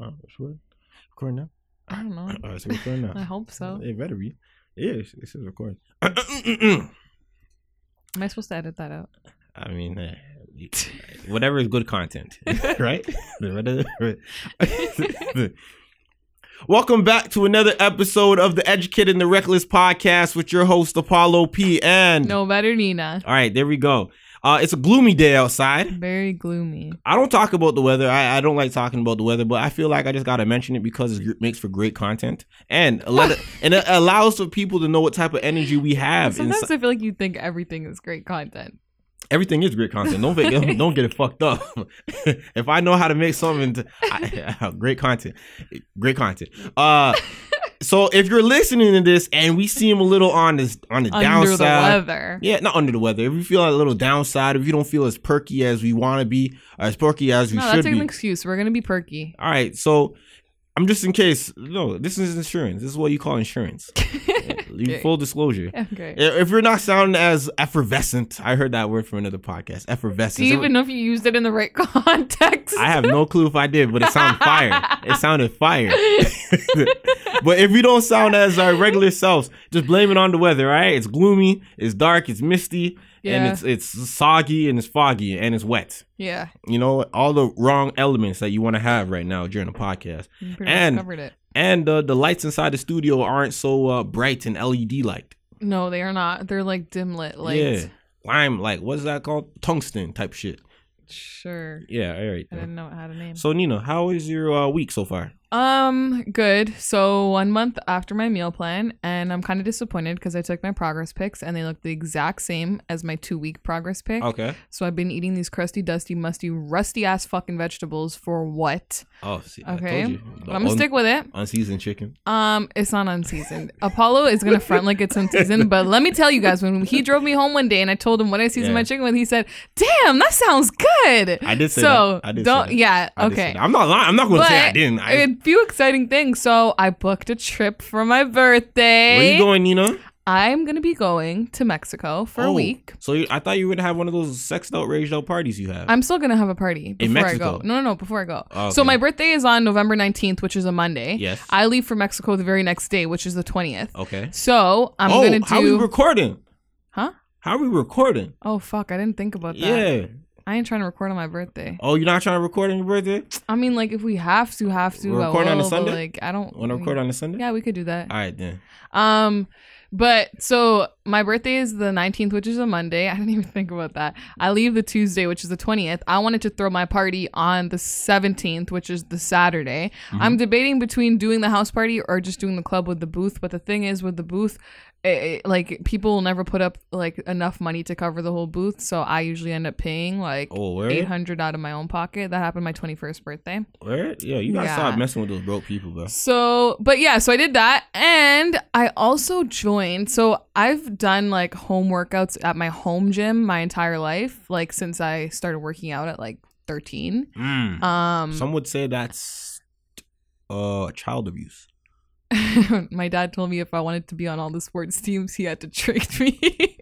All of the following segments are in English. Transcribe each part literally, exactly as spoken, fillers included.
Oh, it's what? Recording now? I don't know. Oh, it's recording now. I hope so. It better be. Yeah, it's, it's recording. Am I supposed to edit that out? I mean, uh, whatever is good content, right? Welcome back to another episode of the Educated and the Reckless podcast with your host, Apollo P and NoBetter Nina. All right, there we go. Uh, it's a gloomy day outside. Very gloomy. I don't talk about the weather. I, I don't like talking about the weather, but I feel like I just got to mention it because it makes for great content. And a lot of, and it allows for people to know what type of energy we have. Sometimes inside. I feel like you think everything is great content. Everything is great content. Don't get, don't get it fucked up. If I know how to make something, to, I, great content. Great content. Uh, so if you're listening to this and we seem a little on this on the under downside, under the weather, yeah, not under the weather. If you feel a little downside, if you don't feel as perky as we want to be, as perky as we no, should be, that's an excuse. We're gonna be perky. All right. So I'm just in case. No, this is insurance. This is what you call insurance. Okay. Full disclosure. Okay. If you're not sounding as effervescent, I heard that word from another podcast. Effervescent. Do you even know if you used it in the right context? I have no clue if I did, but it sounded fire. It sounded fire. But if we don't sound as our regular selves, just blame it on the weather. Right? It's gloomy. It's dark. It's misty. Yeah. And it's it's soggy and it's foggy and it's wet. Yeah. You know, all the wrong elements that you want to have right now during the podcast. You pretty and much covered it. And uh, the lights inside the studio aren't so uh, bright and L E D light. No, they are not. They're like dim lit lights. Yeah. Lime light. What is that called? Tungsten type shit. Sure. Yeah. All right. I didn't know it had a name. So Nina, how is your uh, week so far? Um, good. So one month after my meal plan, and I'm kind of disappointed because I took my progress pics and they look the exact same as my two week progress pic. Okay. So I've been eating these crusty, dusty, musty, rusty ass fucking vegetables for what? Oh, see, okay. I told you. But I'm gonna un- stick with it. Unseasoned chicken. Um, it's not unseasoned. Apollo is gonna front like it's unseasoned, but let me tell you guys, when he drove me home one day and I told him what I seasoned yeah. my chicken with, he said, "Damn, that sounds good." I did say so. That. I did don't. Say that. Yeah. I okay. I'm not lying. I'm not gonna but say I didn't. I didn't. Few exciting things. So I booked a trip for my birthday. Where are you going, Nina? I'm gonna be going to Mexico for oh, a week. So you, I thought you would have one of those sexed out, raged out parties you have. I'm still gonna have a party before in Mexico. I go. No, no, no, before I go. Oh, okay. So my birthday is on November nineteenth, which is a Monday. Yes. I leave for Mexico the very next day, which is the twentieth. Okay. So I'm oh, gonna do. How are we recording? Huh? How are we recording? Oh fuck! I didn't think about that. Yeah. I ain't trying to record on my birthday. Oh, you're not trying to record on your birthday? I mean, like, if we have to, have to. We're recording on a Sunday? Like, I don't... Want to record on a Sunday? Yeah, we could do that. All right, then. Um, but, so, my birthday is the nineteenth, which is a Monday. I didn't even think about that. I leave the Tuesday, which is the twentieth. I wanted to throw my party on the seventeenth, which is the Saturday. Mm-hmm. I'm debating between doing the house party or just doing the club with the booth. But the thing is, with the booth... It, it, like people will never put up like enough money to cover the whole booth, so I usually end up paying like oh, eight hundred out of my own pocket. That happened my twenty-first birthday. Word? Yeah, you gotta yeah. stop messing with those broke people, bro. So, but yeah, so I did that, and I also joined. So I've done like home workouts at my home gym my entire life, like since I started working out at like thirteen. Mm. Um, some would say that's uh child abuse. My dad told me if I wanted to be on all the sports teams, he had to trick me.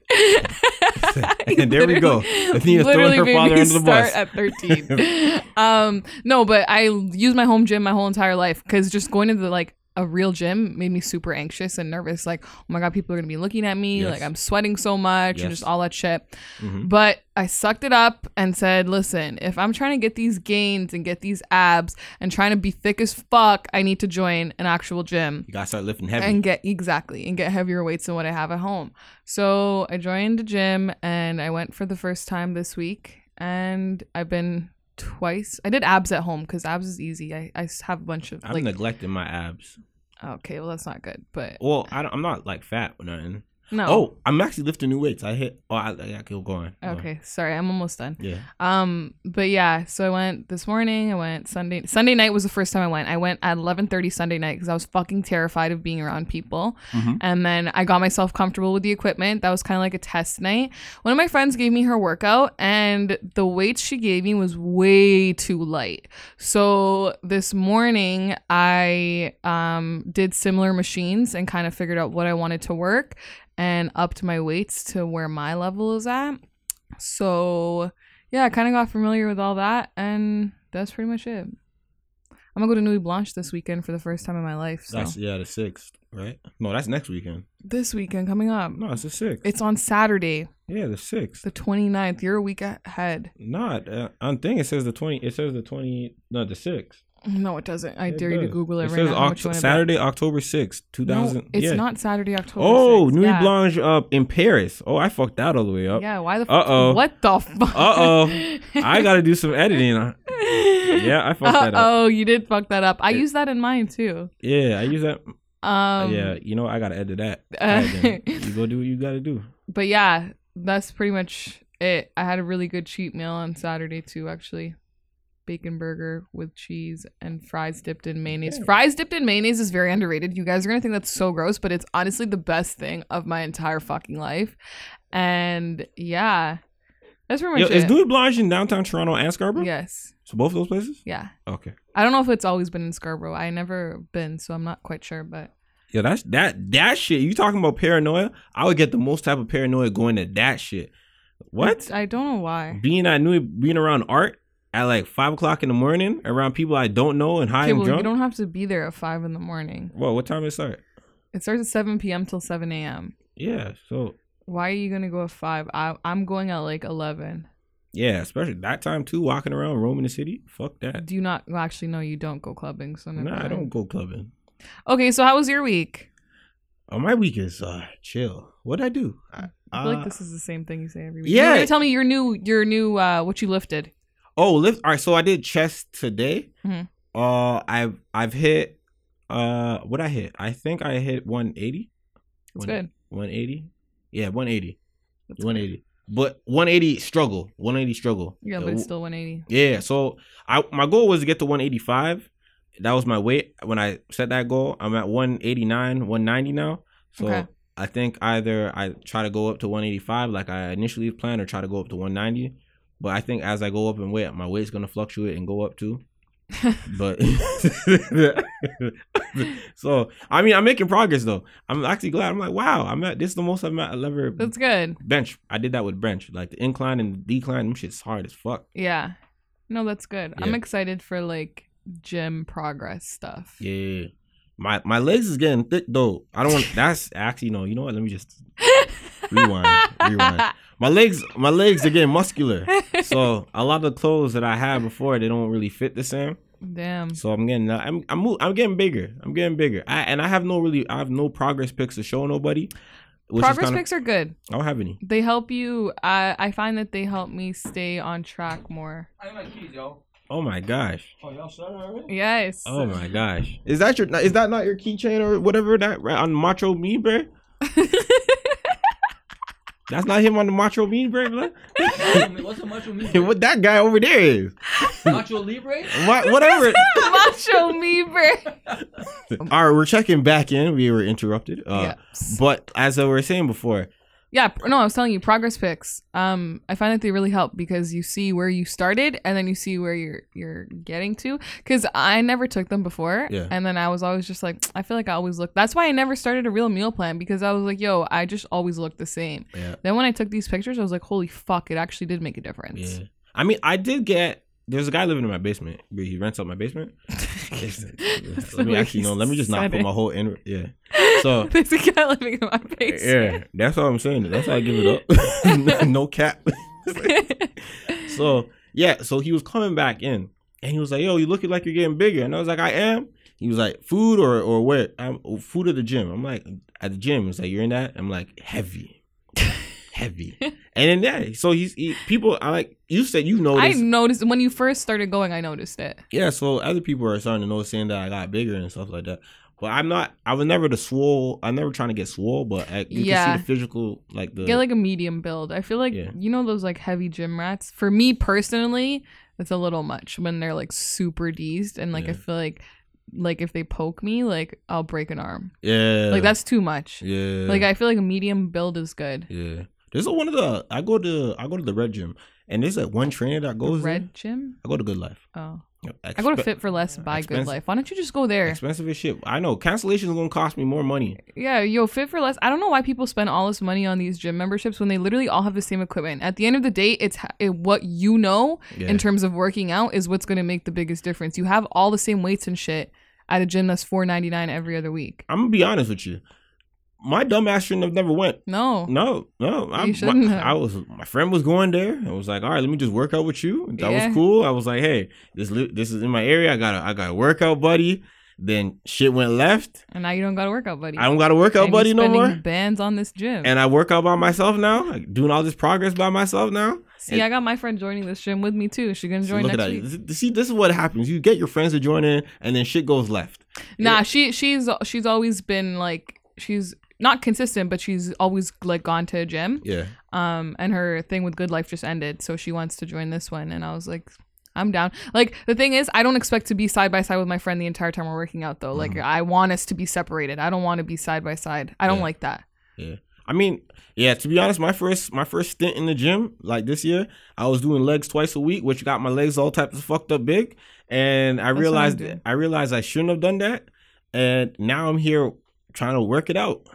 And there we go. Athena's throwing her father under the bus. At thirteen. um, no, but I used my home gym my whole entire life because just going to the like a real gym made me super anxious and nervous. Like, oh my god, people are gonna be looking at me. Yes. Like I'm sweating so much yes. and just all that shit. Mm-hmm. But I sucked it up and said, listen, if I'm trying to get these gains and get these abs and trying to be thick as fuck, I need to join an actual gym. You gotta start lifting heavy. And get, exactly, and get heavier weights than what I have at home. So I joined a gym and I went for the first time this week. And I've been twice. I did abs at home because abs is easy. I, I have a bunch of... I'm like, neglecting my abs. Okay, well, that's not good, but... Well, I don't, I'm not like fat or nothing. No. Oh, I'm actually lifting new weights. I hit. Oh, I, I keep going. Go okay, on. Sorry, I'm almost done. Yeah. Um, but yeah, so I went this morning. I went Sunday. Sunday night was the first time I went. I went at eleven thirty Sunday night because I was fucking terrified of being around people. Mm-hmm. And then I got myself comfortable with the equipment. That was kind of like a test night. One of my friends gave me her workout, and the weights she gave me was way too light. So this morning I um did similar machines and kind of figured out what I wanted to work. And upped my weights to where my level is at. So, yeah, I kind of got familiar with all that. And that's pretty much it. I'm gonna go to Nuit Blanche this weekend for the first time in my life. So. That's, yeah, the sixth, right? No, that's next weekend. This weekend coming up. No, it's the sixth. It's on Saturday. Yeah, the sixth. The twenty-ninth. You're a week ahead. Not. Uh, I'm thinking it says the twenty. It says the twenty. Not the sixth. No, it doesn't. I it dare does. you to Google it, it right says now. It says Oct- Saturday, October sixth, two thousand. No, it's yeah. not Saturday, October. Oh, sixth. Nuit yeah. Blanche up uh, in Paris. Oh, I fucked that all the way up. Yeah. Why the? Uh oh. What the fuck? Uh oh. I gotta do some editing. Yeah, I fucked Uh-oh, that up. Oh, you did fuck that up. I it, use that in mine too. Yeah, I use that. Um, yeah, you know I gotta edit that. Uh, right, you go do what you gotta do. But yeah, that's pretty much it. I had a really good cheat meal on Saturday too, actually. Bacon burger with cheese and fries dipped in mayonnaise. Yeah. Fries dipped in mayonnaise is very underrated. You guys are gonna think that's so gross, but it's honestly the best thing of my entire fucking life. And yeah, that's pretty much Yo, it. Is Nuit Blanche in downtown Toronto and Scarborough? Yes. So both of those places? Yeah. Okay. I don't know if it's always been in Scarborough. I never been, so I'm not quite sure, but yeah, that's that that shit. You talking about paranoia? I would get the most type of paranoia going to that shit. What? I, I don't know why. Being at Nuit, being around art at like five o'clock in the morning, around people I don't know and high okay, and well, drunk. You don't have to be there at five in the morning. Well, what time does it start? It starts at seven p.m. till seven a.m. Yeah. So why are you gonna go at five? I I'm going at like eleven. Yeah, especially that time too, walking around, roaming the city. Fuck that. Do you not? Well, actually, no, you don't go clubbing. So never nah, mind. I don't go clubbing. Okay, so how was your week? Oh, my week is uh, chill. What'd I do? I, I feel uh, like this is the same thing you say every week. Yeah. You're gonna tell me your new, your new, uh, what you lifted. Oh, lift. All right, so I did chest today. Mm-hmm. Uh, I've I've hit. Uh, what I hit? I think I hit one eighty. That's one, good. one eighty. Yeah, one eighty. That's one eighty. Good. But one eighty struggle, one eighty struggle. Yeah, but it's still one eighty. Yeah, so I my goal was to get to one eighty-five. That was my weight when I set that goal. I'm at one eighty-nine, one ninety now. So okay. I think either I try to go up to one eighty-five like I initially planned, or try to go up to one ninety. But I think as I go up in weight, my weight's gonna fluctuate and go up too. But so I mean I'm making progress though. I'm actually glad. I'm like, wow, I'm at this is the most I'm at I've ever. That's good. Bench. I did that with bench. Like the incline and decline, them shit's hard as fuck. Yeah. No, that's good. Yeah. I'm excited for like gym progress stuff. Yeah. My my legs is getting thick though. I don't want that's actually no, you know what? Let me just rewind. Rewind. My legs, my legs are getting muscular. So a lot of the clothes that I had before, they don't really fit the same. Damn. So I'm getting, I'm, I'm, I'm getting bigger. I'm getting bigger. I, and I have no really, I have no progress pics to show nobody. Progress kinda, pics are good. I don't have any. They help you. I, I find that they help me stay on track more. I like these, yo. Oh my gosh. Oh, y'all said it already? Yes. Oh my gosh. Is that your? Is that not your keychain or whatever that right, on Macho Me, bro? That's not him on the Macho Libre, blood. What's a Macho Libre? What that guy over there is? Macho Libre? What, whatever. Macho Libre. All right, we're checking back in. We were interrupted. Uh, yes. But as I we were saying before. Yeah, no, I was telling you, progress pics. Um, I find that they really help because you see where you started and then you see where you're you're getting to. Because I never took them before. Yeah. And then I was always just like, I feel like I always look. That's why I never started a real meal plan because I was like, yo, I just always look the same. Yeah. Then when I took these pictures, I was like, holy fuck, it actually did make a difference. Yeah. I mean, I did get, there's a guy living in my basement. He rents out my basement. Let me actually no. Let me just not put my whole in. Yeah. So there's a guy living in my face. Yeah, that's all I'm saying. That's how I give it up. No cap. So yeah, so he was coming back in, and he was like, "Yo, you looking like you're getting bigger," and I was like, "I am." He was like, "Food or or where?" I'm oh, food at the gym. I'm like, at the gym. He's like, "You're in that?" I'm like, heavy, heavy, and then yeah. So he's he, people. I like. You said you noticed. I noticed when you first started going. I noticed it. Yeah, so other people are starting to notice, saying that I got bigger and stuff like that. But I'm not. I was never the swole. I never trying to get swole, but I, you yeah. can see the physical, like the get like a medium build. I feel like yeah. you know those like heavy gym rats. For me personally, it's a little much when they're like super deezed and like yeah. I feel like like if they poke me, like I'll break an arm. Yeah, like that's too much. Yeah, like I feel like a medium build is good. Yeah, there's a, one of the I go to I go to the red gym. And there's like one trainer that goes the Red in. Gym? I go to Good Life. Oh. Expe- I go to Fit for Less, buy expensive, Good Life. Why don't you just go there? Expensive as shit. I know. Cancellation is going to cost me more money. Yeah, yo, Fit for Less. I don't know why people spend all this money on these gym memberships when they literally all have the same equipment. At the end of the day, it's ha- it, what you know yeah. in terms of working out is what's going to make the biggest difference. You have all the same weights and shit at a gym that's four ninety-nine every other week. I'm going to be honest with you. My dumb ass shouldn't have never went. No. No, no. I, you shouldn't my, have. I was, my friend was going there and was like, all right, let me just work out with you. That yeah. was cool. I was like, hey, this this is in my area. I got a, I got a workout buddy. Then shit went left. And now you don't got a workout buddy. I don't got a workout and buddy no more. Bands on this gym. And I work out by myself now. Like, doing all this progress by myself now. See, and I got my friend joining this gym with me too. She's going to join so next week. See, this is what happens. You get your friends to join in and then shit goes left. Nah, yeah. she she's she's always been like, she's not consistent, but she's always like gone to a gym. Yeah. Um, and her thing with Good Life just ended, so she wants to join this one. And I was like, I'm down. Like the thing is, I don't expect to be side by side with my friend the entire time we're working out, though. Like mm-hmm. I want us to be separated. I don't want to be side by side. I don't yeah. like that. Yeah. I mean, yeah. To be honest, my first my first stint in the gym, like this year, I was doing legs twice a week, which got my legs all types of fucked up big. And I That's realized I realized I shouldn't have done that. And now I'm here trying to work it out.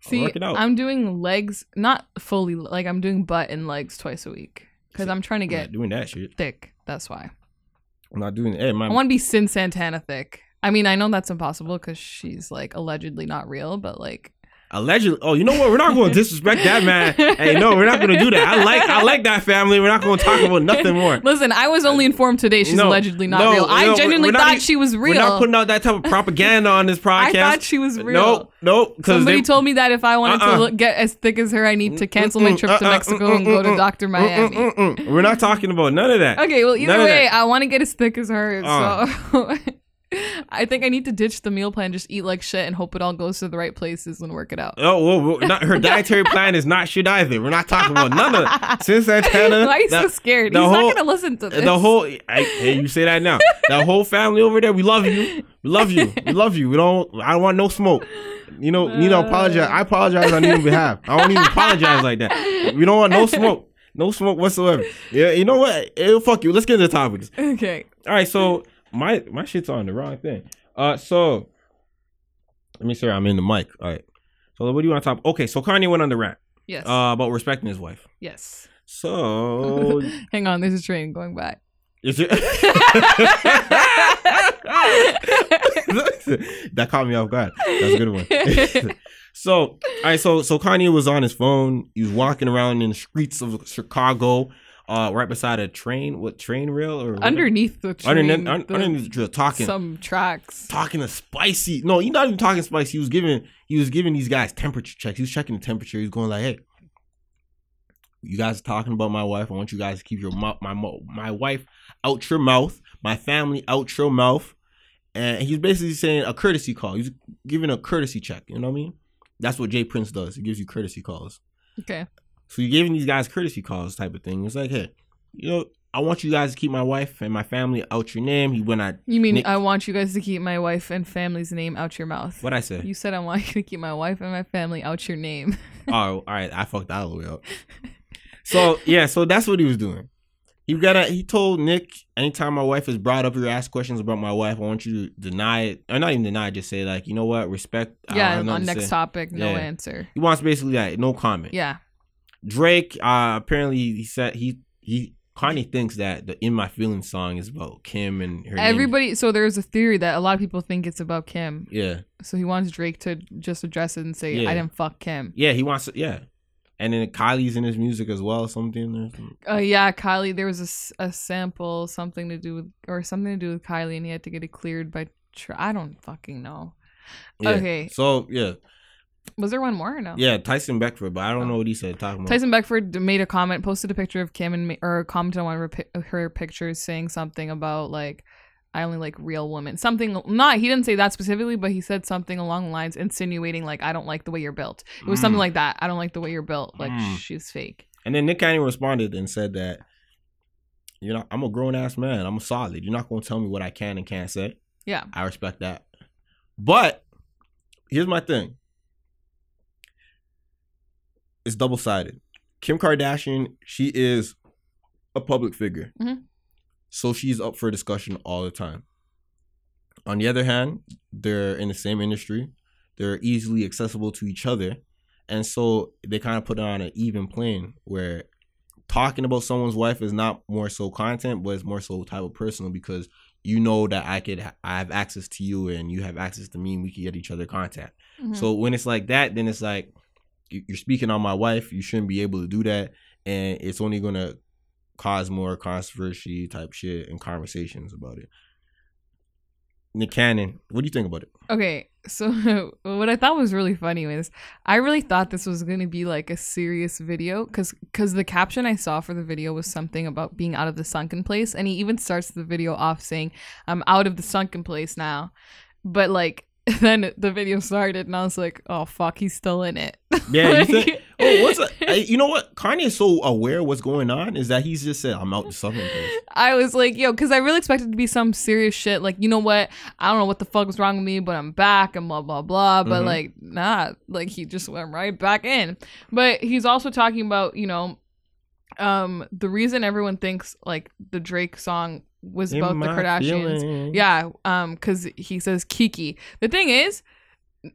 See, work it out. I'm doing legs, not fully, like I'm doing butt and legs twice a week because I'm trying to get doing that shit thick. That's why I'm not doing it. Hey, my, I want to be Sin Santana thick. I mean, I know that's impossible because she's like allegedly not real, but like allegedly. Oh, you know what? We're not going to disrespect that man. Hey, no, we're not going to do that. I like, I like that family. We're not going to talk about nothing more. Listen, I was only informed today she's no, allegedly not no, real. I no, genuinely thought not, she was real. We're not putting out that type of propaganda on this podcast. I thought she was real. No, no. Somebody they, told me that if I wanted uh-uh. to look, get as thick as her, I need to cancel my trip uh-uh, to Mexico uh-uh, and go uh-uh, to Doctor Miami. Uh-uh, uh-uh. We're not talking about none of that. Okay, well, either way, I want to get as thick as her. Uh. So. I think I need to ditch the meal plan, just eat like shit and hope it all goes to the right places and work it out. Oh, well, not, her dietary plan is not shit either. We're not talking about none of that. Since Santana. Why are you the, so scared? He's whole, not going to listen to this. The whole, I, hey, you say that now. The whole family over there, we love you. We love you. We love you. We don't, I don't want no smoke. You know, uh, need to apologize. I apologize on your behalf. I don't even apologize like that. We don't want no smoke. No smoke whatsoever. Yeah, you know what? It'll fuck you. Let's get into the topics. Okay. All right, so. My my shit's on the wrong thing. Uh, so let me see. I'm in the mic. All right. So what do you want to talk? Okay. So Kanye went on the rant. Yes. Uh, about respecting his wife. Yes. So hang on. There's a train going by. Is it? That caught me off guard. That's a good one. So all right. So so Kanye was on his phone. He was walking around in the streets of Chicago. Uh, right beside a train, what train rail or underneath the train, underneath, un- the, underneath the talking some tracks, talking to spicy. No, you're not even talking spicy. He was giving, he was giving these guys temperature checks. He was checking the temperature. He was going like, "Hey, you guys are talking about my wife. I want you guys to keep your mo- my mo- my wife out your mouth, my family out your mouth." And he's basically saying a courtesy call. He's giving a courtesy check. You know what I mean? That's what Jay Prince does. He gives you courtesy calls. Okay. So you're giving these guys courtesy calls type of thing. It's like, hey, you know, I want you guys to keep my wife and my family out your name. He went out. You mean Nick- I want you guys to keep my wife and family's name out your mouth? What I said? You said I want you to keep my wife and my family out your name. Oh, all right. I fucked that all the way up. So, yeah. So that's what he was doing. He got a, he told Nick, anytime my wife is brought up or asked questions about my wife, I want you to deny it. Or not even deny it, just say like, you know what? Respect. Yeah. On next say. topic, no yeah. answer. He wants basically like no comment. Yeah. Drake, uh, apparently he said he he Kanye thinks that the "In My Feelings" song is about Kim and her. Everybody, name. So there's a theory that a lot of people think it's about Kim. Yeah. So he wants Drake to just address it and say, yeah. "I didn't fuck Kim." Yeah, he wants. To, yeah, and then Kylie's in his music as well. Something. Oh uh, yeah, Kylie. There was a, a sample, something to do with, or something to do with Kylie, and he had to get it cleared by. Tra- I don't fucking know. Yeah. Okay. So yeah. Was there one more or no? Yeah, Tyson Beckford, but I don't oh. know what he said. Talking about. Tyson Beckford made a comment, posted a picture of Kim, and ma- or commented on one of her, her pictures saying something about, like, I only like real women. Something, not, he didn't say that specifically, but he said something along the lines insinuating, like, I don't like the way you're built. It was mm. something like that. I don't like the way you're built. Like, mm. she's fake. And then Nick Cannon responded and said that, you know, I'm a grown-ass man. I'm solid. You're not going to tell me what I can and can't say. Yeah. I respect that. But here's my thing. It's double-sided. Kim Kardashian, she is a public figure. Mm-hmm. So she's up for discussion all the time. On the other hand, they're in the same industry. They're easily accessible to each other. And so they kind of put on an even plane where talking about someone's wife is not more so content, but it's more so type of personal, because you know that I could, I have access to you and you have access to me and we can get each other contact. Mm-hmm. So when it's like that, then it's like, you're speaking on my wife. You shouldn't be able to do that. And it's only going to cause more controversy type shit and conversations about it. Nick Cannon, what do you think about it? Okay, so what I thought was really funny was I really thought this was going to be like a serious video, because because the caption I saw for the video was something about being out of the sunken place. And he even starts the video off saying, I'm out of the sunken place now. But like, then the video started and I was like, oh, fuck, he's still in it. Yeah, like, you think, oh, what's a, you know what? Kanye is so aware of what's going on is that he's just said, I'm out the sunken place. I was like, yo, because I really expected it to be some serious shit. Like, you know what? I don't know what the fuck was wrong with me, but I'm back and blah, blah, blah. But mm-hmm. like, nah, like he just went right back in. But he's also talking about, you know, um, the reason everyone thinks like the Drake song was in about the Kardashians. Feelings. Yeah, um, because he says Kiki. The thing is,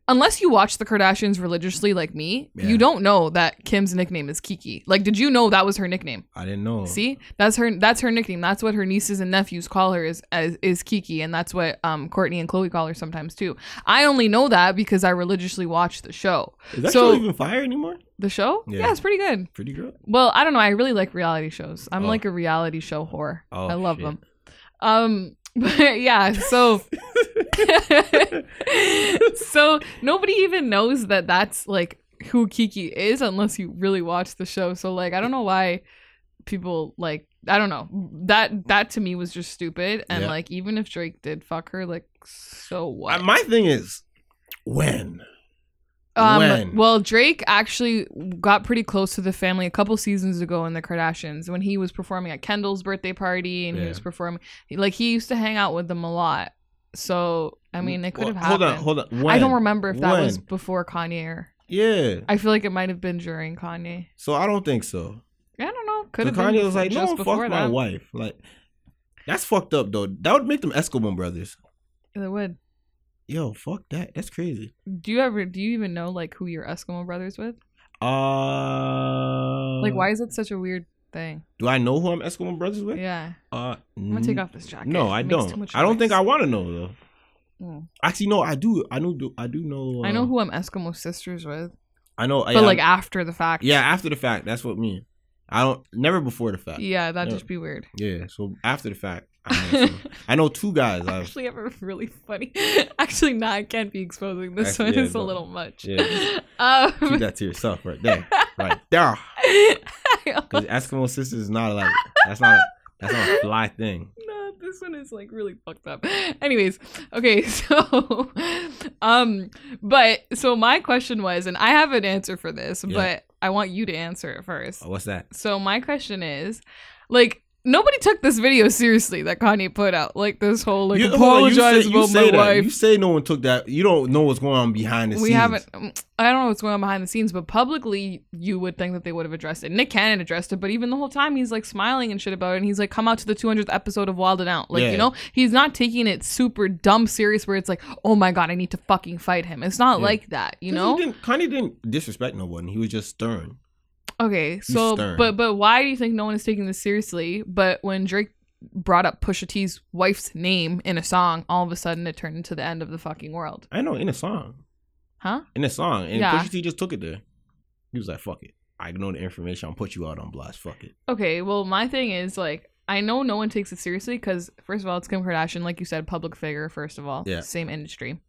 unless you watch the Kardashians religiously like me, yeah. you don't know that Kim's nickname is Kiki. Like, did you know that was her nickname? I didn't know. See, that's her. That's her nickname. That's what her nieces and nephews call her is as is Kiki, and that's what um Courtney and Chloe call her sometimes too. I only know that because I religiously watch the show. Is that so, show even fire anymore? The show? Yeah. yeah, it's pretty good. Pretty good. Well, I don't know. I really like reality shows. I'm oh. like a reality show whore. Oh, I love shit. them. Um, but yeah, so. So nobody even knows that that's like who Kiki is unless you really watch the show. So like, I don't know why people like, I don't know, that that to me was just stupid. And yeah. like, even if Drake did fuck her, like, so what? My thing is, when? Um, when? Well, Drake actually got pretty close to the family a couple seasons ago in the Kardashians when he was performing at Kendall's birthday party and yeah. he was performing, like he used to hang out with them a lot. So, I mean, it could have happened. Hold on, hold on. When? I don't remember if that when? was before Kanye or... Yeah. I feel like it might have been during Kanye. So, I don't think so. I don't know. Could have been Kanye was like, no, fuck my that. wife. Like, that's fucked up, though. That would make them Eskimo brothers. It would. Yo, fuck that. That's crazy. Do you ever... Do you even know, like, who your Eskimo brothers with? Uh... Like, why is it such a weird... thing. Do I know who I'm Eskimo brothers with? Yeah. Uh, I'm gonna take off this jacket. No, I don't. I don't think I want to know though. Mm. Actually, no, I do. I do. I do know. Uh, I know who I'm Eskimo sisters with. I know, but yeah, like after the fact. Yeah, after the fact. That's what I mean. I don't. Never before the fact. Yeah, that'd yeah. just be weird. Yeah. So after the fact, I know, I know two guys. I actually have a really funny. Actually, nah, I can't be exposing this actually, one. Yeah, it's no. a little much. Yeah. Um, Keep that to yourself, right there. Right there. Because Eskimo sisters is not like that's not a, that's not a fly thing. No, this one is like really fucked up. Anyways, okay, so um, but so my question was, and I have an answer for this, yeah. but I want you to answer it first. Oh, what's that? So my question is, like, nobody took this video seriously that Kanye put out. Like this whole like you, apologize you say, about my wife. You say no one took that. You don't know what's going on behind the we scenes. We haven't. I don't know what's going on behind the scenes, but publicly you would think that they would have addressed it. Nick Cannon addressed it, but even the whole time he's like smiling and shit about it. And he's like, "Come out to the two hundredth episode of Wild and Out." Like yeah. you know, he's not taking it super dumb serious where it's like, "Oh my god, I need to fucking fight him." It's not yeah. like that, you know. He didn't, Kanye didn't disrespect no one. He was just stern. Okay, so, but but why do you think no one is taking this seriously? But when Drake brought up Pusha T's wife's name in a song, all of a sudden it turned into the end of the fucking world. I know, in a song. Huh? In a song. And yeah. Pusha T just took it there. He was like, fuck it. I know the information. I'll put you out on blast. Fuck it. Okay, well, my thing is, like, I know no one takes it seriously because, first of all, it's Kim Kardashian, like you said, public figure, first of all. Yeah. Same industry.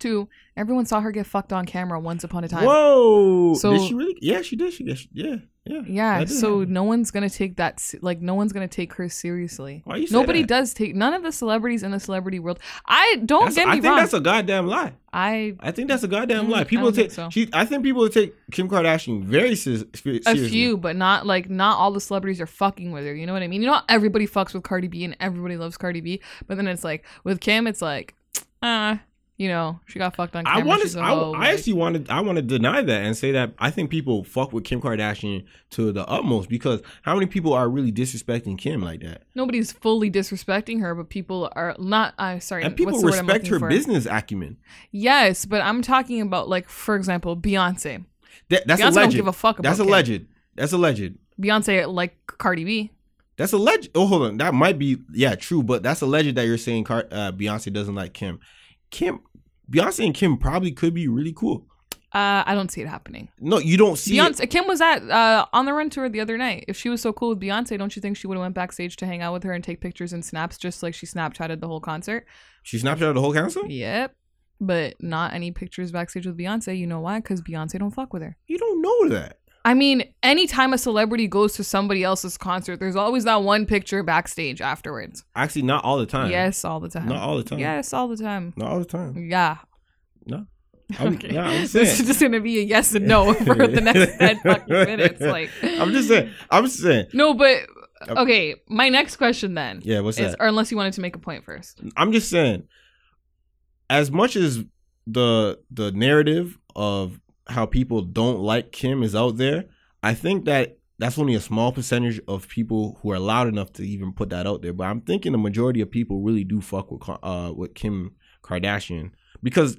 Two, everyone saw her get fucked on camera once upon a time. Whoa! So, did she really? Yeah, she did. She did. She, yeah, yeah. Yeah, so happen. no one's going to take that, like, no one's going to take her seriously. Why you say Nobody that? does take, none of the celebrities in the celebrity world. I don't that's, get me I wrong. I think that's a goddamn lie. I I think that's a goddamn mm, lie. People I take, think so. she, I think people take Kim Kardashian very ser- seriously. A few, but not, like, not all the celebrities are fucking with her. You know what I mean? You know, everybody fucks with Cardi B and everybody loves Cardi B, but then it's like, with Kim, it's like, ah. Uh, you know, she got fucked on camera. I want to. I, I like, actually want to. I want to deny that and say that I think people fuck with Kim Kardashian to the utmost, because how many people are really disrespecting Kim like that? Nobody's fully disrespecting her, but people are not. I'm sorry. And people respect her for? business acumen. Yes, but I'm talking about, like, for example, Beyonce. That, that's Beyonce alleged. Don't give a fuck about. That's alleged. Kim. That's alleged. Beyonce like Cardi B. That's alleged. Oh, hold on. That might be yeah, true, but that's alleged that you're saying Car- uh, Beyonce doesn't like Kim. Kim, Beyonce and Kim probably could be really cool. Uh, I don't see it happening. No, you don't see Beyonce, it. Kim was at uh, On the Run tour the other night. If she was so cool with Beyonce, don't you think she would have went backstage to hang out with her and take pictures and snaps, just like she Snapchatted the whole concert? She Snapchatted the whole concert? Yep. But not any pictures backstage with Beyonce. You know why? Because Beyonce don't fuck with her. You don't know that. I mean, anytime a celebrity goes to somebody else's concert, there's always that one picture backstage afterwards. Actually, not all the time. Yes, all the time. Not all the time. Yes, all the time. Not all the time. Yeah. No. I'm, okay. Yeah, I'm saying. This is just gonna be a yes and no for the next ten fucking minutes. Like, I'm just saying. I'm just saying. No, but okay. My next question then. Yeah. What's is, that? Or unless you wanted to make a point first. I'm just saying. As much as the the narrative of how people don't like Kim is out there, I think that that's only a small percentage of people who are loud enough to even put that out there. But I'm thinking the majority of people really do fuck with uh, with Kim Kardashian, because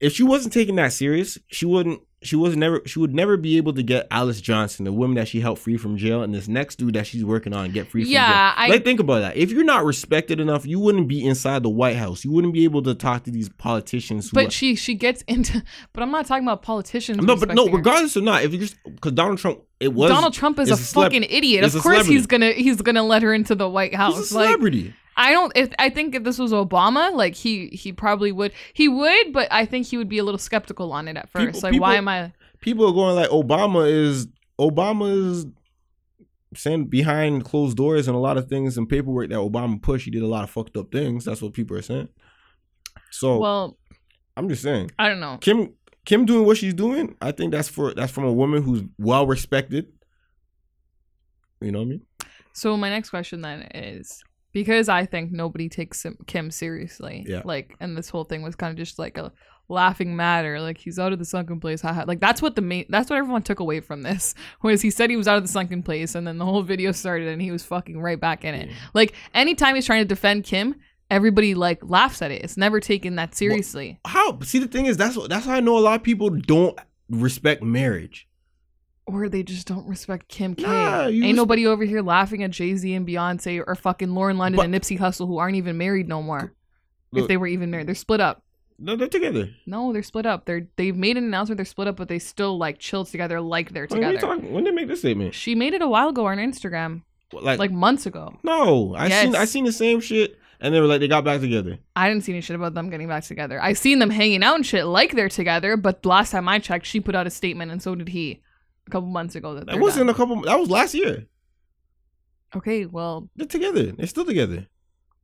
if she wasn't taking that serious, she wouldn't. She was never. She would never be able to get Alice Johnson, the woman that she helped free from jail, and this next dude that she's working on get free from yeah, jail. Yeah, like, think about that. If you're not respected enough, you wouldn't be inside the White House. You wouldn't be able to talk to these politicians. Who but are, she she gets into. But I'm not talking about politicians. No, but no, regardless her. or not, if you just because Donald Trump, it was Donald Trump is, is a, a celeb- fucking idiot. Of course he's gonna he's gonna let her into the White House. He's a celebrity. Like, I don't. If, I think if this was Obama, like he, he probably would. He would, but I think he would be a little skeptical on it at first. People, like, people, why am I? People are going like Obama is Obama is saying behind closed doors and a lot of things and paperwork that Obama pushed. He did a lot of fucked up things. That's what people are saying. So, well, I'm just saying. I don't know. Kim Kim doing what she's doing. I think that's for that's from a woman who's well respected. You know what I mean? So my next question then is. Because I think nobody takes Kim seriously. Yeah. Like, and this whole thing was kind of just like a laughing matter. Like, he's out of the sunken place. Haha. Like, that's what the main, that's what everyone took away from this. Was he said he was out of the sunken place, and then the whole video started and he was fucking right back in it. Yeah. Like, anytime he's trying to defend Kim, everybody like laughs at it. It's never taken that seriously. Well, how? See, the thing is, that's that's how I know a lot of people don't respect marriage. Or they just don't respect Kim K. Nah, Ain't respect- nobody over here laughing at Jay-Z and Beyonce or fucking Lauren London but, and Nipsey Hussle, who aren't even married no more. Look, if they were even married, they're split up. No, they're together. No, they're split up. They're they've made an announcement they're split up, but they still like chilled together, like they're together. When, you talking, when they make this statement, she made it a while ago on Instagram, like, like months ago. No, I yes. seen I seen the same shit. And they were like, they got back together. I didn't see any shit about them getting back together. I seen them hanging out and shit like they're together. But last time I checked, she put out a statement, and so did he. A couple months ago. That, that wasn't done. a couple. That was last year. Okay, well, they're together. They're still together.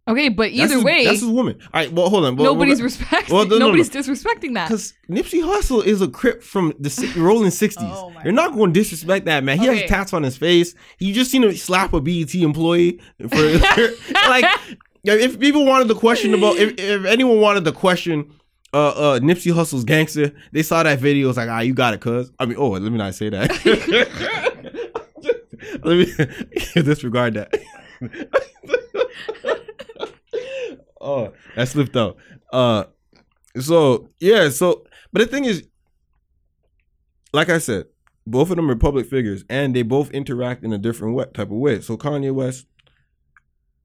Okay, but either that's his, way, that's his woman. All right. Well, hold on. Well, nobody's well, respecting. Well, no, nobody's no, no. disrespecting that. Because Nipsey Hussle is a Crip from the rolling sixties. Oh, you're not going to disrespect that man. He okay. has tats on his face. You just seen him slap a B E T employee for like. If people wanted the question about, if, if anyone wanted the question. Uh, uh, Nipsey Hussle's gangster. They saw that video. It's like, ah, you got it, cuz. I mean, oh, let me not say that. Let me disregard that. Oh, that slipped out. Uh, so yeah, so but the thing is, like I said, both of them are public figures, and they both interact in a different way, type of way. So Kanye West,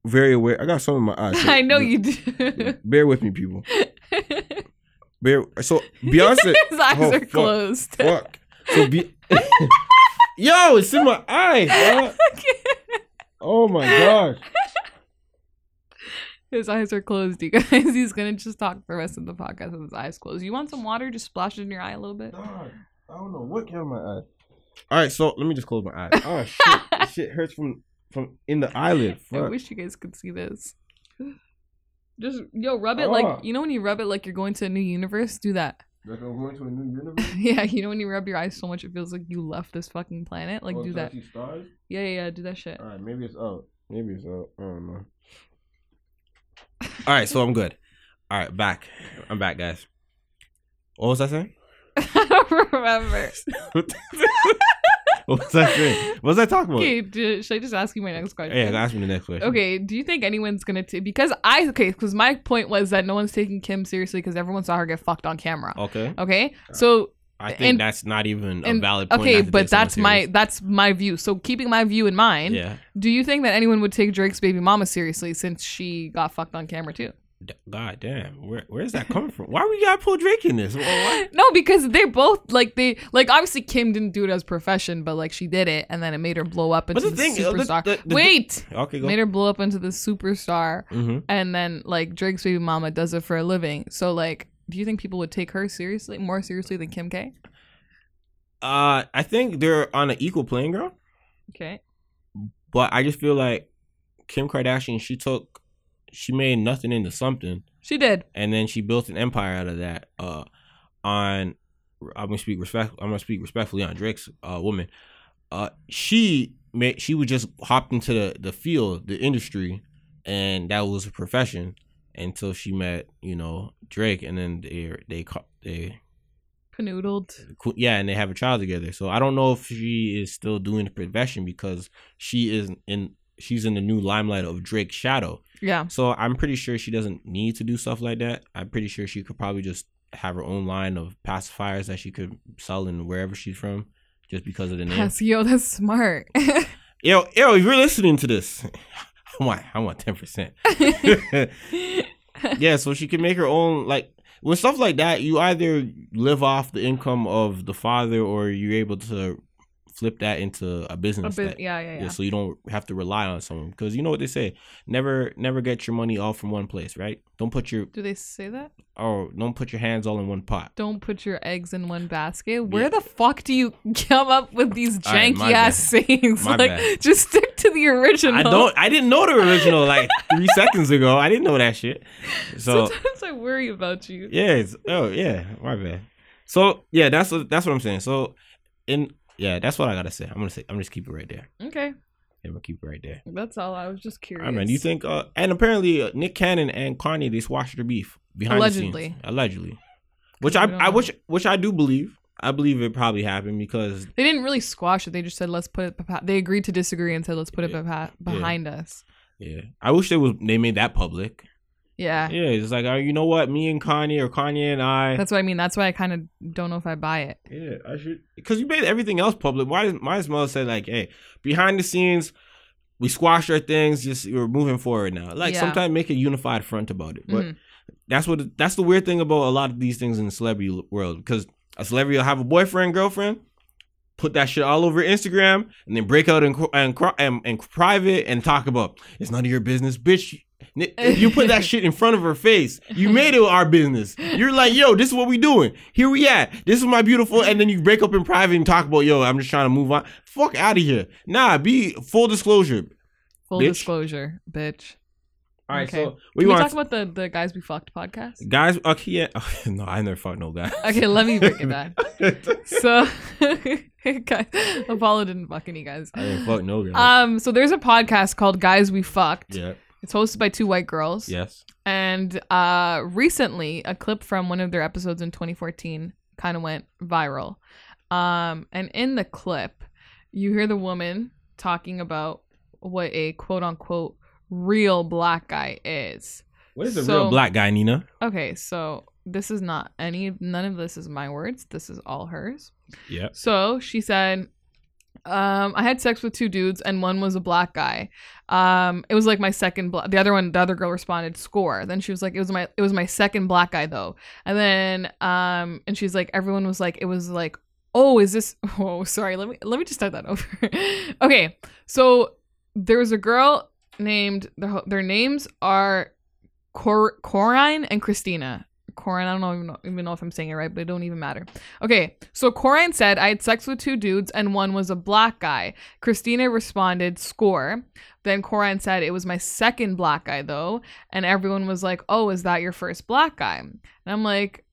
very aware. I got some in my eyes. So I know you do. Bear with me, people. So Beyonce, his eyes oh, are fuck, closed. Fuck. So Be- yo, it's in my eyes. Huh? Oh my gosh. His eyes are closed, you guys. He's gonna just talk the rest of the podcast with his eyes closed. You want some water? Just splash it in your eye a little bit. God, I don't know what came in my eye. All right, so let me just close my eyes. Oh shit, this shit hurts from from in the eyelid. Fuck. I wish you guys could see this. Just, yo, rub it oh. like, you know when you rub it like you're going to a new universe? Do that. Like I'm going to a new universe? Yeah, you know when you rub your eyes so much it feels like you left this fucking planet? Like, oh, do that. Stars? Yeah, yeah, yeah, do that shit. All right, maybe it's out. Maybe it's out. I don't know. All right, so I'm good. All right, back. I'm back, guys. What was I saying? I don't remember. What was I saying? What was I talking about? Okay, do, should I just ask you my next question? Yeah, ask me the next question. Okay, do you think anyone's going to take... Because I... Okay, because my point was that no one's taking Kim seriously because everyone saw her get fucked on camera. Okay. Okay? So... I think and, that's not even and, a valid point. Okay, but that's my that's my view. So keeping my view in mind, yeah. Do you think that anyone would take Drake's baby mama seriously since she got fucked on camera too? God damn, where where's that coming from? Why we gotta pull Drake in this? Why? No, because they're both like they like obviously Kim didn't do it as a profession, but like she did it, and then it made her blow up into the, the thing, superstar. The, the, the, Wait, okay, go. Made her blow up into the superstar, mm-hmm. And then like Drake's baby mama does it for a living. So like. Do you think people would take her seriously, more seriously than Kim K? Uh, I think they're on an equal playing ground. Okay. But I just feel like Kim Kardashian, she took, she made nothing into something. She did. And then she built an empire out of that. Uh, on, I'm gonna speak respect. I'm gonna speak respectfully on Drake's uh, woman. Uh, she made. She would just hop into the, the field, the industry, and that was a profession. Until she met, you know, Drake, and then they they they canoodled. Yeah, and they have a child together. So I don't know if she is still doing the profession because she is in she's in the new limelight of Drake's shadow. Yeah. So I'm pretty sure she doesn't need to do stuff like that. I'm pretty sure she could probably just have her own line of pacifiers that she could sell in wherever she's from, just because of the name. Yes, yo, that's smart. yo, yo, if you're listening to this. I want, I want ten percent. Yeah, so she can make her own, like, with stuff like that, you either live off the income of the father or you're able to flip that into a business. A bu- that, yeah, yeah, yeah, yeah. So you don't have to rely on someone. Because you know what they say, never never get your money all from one place, right? Don't put your... Do they say that? Oh, don't put your hands all in one pot. Don't put your eggs in one basket. Where yeah. the fuck do you come up with these janky right, ass sayings? Like, bad. Just stick to the original. I don't. I didn't know the original like three seconds ago. I didn't know that shit. So, sometimes I worry about you. Yeah. It's, oh, yeah. My bad. So yeah, that's what that's what I'm saying. So in yeah, that's what I gotta say. I'm gonna say. I'm just keep it right there. Okay. Yeah, I'm gonna keep it right there. That's all. I was just curious. I mean, do you think? Uh, and apparently, uh, Nick Cannon and Kanye they squashed their beef. Behind allegedly, the scenes, allegedly, which I, I which which I do believe. I believe it probably happened because they didn't really squash it. They just said let's put it. They agreed to disagree and said let's put yeah. it behind yeah. us. Yeah, I wish they was they made that public. Yeah, yeah. It's like oh, you know what, me and Kanye or Kanye and I. That's what I mean. That's why I kind of don't know if I buy it. Yeah, I should because you made everything else public. Why might as well say like, hey, behind the scenes. We squashed our things. Just we're moving forward now. Like yeah. sometimes make a unified front about it. But mm-hmm. that's what that's the weird thing about a lot of these things in the celebrity world because a celebrity will have a boyfriend, girlfriend, put that shit all over Instagram, and then break out in and and, and private and talk about it's none of your business, bitch. You put that shit in front of her face. You made it our business. You're like, yo, this is what we doing. Here we at. This is my beautiful. And then you break up in private and talk about, yo, I'm just trying to move on. Fuck out of here. Nah, be full disclosure. Full bitch. disclosure, bitch. All right, okay. so we, Can we want talk to... about the, the Guys We Fucked podcast. Guys, okay, yeah. Oh, no, I never fucked no guy. Okay, let me break it back. So, guys, Apollo didn't fuck any guys. I didn't fuck no guys. Um, so there's a podcast called Guys We Fucked. Yeah. It's hosted by two white girls. Yes. And uh, recently, a clip from one of their episodes in twenty fourteen kind of went viral. Um, and in the clip, you hear the woman talking about what a quote-unquote real black guy is. What is so, a real black guy, Nina? Okay, so this is not any... None of this is my words. This is all hers. Yeah. So she said... Um, I had sex with two dudes and one was a black guy. Um, it was like my second black, the other one, the other girl responded score. Then she was like, it was my, it was my second black guy though. And then, um, and she's like, everyone was like, it was like, oh, is this, oh, sorry. Let me, let me just start that over. Okay. So there was a girl named, their, their names are Cor- Corinne and Christina. Corinne, I don't even know, even know if I'm saying it right, but it don't even matter. Okay, so Corinne said, I had sex with two dudes and one was a black guy. Christina responded, score. Then Corinne said, it was my second black guy though. And everyone was like, oh, is that your first black guy? And I'm like,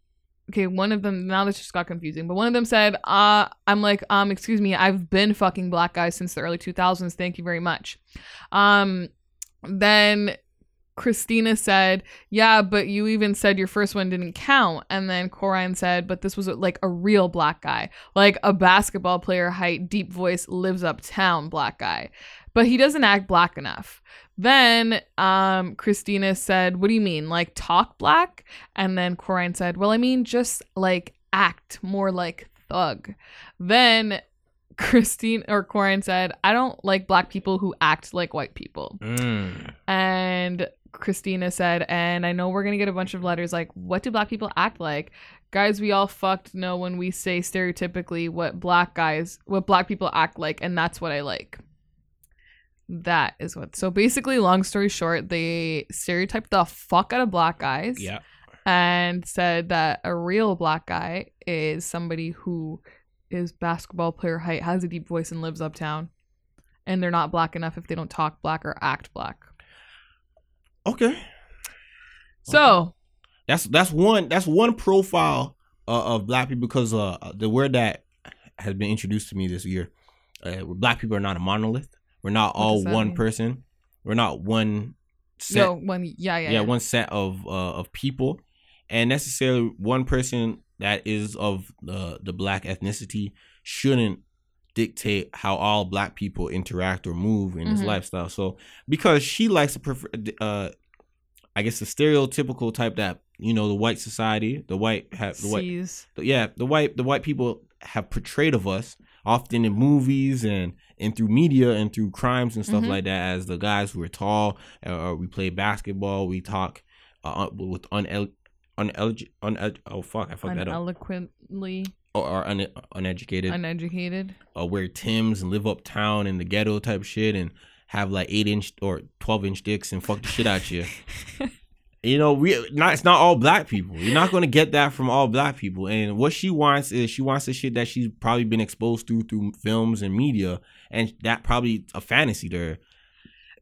okay, one of them, now this just got confusing, but one of them said, uh, I'm like, um, excuse me, I've been fucking black guys since the early two thousands. Thank you very much. Um, then... Christina said, yeah, but you even said your first one didn't count. And then Corinne said, but this was like a real black guy, like a basketball player height, deep voice, lives uptown black guy. But he doesn't act black enough. Then um, Christina said, what do you mean? Like talk black? And then Corinne said, well, I mean, just like act more like thug. Then Christine or Corinne said, I don't like black people who act like white people. Mm. And Christina said, and I know we're going to get a bunch of letters like, what do black people act like? Guys, we all fucked know when we say stereotypically what black guys, what black people act like, and that's what I like. That is what. So basically, long story short, they stereotyped the fuck out of black guys. Yeah. And said that a real black guy is somebody who is basketball player height, has a deep voice, and lives uptown. And they're not black enough if they don't talk black or act black. Okay. So okay. that's that's one that's one profile uh, of black people, because uh, the word that has been introduced to me this year, uh, black people are not a monolith. We're not what all one mean? person. We're not one set. No, one, yeah, yeah, yeah, yeah. One set of uh, of people, and necessarily one person that is of the the black ethnicity shouldn't dictate how all black people interact or move in mm-hmm. this lifestyle. So because she likes to prefer, uh, I guess the stereotypical type that, you know, the white society, the white have the Sees. white, yeah, the white the white people have portrayed of us often in movies and, and through media and through crimes and stuff mm-hmm. like that, as the guys who are tall, or uh, we play basketball, we talk uh, with unel. Unelig- uned- oh fuck! I fucked that up. Uneloquently or, or un- uneducated. Uneducated. Uh, wear Timbs and live uptown in the ghetto type shit, and have like eight inch or twelve inch dicks and fuck the shit out you. You know, we not. It's not all black people. You're not gonna get that from all black people. And what she wants is she wants the shit that she's probably been exposed to through films and media, and that probably a fantasy to her.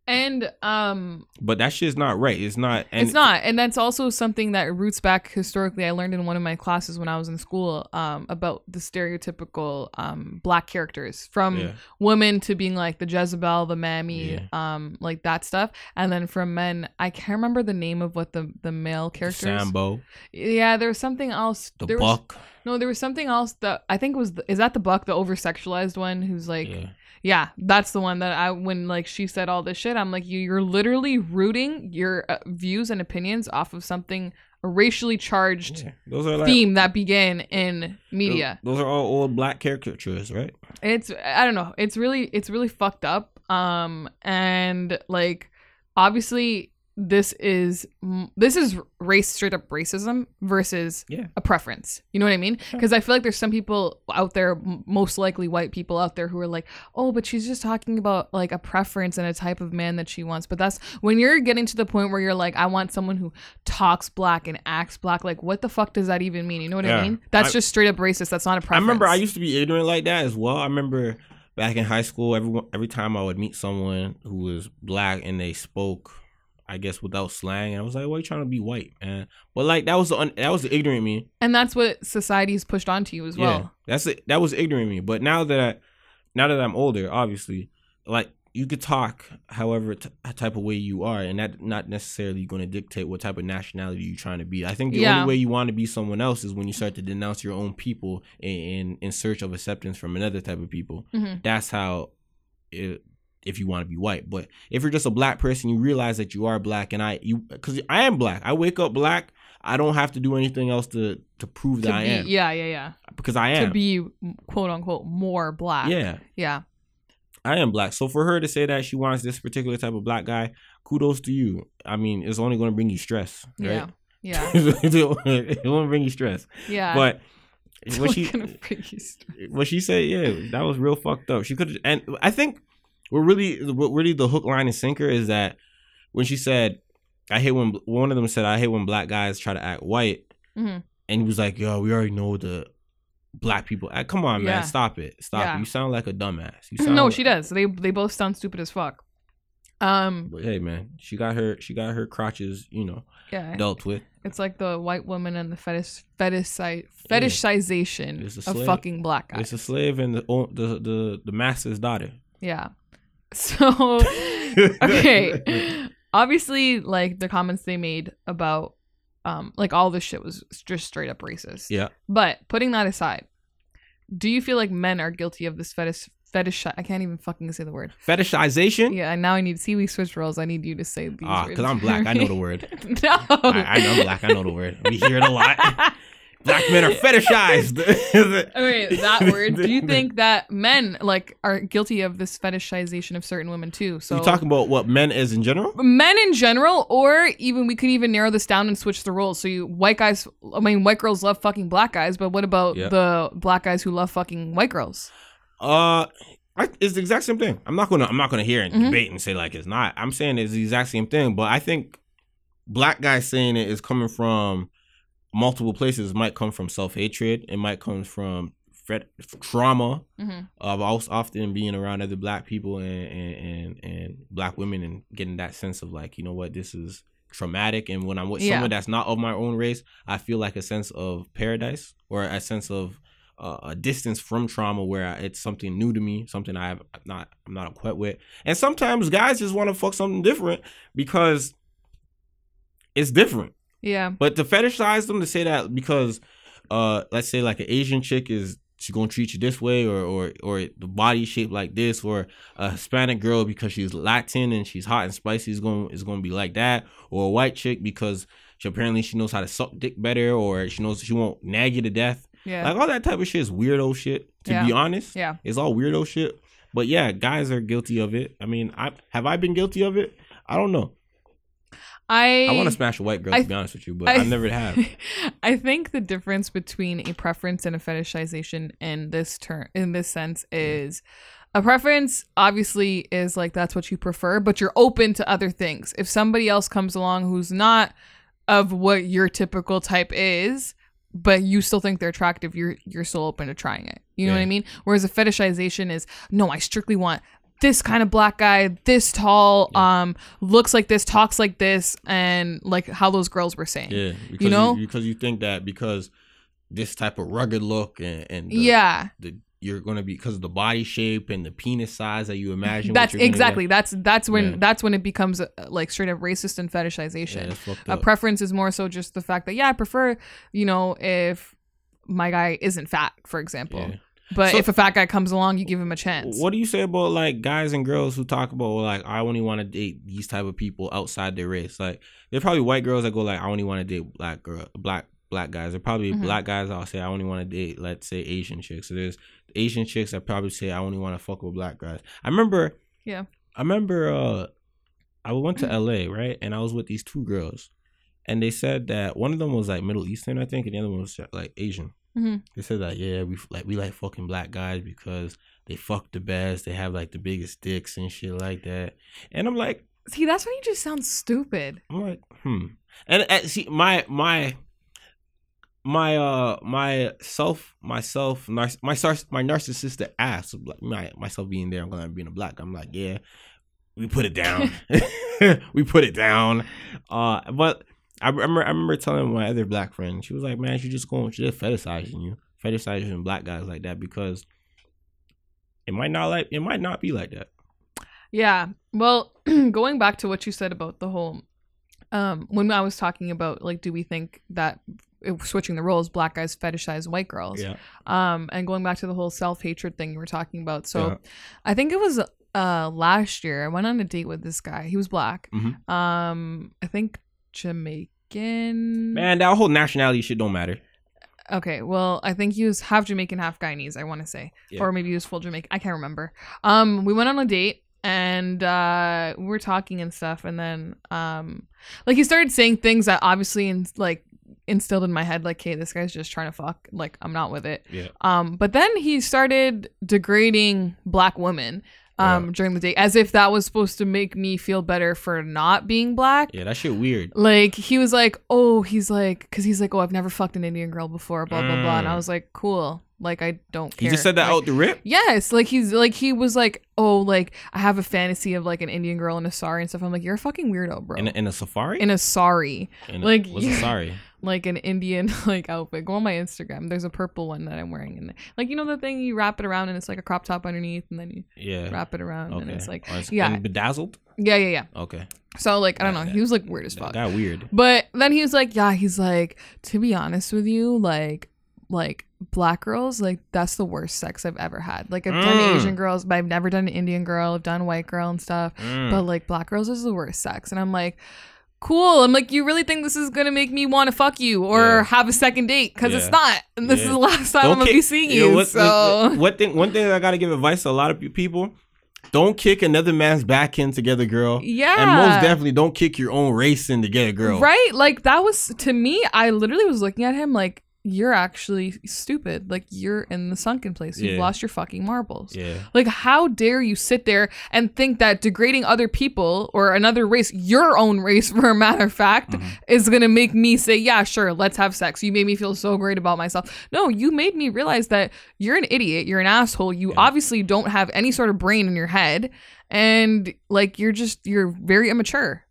And um but that shit's not right. It's not and it's not. And that's also something that roots back historically. I learned in one of my classes when I was in school um about the stereotypical um black characters, from yeah. women to being like the Jezebel, the Mammy, yeah. um like that stuff. And then from men, I can't remember the name of what the the male characters. Sambo. Yeah, there was something else. The there Buck. Was, no, there was something else that I think was the, is that the Buck, the over sexualized one who's like yeah. Yeah, that's the one that I, when like she said all this shit, I'm like, you, you're literally rooting your uh, views and opinions off of something, a racially charged yeah, those are theme like, that began in media. Those, those are all old black caricatures, right? It's, I don't know. It's really, it's really fucked up. Um, and like, obviously this is, this is race, straight up racism versus yeah. a preference. You know what I mean? Because I feel like there's some people out there, most likely white people out there, who are like, oh, but she's just talking about like a preference and a type of man that she wants. But that's when you're getting to the point where you're like, I want someone who talks black and acts black. Like, what the fuck does that even mean? You know what yeah. I mean? That's I, just straight up racist. That's not a preference. I remember I used to be ignorant like that as well. I remember back in high school, everyone, every time I would meet someone who was black and they spoke, I guess, without slang, and I was like, "Why are you trying to be white, man?" But like that was the un- that was the ignorant me, and that's what society's pushed onto you as well. Yeah, that's it. That was ignorant me. But now that I, now that I'm older, obviously, like you could talk however t- type of way you are, and that not necessarily going to dictate what type of nationality you're trying to be. I think the yeah. only way you want to be someone else is when you start to denounce your own people in in search of acceptance from another type of people. Mm-hmm. That's how it. If you want to be white. But if you're just a black person, you realize that you are black, and I, you, because I am black. I wake up black. I don't have to do anything else to to prove that to be, I am. Yeah, yeah, yeah. Because I am to be quote unquote more black. Yeah, yeah. I am black. So for her to say that she wants this particular type of black guy, kudos to you. I mean, it's only going to bring you stress, right? Yeah, yeah. It won't bring you stress. Yeah, but. What she what she said, yeah, that was real fucked up. She could, and I think. What really, what really the hook, line, and sinker is that when she said, I hate when, one of them said, I hate when black guys try to act white. Mm-hmm. And he was like, yo, we already know the black people act. Come on, yeah. man. Stop it. Stop yeah. it. You sound like a dumbass. You sound no, like- she does. They they both sound stupid as fuck. Um, but hey, man, she got her, she got her crotches, you know, yeah, dealt with. It's like the white woman and the fetish, fetish, fetishization yeah. of fucking black guys. It's a slave and the the the, the master's daughter. Yeah. So, okay. obviously, like, the comments they made about, um, like, all this shit was just straight up racist. Yeah. But putting that aside, do you feel like men are guilty of this fetish? Fetish. I can't even fucking say the word. Fetishization? Yeah, and now I need... See, we switched roles. I need you to say these ah, words. Ah, because I'm black. I know the word. No. I, I know black. I know the word. We hear it a lot. Black men are fetishized. Okay, that word. Do you think that men, like, are guilty of this fetishization of certain women, too? So, you're talking about what men is in general? Men in general, or even... We could even narrow this down and switch the roles. So, you... White guys... I mean, white girls love fucking black guys, but what about yeah. the black guys who love fucking white girls? Uh, I, it's the exact same thing. I'm not gonna, I'm not gonna hear and mm-hmm. debate and say like it's not. I'm saying it's the exact same thing. But I think black guys saying it is coming from multiple places. It might come from self hatred. It might come from fret, trauma mm-hmm. of often being around other black people and, and and and black women and getting that sense of like, you know what, this is traumatic. And when I'm with yeah. someone that's not of my own race, I feel like a sense of paradise or a sense of Uh, a distance from trauma where it's something new to me, something I've not, I'm not equipped with. And sometimes guys just want to fuck something different because it's different. Yeah. But to fetishize them, to say that because, uh, let's say like an Asian chick is, she's going to treat you this way or, or, or the body shaped like this, or a Hispanic girl because she's Latin and she's hot and spicy is going, is going to be like that, or a white chick because she apparently she knows how to suck dick better, or she knows she won't nag you to death. Yeah. Like, all that type of shit is weirdo shit, to yeah. be honest. Yeah. It's all weirdo shit. But, yeah, guys are guilty of it. I mean, I have I been guilty of it? I don't know. I I want to smash a white girl, I, to be honest with you, but I, I never have. I think the difference between a preference and a fetishization in this term, in this sense is... A preference, obviously, is, like, that's what you prefer, but you're open to other things. If somebody else comes along who's not of what your typical type is... but you still think they're attractive, you're you're still open to trying it. You know yeah. what I mean? Whereas a fetishization is, no, I strictly want this kind of black guy, this tall, yeah. um, looks like this, talks like this, and like how those girls were saying. Yeah, because you, know? you, because you think that because this type of rugged look and, and the, yeah. the you're going to be, because of the body shape and the penis size that you imagine. That's exactly. That's that's when yeah. that's when it becomes uh, like straight up racist and fetishization. Yeah, a preference is more so just the fact that, yeah, I prefer, you know, if my guy isn't fat, for example. Yeah. But so, if a fat guy comes along, you give him a chance. What do you say about like guys and girls who talk about like, I only want to date these type of people outside their race? Like, there are probably white girls that go like, I only want to date black girl, black black guys. There are probably mm-hmm. black guys that'll say, I only want to date, let's say, Asian chicks. So there's Asian chicks that probably say, I only want to fuck with black guys. I remember, yeah, I remember, uh, I went to L A, right? And I was with these two girls, and they said that one of them was like Middle Eastern, I think, and the other one was like Asian. Mm-hmm. They said that, yeah, we like we like fucking black guys because they fuck the best, they have like the biggest dicks and shit like that. And I'm like, see, that's when you just sound stupid. I'm like, hmm, and uh, see, my my. My uh my self myself my my my narcissistic ass my myself being there, I'm glad I'm being a black. I'm like, yeah, we put it down, we put it down. Uh, but I remember I remember telling my other black friend, she was like, man, she just going, she just fetishizing you, fetishizing black guys like that because it might not like it might not be like that. Yeah, well, going back to what you said about the whole, um, when I was talking about like, do we think that switching the roles, black guys fetishize white girls. Yeah. Um, and going back to the whole self-hatred thing you were talking about. So yeah. I think it was uh, last year. I went on a date with this guy. He was black. Mm-hmm. Um, I think Jamaican. Man, that whole nationality shit don't matter. Okay, well, I think he was half Jamaican, half Guyanese, I want to say. Yeah. Or maybe he was full Jamaican. I can't remember. Um, we went on a date. And uh, we were talking and stuff. And then um, like he started saying things that obviously in, like, instilled in my head, like, hey, this guy's just trying to fuck, like, I'm not with it. Yeah. Um, but then he started degrading black women um yeah. during the day, as if that was supposed to make me feel better for not being black. Yeah, that shit weird. Like, he was like, oh, he's like, because he's like, oh, I've never fucked an Indian girl before, blah blah mm. blah. And I was like, cool. Like, I don't care. He just said that like, out the rip? Yes. Like, he's like, he was like, oh, like, I have a fantasy of like an Indian girl in a sari and stuff. I'm like, you're a fucking weirdo, bro. In a, in a safari? In a sari. In a, like, what's a sari? like an Indian like outfit. Go on my Instagram. There's a purple one that I'm wearing in there. Like, you know the thing you wrap it around and it's like a crop top underneath, and then you yeah. wrap it around okay. and it's like oh, it's yeah. And bedazzled? Yeah, yeah, yeah. Okay. So like I don't know, that, he was like weird as fuck. That got weird. But then he was like, yeah, he's like, to be honest with you, like like black girls, like that's the worst sex I've ever had. Like I've mm. done Asian girls, but I've never done an Indian girl. I've done white girl and stuff, mm. but like black girls is the worst sex. And I'm like, cool. I'm like, you really think this is gonna make me want to fuck you or yeah. have a second date? Because yeah. it's not. And this yeah. is the last time don't I'm kick, gonna be seeing you. you know, what, so what thing? One thing that I gotta give advice to a lot of people. Don't kick another man's back in to get a girl. Yeah. And most definitely don't kick your own race in to get a girl. Right? Like, that was, to me, I literally was looking at him like, you're actually stupid. Like, you're in the sunken place. You've yeah. lost your fucking marbles. Yeah. Like, how dare you sit there and think that degrading other people or another race, your own race, for a matter of fact, mm-hmm. is going to make me say, yeah, sure, let's have sex. You made me feel so great about myself. No, you made me realize that you're an idiot. You're an asshole. You yeah. obviously don't have any sort of brain in your head. And, like, you're just, you're very immature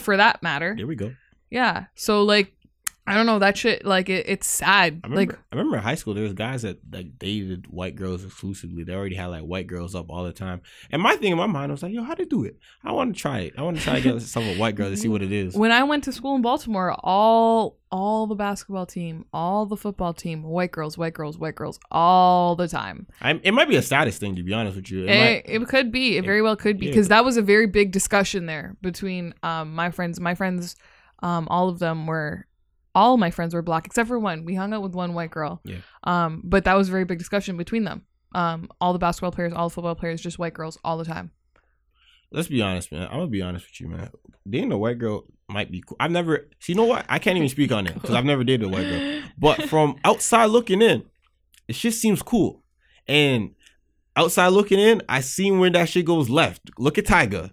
for that matter. There we go. Yeah. So, like, I don't know, that shit, like, it, it's sad. I remember, like, I remember in high school, there was guys that, like, dated white girls exclusively. They already had, like, white girls up all the time. And my thing in my mind was like, yo, how to do it? I want to try it. I want to try to get some white girl to see what it is. When I went to school in Baltimore, all all the basketball team, all the football team, white girls, white girls, white girls, all the time. I, it might be a status thing, to be honest with you. It, it, might, it could be. It very well could be. Because yeah. that was a very big discussion there between um, my friends. My friends, um, all of them were... All my friends were black except for one. We hung out with one white girl. Yeah. Um, but that was a very big discussion between them. Um, all the basketball players, all the football players, just white girls all the time. Let's be honest, man. I'm gonna be honest with you, man. Dating a white girl might be cool. I've never. So you know what? I can't even speak on it because I've never dated a white girl. But from outside looking in, it just seems cool. And outside looking in, I seen where that shit goes left. Look at Tyga.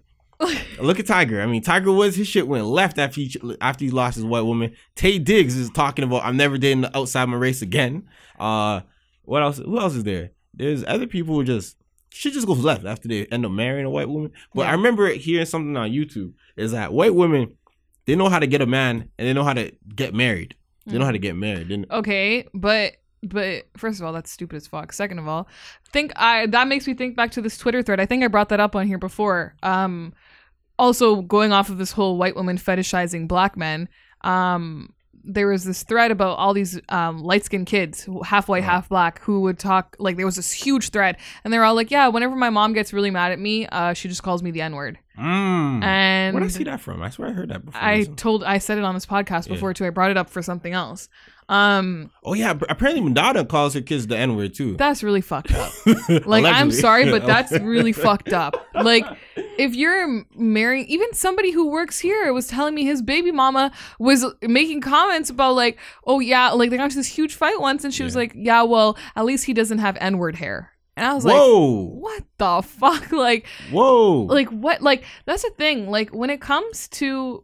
Look at Tiger. I mean, Tiger Woods, his shit went left after he after he lost his white woman. Tay Diggs is talking about I'm never dating outside my race again. Uh, what else? Who else is there? There's other people who just shit just goes left after they end up marrying a white woman. But yeah. I remember hearing something on YouTube is that white women, they know how to get a man and they know how to get married. They know how to get married. They know- okay, but. But first of all, that's stupid as fuck. Second of all, think I that makes me think back to this Twitter thread. I think I brought that up on here before. Um, also, going off of this whole white woman fetishizing black men, um, there was this thread about all these um, light-skinned kids, half white, half black, who would talk, like there was this huge thread. And they were all like, yeah, whenever my mom gets really mad at me, uh, she just calls me the N-word. Mm. And where did I see that from? I swear I heard that before. I told, I said it on this podcast before yeah. too. I brought it up for something else. Um. Oh yeah. Apparently, Madonna calls her kids the N-word too. That's really fucked up. Like, I'm sorry, but that's really fucked up. Like, if you're marrying, even somebody who works here was telling me his baby mama was making comments about like, oh yeah, like they got into this huge fight once, and she yeah. was like, yeah, well, at least he doesn't have N-word hair. And I was whoa. like, what the fuck? Like, whoa. Like, what? Like, that's the thing. Like, when it comes to.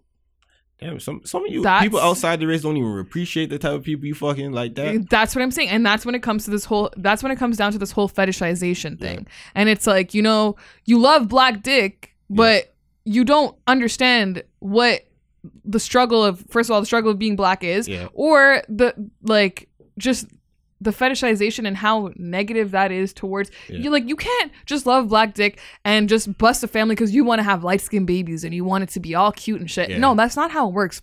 Damn, some some of you that's, people outside the race don't even appreciate the type of people you fucking like that. That's what I'm saying. And that's when it comes to this whole, that's when it comes down to this whole fetishization thing. Yeah. And it's like, you know, you love black dick, but yes. you don't understand what the struggle of, first of all, the struggle of being black is, yeah. or the, like, just the fetishization and how negative that is towards yeah. you. Like, you can't just love black dick and just bust a family because you want to have light-skinned babies and you want it to be all cute and shit. Yeah. No, that's not how it works.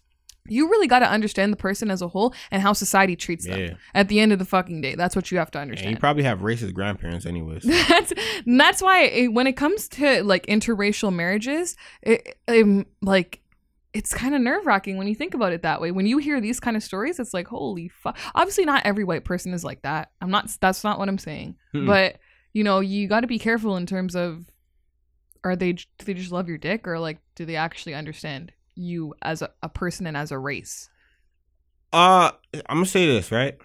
You really got to understand the person as a whole and how society treats them. Yeah. At the end of the fucking day, that's what you have to understand. And you probably have racist grandparents anyways. that's that's why it, when it comes to like interracial marriages, it, it like it's kind of nerve-wracking when you think about it that way. When you hear these kind of stories, it's like, holy fuck. Obviously, not every white person is like that. I'm not. That's not what I'm saying. Mm-mm. But, you know, you got to be careful in terms of, are they, do they just love your dick? Or, like, do they actually understand you as a, a person and as a race? Uh, I'm going to say this, right?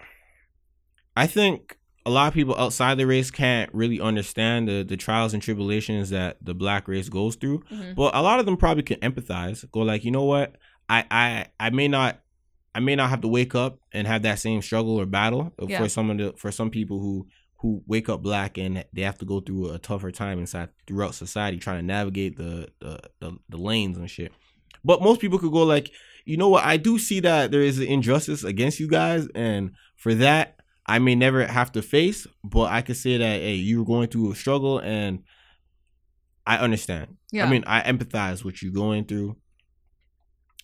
I think a lot of people outside the race can't really understand the, the trials and tribulations that the black race goes through. Mm-hmm. But a lot of them probably can empathize. Go like, you know what? I, I, I may not I may not have to wake up and have that same struggle or battle yeah. for some of the for some people who who wake up black and they have to go through a tougher time inside throughout society trying to navigate the the, the, the lanes and shit. But most people could go like, you know what? I do see that there is an injustice against you guys, and for that, I may never have to face, but I could say that, hey, you're going through a struggle, and I understand. Yeah. I mean, I empathize with you going through.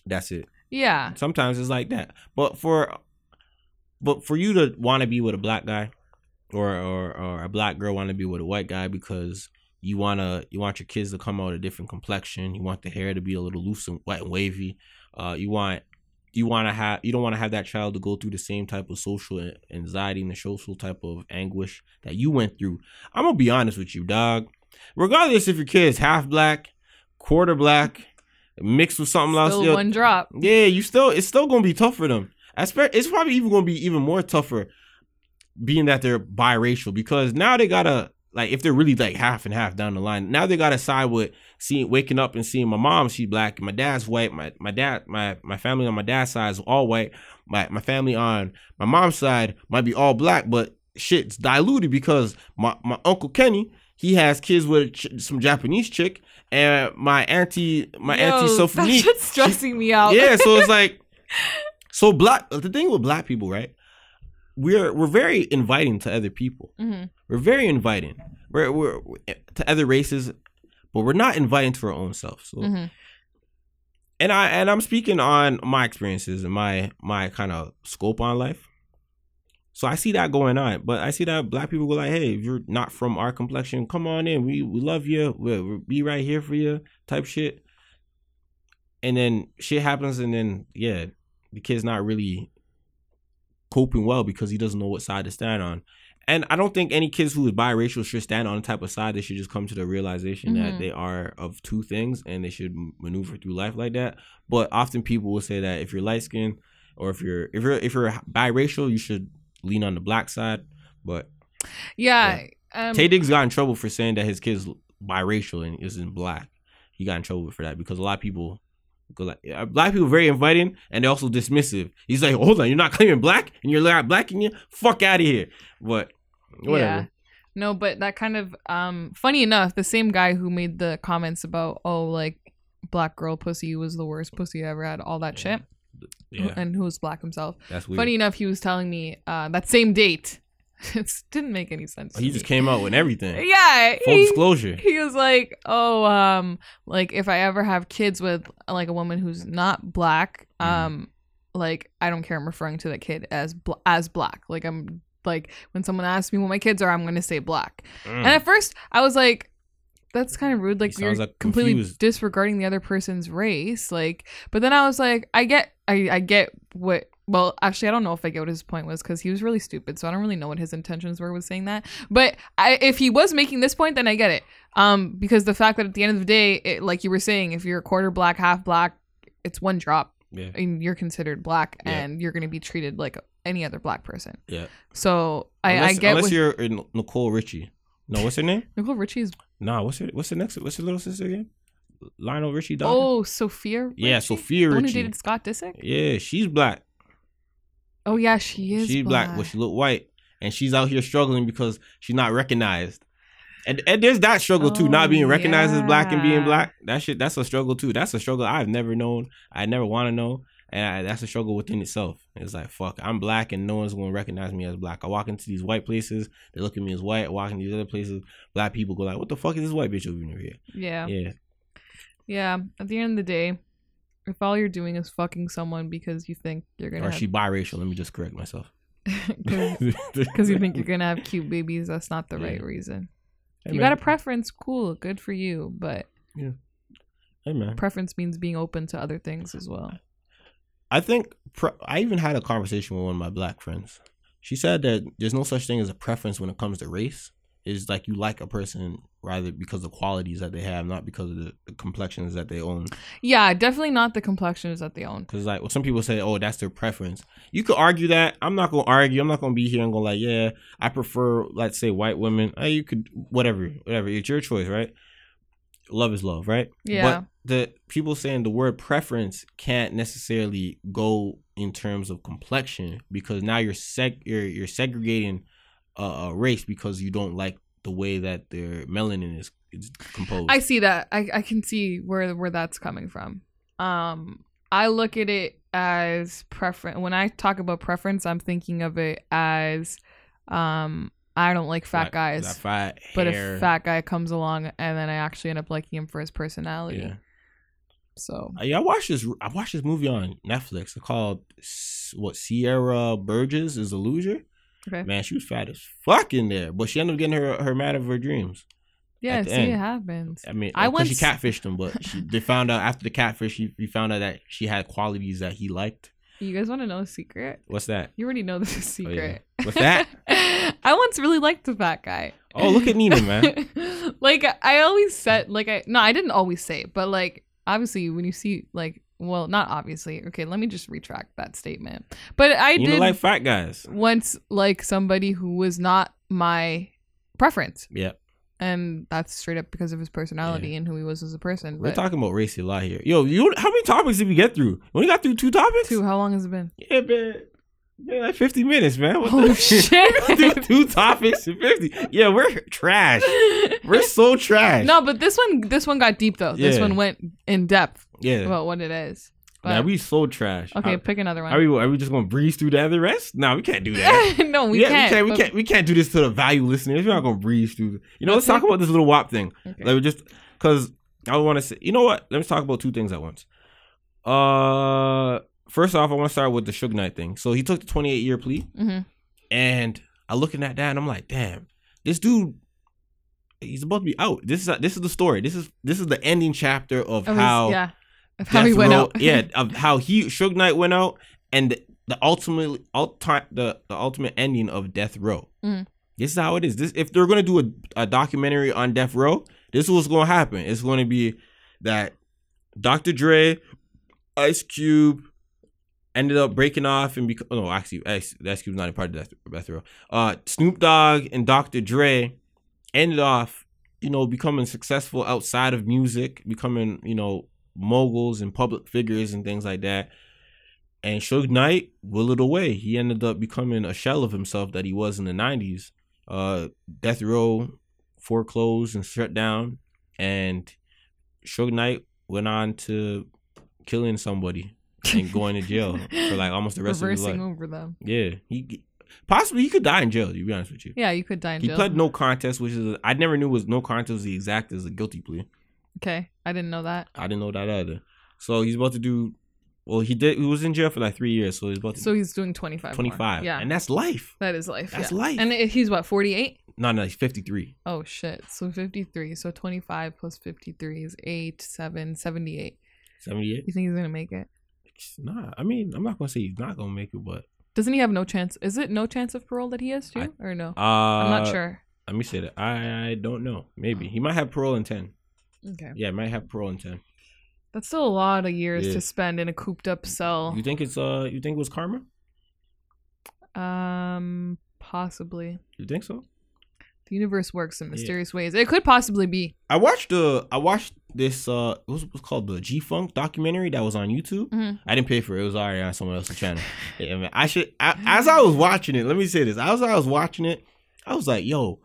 That's it. Yeah. Sometimes it's like that. But for but for you to want to be with a black guy or, or, or a black girl want to be with a white guy because you want to you want your kids to come out a different complexion, you want the hair to be a little loose and wet and wavy. Uh, you want you want to have you don't want to have that child to go through the same type of social anxiety and the social type of anguish that you went through. I'm going to be honest with you, dog. Regardless if your kid is half black, quarter black, mixed with something else, still one drop. Yeah, you still it's still gonna be tough for them. I expect it's probably even gonna be even more tougher, being that they're biracial, because now they gotta like if they're really like half and half down the line. Now they gotta side with seeing waking up and seeing my mom, she's black, and my dad's white. My my dad my my family on my dad's side is all white. My my family on my mom's side might be all black, but shit's diluted because my my uncle Kenny, he has kids with ch- some Japanese chick. And my auntie, my Yo, auntie Sophie, that's stressing she, me out. Yeah, so it's like, so black. The thing with black people, right? We're we're very inviting to other people. Mm-hmm. We're very inviting. We're, we're to other races, but we're not inviting to our own self. So, mm-hmm. and I and I'm speaking on my experiences and my my kind of scope on life. So I see that going on, but I see that black people go like, hey, if you're not from our complexion, come on in. We we love you. We'll, we'll be right here for you type shit. And then shit happens, and then, yeah, the kid's not really coping well because he doesn't know what side to stand on. And I don't think any kids who is biracial should stand on the type of side. They should just come to the realization mm-hmm. that they are of two things, and they should maneuver through life like that. But often people will say that if you're light-skinned or if you're if you're, if you're biracial, you should lean on the black side, but yeah, yeah. Um, Tay Diggs got in trouble for saying that his kid's biracial and isn't black. He got in trouble for that because a lot of people go like, black people are very inviting and they're also dismissive. He's like, hold on, you're not claiming black and you're not black in you? Fuck out of here. But whatever. Yeah. No, but that kind of um funny enough, the same guy who made the comments about, oh, like black girl pussy was the worst pussy I ever had, all that yeah. shit. Yeah. And who was black himself. That's weird. Funny enough, he was telling me uh, that same date. It didn't make any sense. Oh, he me. just came out with everything. Yeah. Full he, disclosure. He was like, oh, um, like if I ever have kids with like a woman who's not black, um, mm. like I don't care. I'm referring to that kid as bl- as black. Like I'm like when someone asks me what my kids are, I'm gonna say black. Mm. And at first, I was like, that's kind of rude. Like you're like completely confused. Disregarding the other person's race. Like, but then I was like, I get, I, I get what. Well, actually, I don't know if I get what his point was because he was really stupid. So I don't really know what his intentions were with saying that. But I, if he was making this point, then I get it. Um, because the fact that at the end of the day, it, like you were saying, if you're a quarter black, half black, it's one drop. Yeah. And you're considered black, yeah. and you're going to be treated like any other black person. Yeah. So I, unless, I get unless what, you're in Nicole Richie. No, what's her name? Nicole Richie is. Nah, what's her? What's the next? What's her little sister again? Lionel Richie. Daughter? Oh, Sophia. Richie? Yeah, Sophia Richie. The one who dated Scott Disick. Yeah, she's black. Oh yeah, she is. She's black, black but she look white, and she's out here struggling because she's not recognized. And and there's that struggle oh, too, not being recognized yeah. as black and being black. That shit, that's a struggle too. That's a struggle I've never known. I never want to know, and I, that's a struggle within itself. It's like, fuck, I'm black and no one's going to recognize me as black. I walk into these white places, they look at me as white. I walk into these other places, black people go like, what the fuck is this white bitch over here? Yeah. Yeah. Yeah. At the end of the day, if all you're doing is fucking someone because you think you're going to Or have... she biracial. Let me just correct myself. Because you think you're going to have cute babies. That's not the yeah. right reason. Hey, you man. Got a preference. Cool. Good for you. But yeah. Hey, man. Preference means being open to other things as well. I think pre- I even had a conversation with one of my black friends. She said that there's no such thing as a preference when it comes to race. It's like you like a person rather because of qualities that they have, not because of the, the complexions that they own. Yeah, definitely not the complexions that they own. Because like, well, some people say, oh, that's their preference. You could argue that. I'm not going to argue. I'm not going to be here and go like, yeah, I prefer, let's say, white women. Oh, you could, whatever, whatever. It's your choice, right? Love is love, right? Yeah. But the people saying the word preference can't necessarily go in terms of complexion because now you're seg- you're, you're segregating a, a race because you don't like the way that their melanin is, is composed. I see that. I, I can see where where that's coming from. Um, I look at it as preference. When I talk about preference, I'm thinking of it as um, I don't like fat, fat guys. That fat but hair. A fat guy comes along, and then I actually end up liking him for his personality. Yeah. So yeah, I watched this. I watched this movie on Netflix called what Sierra Burgess is a Loser. Okay. Man, she was fat as fuck in there, but she ended up getting her her man of her dreams. Yeah, see, end. It happens. I mean, I once... she catfished him, but she, they found out after the catfish, she, we found out that she had qualities that he liked. You guys want to know a secret? What's that? You already know this is a secret. Oh, yeah. What's that? I once really liked the fat guy. Oh, look at Nina, man. Like I always said, like I no, I didn't always say, it, but like. Obviously, when you see, like, well, not obviously. Okay, let me just retract that statement. But I you did like fat guys. Once like somebody who was not my preference. Yeah. And that's straight up because of his personality yeah. and who he was as a person. We're but... talking about race a lot here. Yo, you how many topics did we get through? We only got through two topics? Two. How long has it been? Yeah, man. Yeah, like fifty minutes, man. What oh, the shit. two, two topics in fifty. Yeah, we're trash. We're so trash. No, but this one this one got deep, though. Yeah. This one went in depth yeah. about what it is. But, man, we so trash. Okay, I, pick another one. Are we, are we just going to breeze through the other rest? No, we can't do that. no, we, yeah, can't, we, can't, we can't. We can't do this to the value listeners. We're not going to breeze through. You know, let's talk about this Lil Wop thing. Okay. Like, just because I want to say, you know what? Let's talk about two things at once. Uh... First off, I want to start with the Suge Knight thing. So he took the twenty-eight year plea, mm-hmm. and I'm looking at that, and I'm like, "Damn, this dude, he's about to be out." This is this is the story. This is this is the ending chapter of oh, how, yeah, of how he went Row, out. yeah, of how he Suge Knight went out, and the, the ultimate ulti- the the ultimate ending of Death Row. Mm-hmm. This is how it is. This if they're gonna do a, a documentary on Death Row, this is what's gonna happen. It's gonna be that Doctor Dre, Ice Cube. Ended up breaking off and become... No, actually, Ice Cube's not a part of Death Row. Uh, Snoop Dogg and Doctor Dre ended off, you know, becoming successful outside of music, becoming, you know, moguls and public figures and things like that. And Suge Knight willed away. He ended up becoming a shell of himself that he was in the nineties. Uh, Death Row foreclosed and shut down. And Suge Knight went on to killing somebody. And going to jail for like almost the rest Reversing of his life. Over them. Yeah, he possibly he could die in jail. To be honest with you. Yeah, you could die in he jail. He pled no contest, which is I never knew was no contest was the exact as a guilty plea. Okay, I didn't know that. I didn't know that either. So he's about to do. Well, he did. He was in jail for like three years, so he's about to. So he's doing twenty-five. Twenty-five. More. Yeah, and that's life. That is life. That's yeah. life. And he's what forty-eight. No, no, he's fifty-three. Oh shit! So fifty-three. So twenty-five plus fifty-three is eight, seven, seventy-eight. Seventy-eight. You think he's gonna make it? Nah, I mean, I'm not gonna say he's not gonna make it, but doesn't he have no chance? Is it no chance of parole that he has too, I, or no? Uh, I'm not sure. Let me say that I, I don't know. Maybe he might have parole in ten. Okay. Yeah, might have parole in ten. That's still a lot of years yeah. to spend in a cooped up cell. You think it's uh? You think it was karma? Um, possibly. You think so? The universe works in mysterious yeah. ways. It could possibly be. I watched the uh, I watched this uh it was, it was called the G-Funk documentary that was on YouTube. Mm-hmm. I didn't pay for it. It was already on someone else's channel. Yeah, man. I should I, as I was watching it, let me say this. As I was watching it, I was like, "Yo,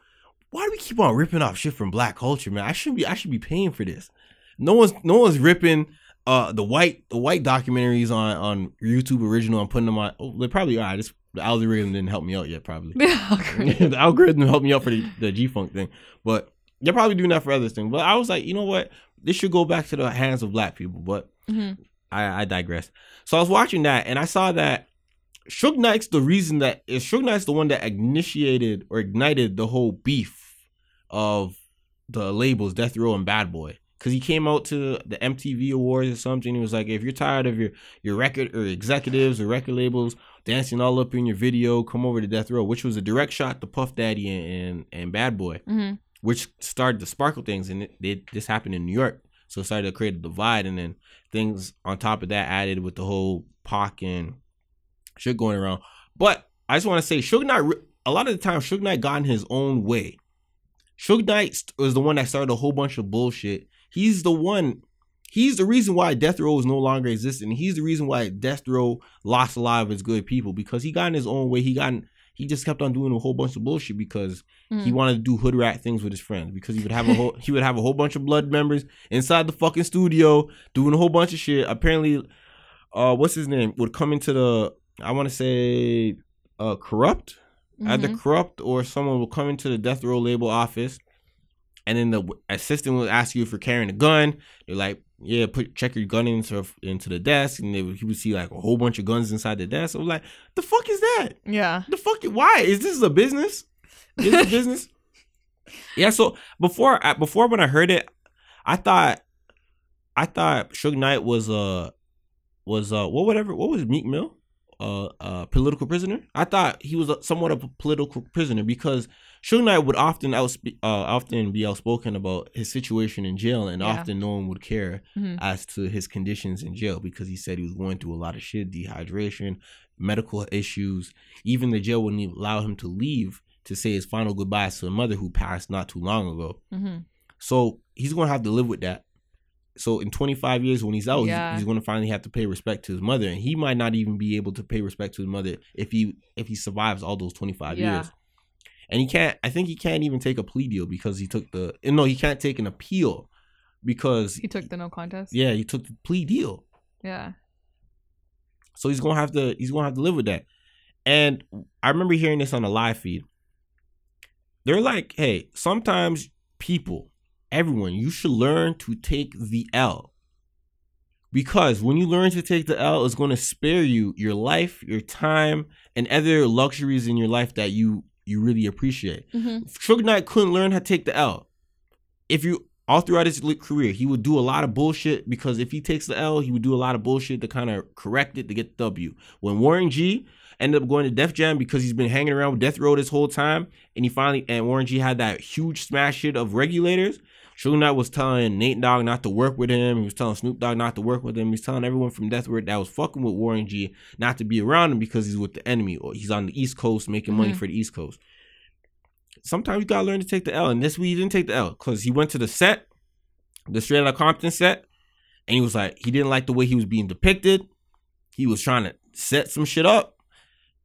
why do we keep on ripping off shit from black culture, man? I should be I should be paying for this. No one's no one's ripping uh the white the white documentaries on on YouTube original and putting them on. Oh, they probably are. This The algorithm didn't help me out yet, probably. The algorithm, the algorithm helped me out for the, the G-Funk thing. But they're probably doing that for other things. But I was like, you know what? This should go back to the hands of black people. But mm-hmm. I, I digress. So I was watching that, and I saw that Suge Knight's the reason that... Is Suge Knight's the one that initiated or ignited the whole beef of the labels, Death Row and Bad Boy. Because he came out to the M T V Awards or something. He was like, if you're tired of your, your record or executives or record labels... dancing all up in your video, come over to Death Row, which was a direct shot to Puff Daddy and, and, and Bad Boy, mm-hmm. which started to sparkle things, and it, it, this happened in New York, so it started to create a divide, and then things on top of that added with the whole Pac and Suge going around. But I just want to say, Suge Knight, a lot of the time, Suge Knight got in his own way. Suge Knight was the one that started a whole bunch of bullshit. He's the one... He's the reason why Death Row is no longer existing. He's the reason why Death Row lost a lot of his good people because he got in his own way. He got in, he just kept on doing a whole bunch of bullshit because mm. he wanted to do hood rat things with his friends because he would have a whole he would have a whole bunch of blood members inside the fucking studio doing a whole bunch of shit. Apparently, uh, what's his name, would come into the, I want to say, uh, Corrupt, mm-hmm. either Corrupt or someone would come into the Death Row label office, and then the assistant would ask you if you're carrying a gun. You're like, yeah, put check your gun into into the desk, and they would, he would see like a whole bunch of guns inside the desk. I was like, the fuck is that? Yeah, the fuck? Why is this a business? Is this a business? Yeah. So before, before when I heard it, I thought, I thought Suge Knight was a uh, was uh what whatever what was Meek Mill, uh, uh political prisoner. I thought he was a, somewhat of a political prisoner because Suge Knight would often outspe- uh, often be outspoken about his situation in jail, and yeah. often no one would care mm-hmm. as to his conditions in jail because he said he was going through a lot of shit, dehydration, medical issues. Even the jail wouldn't allow him to leave to say his final goodbyes to a mother who passed not too long ago. Mm-hmm. So he's going to have to live with that. So in twenty-five years when he's out, yeah. he's, he's going to finally have to pay respect to his mother, and he might not even be able to pay respect to his mother if he if he survives all those twenty-five yeah. years. And he can't, I think he can't even take a plea deal because he took the, no, he can't take an appeal because he took the no contest. Yeah, he took the plea deal. Yeah. So he's going to have to, he's going to have to live with that. And I remember hearing this on a live feed. They're like, hey, sometimes people, everyone, you should learn to take the L. Because when you learn to take the L, it's going to spare you your life, your time, and other luxuries in your life that you you really appreciate. Mm-hmm. Suge Knight couldn't learn how to take the L. If you, all throughout his career, he would do a lot of bullshit because if he takes the L, he would do a lot of bullshit to kind of correct it to get the W. When Warren G ended up going to Def Jam because he's been hanging around with Death Row this whole time, and he finally, and Warren G had that huge smash hit of Regulators, Suge Knight was telling Nate Dogg not to work with him. He was telling Snoop Dogg not to work with him. He was telling everyone from Death Row that was fucking with Warren G not to be around him because he's with the enemy or he's on the East Coast making mm-hmm. money for the East Coast. Sometimes you gotta learn to take the L, and this week he didn't take the L because he went to the set, the Straight Outta Compton set, and he was like, he didn't like the way he was being depicted. He was trying to set some shit up,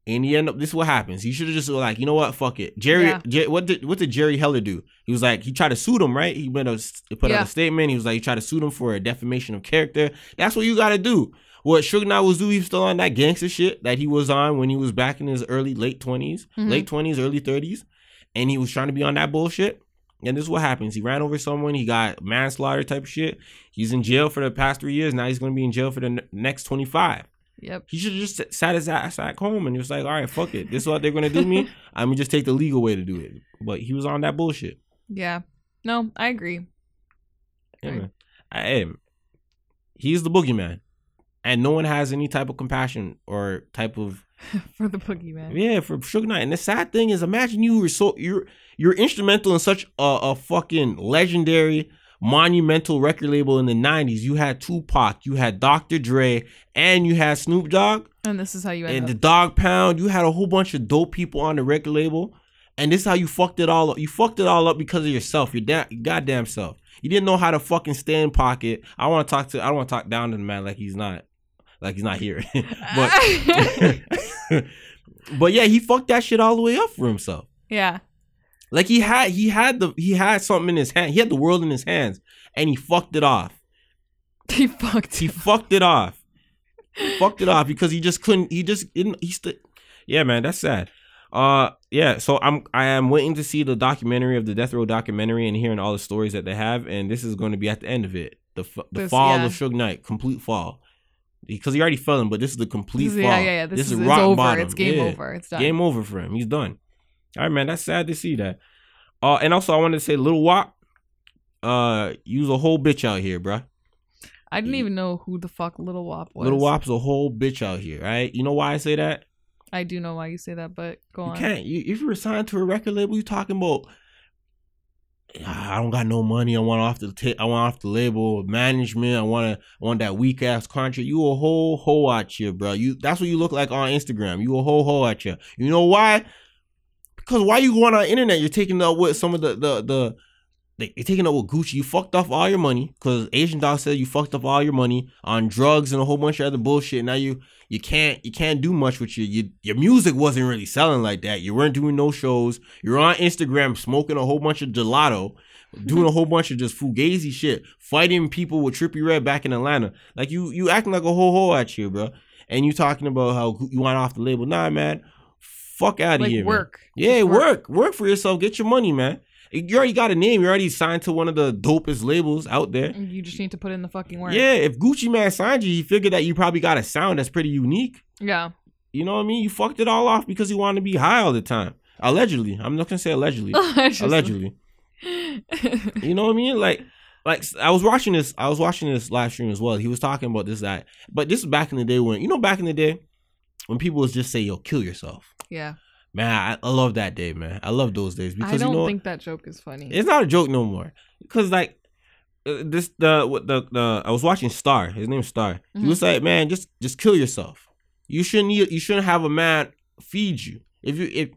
and he ended up, this is what happens. He should have just been like, you know what, fuck it. Jerry, yeah. Jer- what did what did Jerry Heller do? He was like, he tried to sue them, right? He went up, put yeah. out a statement. He was like, he tried to sue them for a defamation of character. That's what you got to do. What Suge Knight was doing, he was still on that gangster shit that he was on when he was back in his early, late twenties, mm-hmm. late twenties, early thirties. And he was trying to be on that bullshit. And this is what happens. He ran over someone. He got manslaughter type of shit. He's in jail for the past three years. Now he's going to be in jail for the n- next twenty-five. Yep. He should have just sat his ass back home and he was like, all right, fuck it. This is what they're going to do me. I'm going to just take the legal way to do it. But he was on that bullshit. Yeah. No, I agree. Yeah, man. I, hey, he's the boogeyman. And no one has any type of compassion or type of... for the boogeyman. Yeah, for Suge Knight. And the sad thing is, imagine you were so... You're, you're instrumental in such a, a fucking legendary... monumental record label in the nineties. You had Tupac, you had Doctor Dre, and you had Snoop Dogg. And this is how you end and up. The Dog Pound. You had a whole bunch of dope people on the record label, and this is how you fucked it all up. You fucked it all up because of yourself, your, da- your goddamn self. You didn't know how to fucking stay in pocket. I want to talk to. I don't want to talk down to the man like he's not, like he's not here. but, but yeah, he fucked that shit all the way up for himself. Yeah. Like he had, he had the, he had something in his hand. He had the world in his hands, and he fucked it off. He fucked. He fucked it off. Fucked it off because he just couldn't. He just didn't. He st- Yeah, man, that's sad. Uh, yeah. So I'm, I am waiting to see the documentary of the Death Row documentary and hearing all the stories that they have. And this is going to be at the end of it, the f- the this, fall yeah. of Suge Knight, complete fall. Because he already fell in, but this is the complete this, fall. Yeah, yeah, yeah. This, this is, is rock over. bottom. It's game yeah. over. It's done. Game over for him. He's done. All right, man, that's sad to see that. Uh, and also, I wanted to say, Lil Wop, uh, you's a whole bitch out here, bruh. I didn't yeah. even know who the fuck Lil Wop was. Lil Wop's a whole bitch out here, right? You know why I say that? I do know why you say that, but go you on. Can't. You, if you were signed to a record label, you talking about, I don't got no money. I want off the t- I want off the label management. I want to want that weak ass contract. You a whole hoe out here, bro. You that's what you look like on Instagram. You a whole hoe out here. You know why? Because why you going on the internet? You're taking up with some of the, the, the, the you're taking up with Gucci. You fucked off all your money because Asian Dog said you fucked up all your money on drugs and a whole bunch of other bullshit. Now you, you can't, you can't do much with your, you, your music wasn't really selling like that. You weren't doing no shows. You're on Instagram smoking a whole bunch of gelato, doing a whole bunch of just fugazi shit, fighting people with Trippie Redd back in Atlanta. Like, you you acting like a whole whore out here, bro. And you talking about how you want off the label. Nah, man. Fuck out of like here. Work. Man. Yeah, work. work. Work for yourself. Get your money, man. You already got a name. You're already signed to one of the dopest labels out there. You just need to put in the fucking work. Yeah, if Gucci Mane signed you, he figured that you probably got a sound that's pretty unique. Yeah. You know what I mean? You fucked it all off because you wanted to be high all the time. Allegedly. I'm not going to say allegedly. Allegedly. You know what I mean? Like, like I was watching this. I was watching this live stream as well. He was talking about this, that. But this is back in the day when, you know, back in the day when people would just say, yo, kill yourself. Yeah. Man, I, I love that day, man. I love those days. Because, I don't you know, think that joke is funny. It's not a joke no more. Because, like, this, the, the, the, I was watching Star. His name's Star. Mm-hmm. He was like, man, just, just kill yourself. You shouldn't, you shouldn't have a man feed you. If you, if,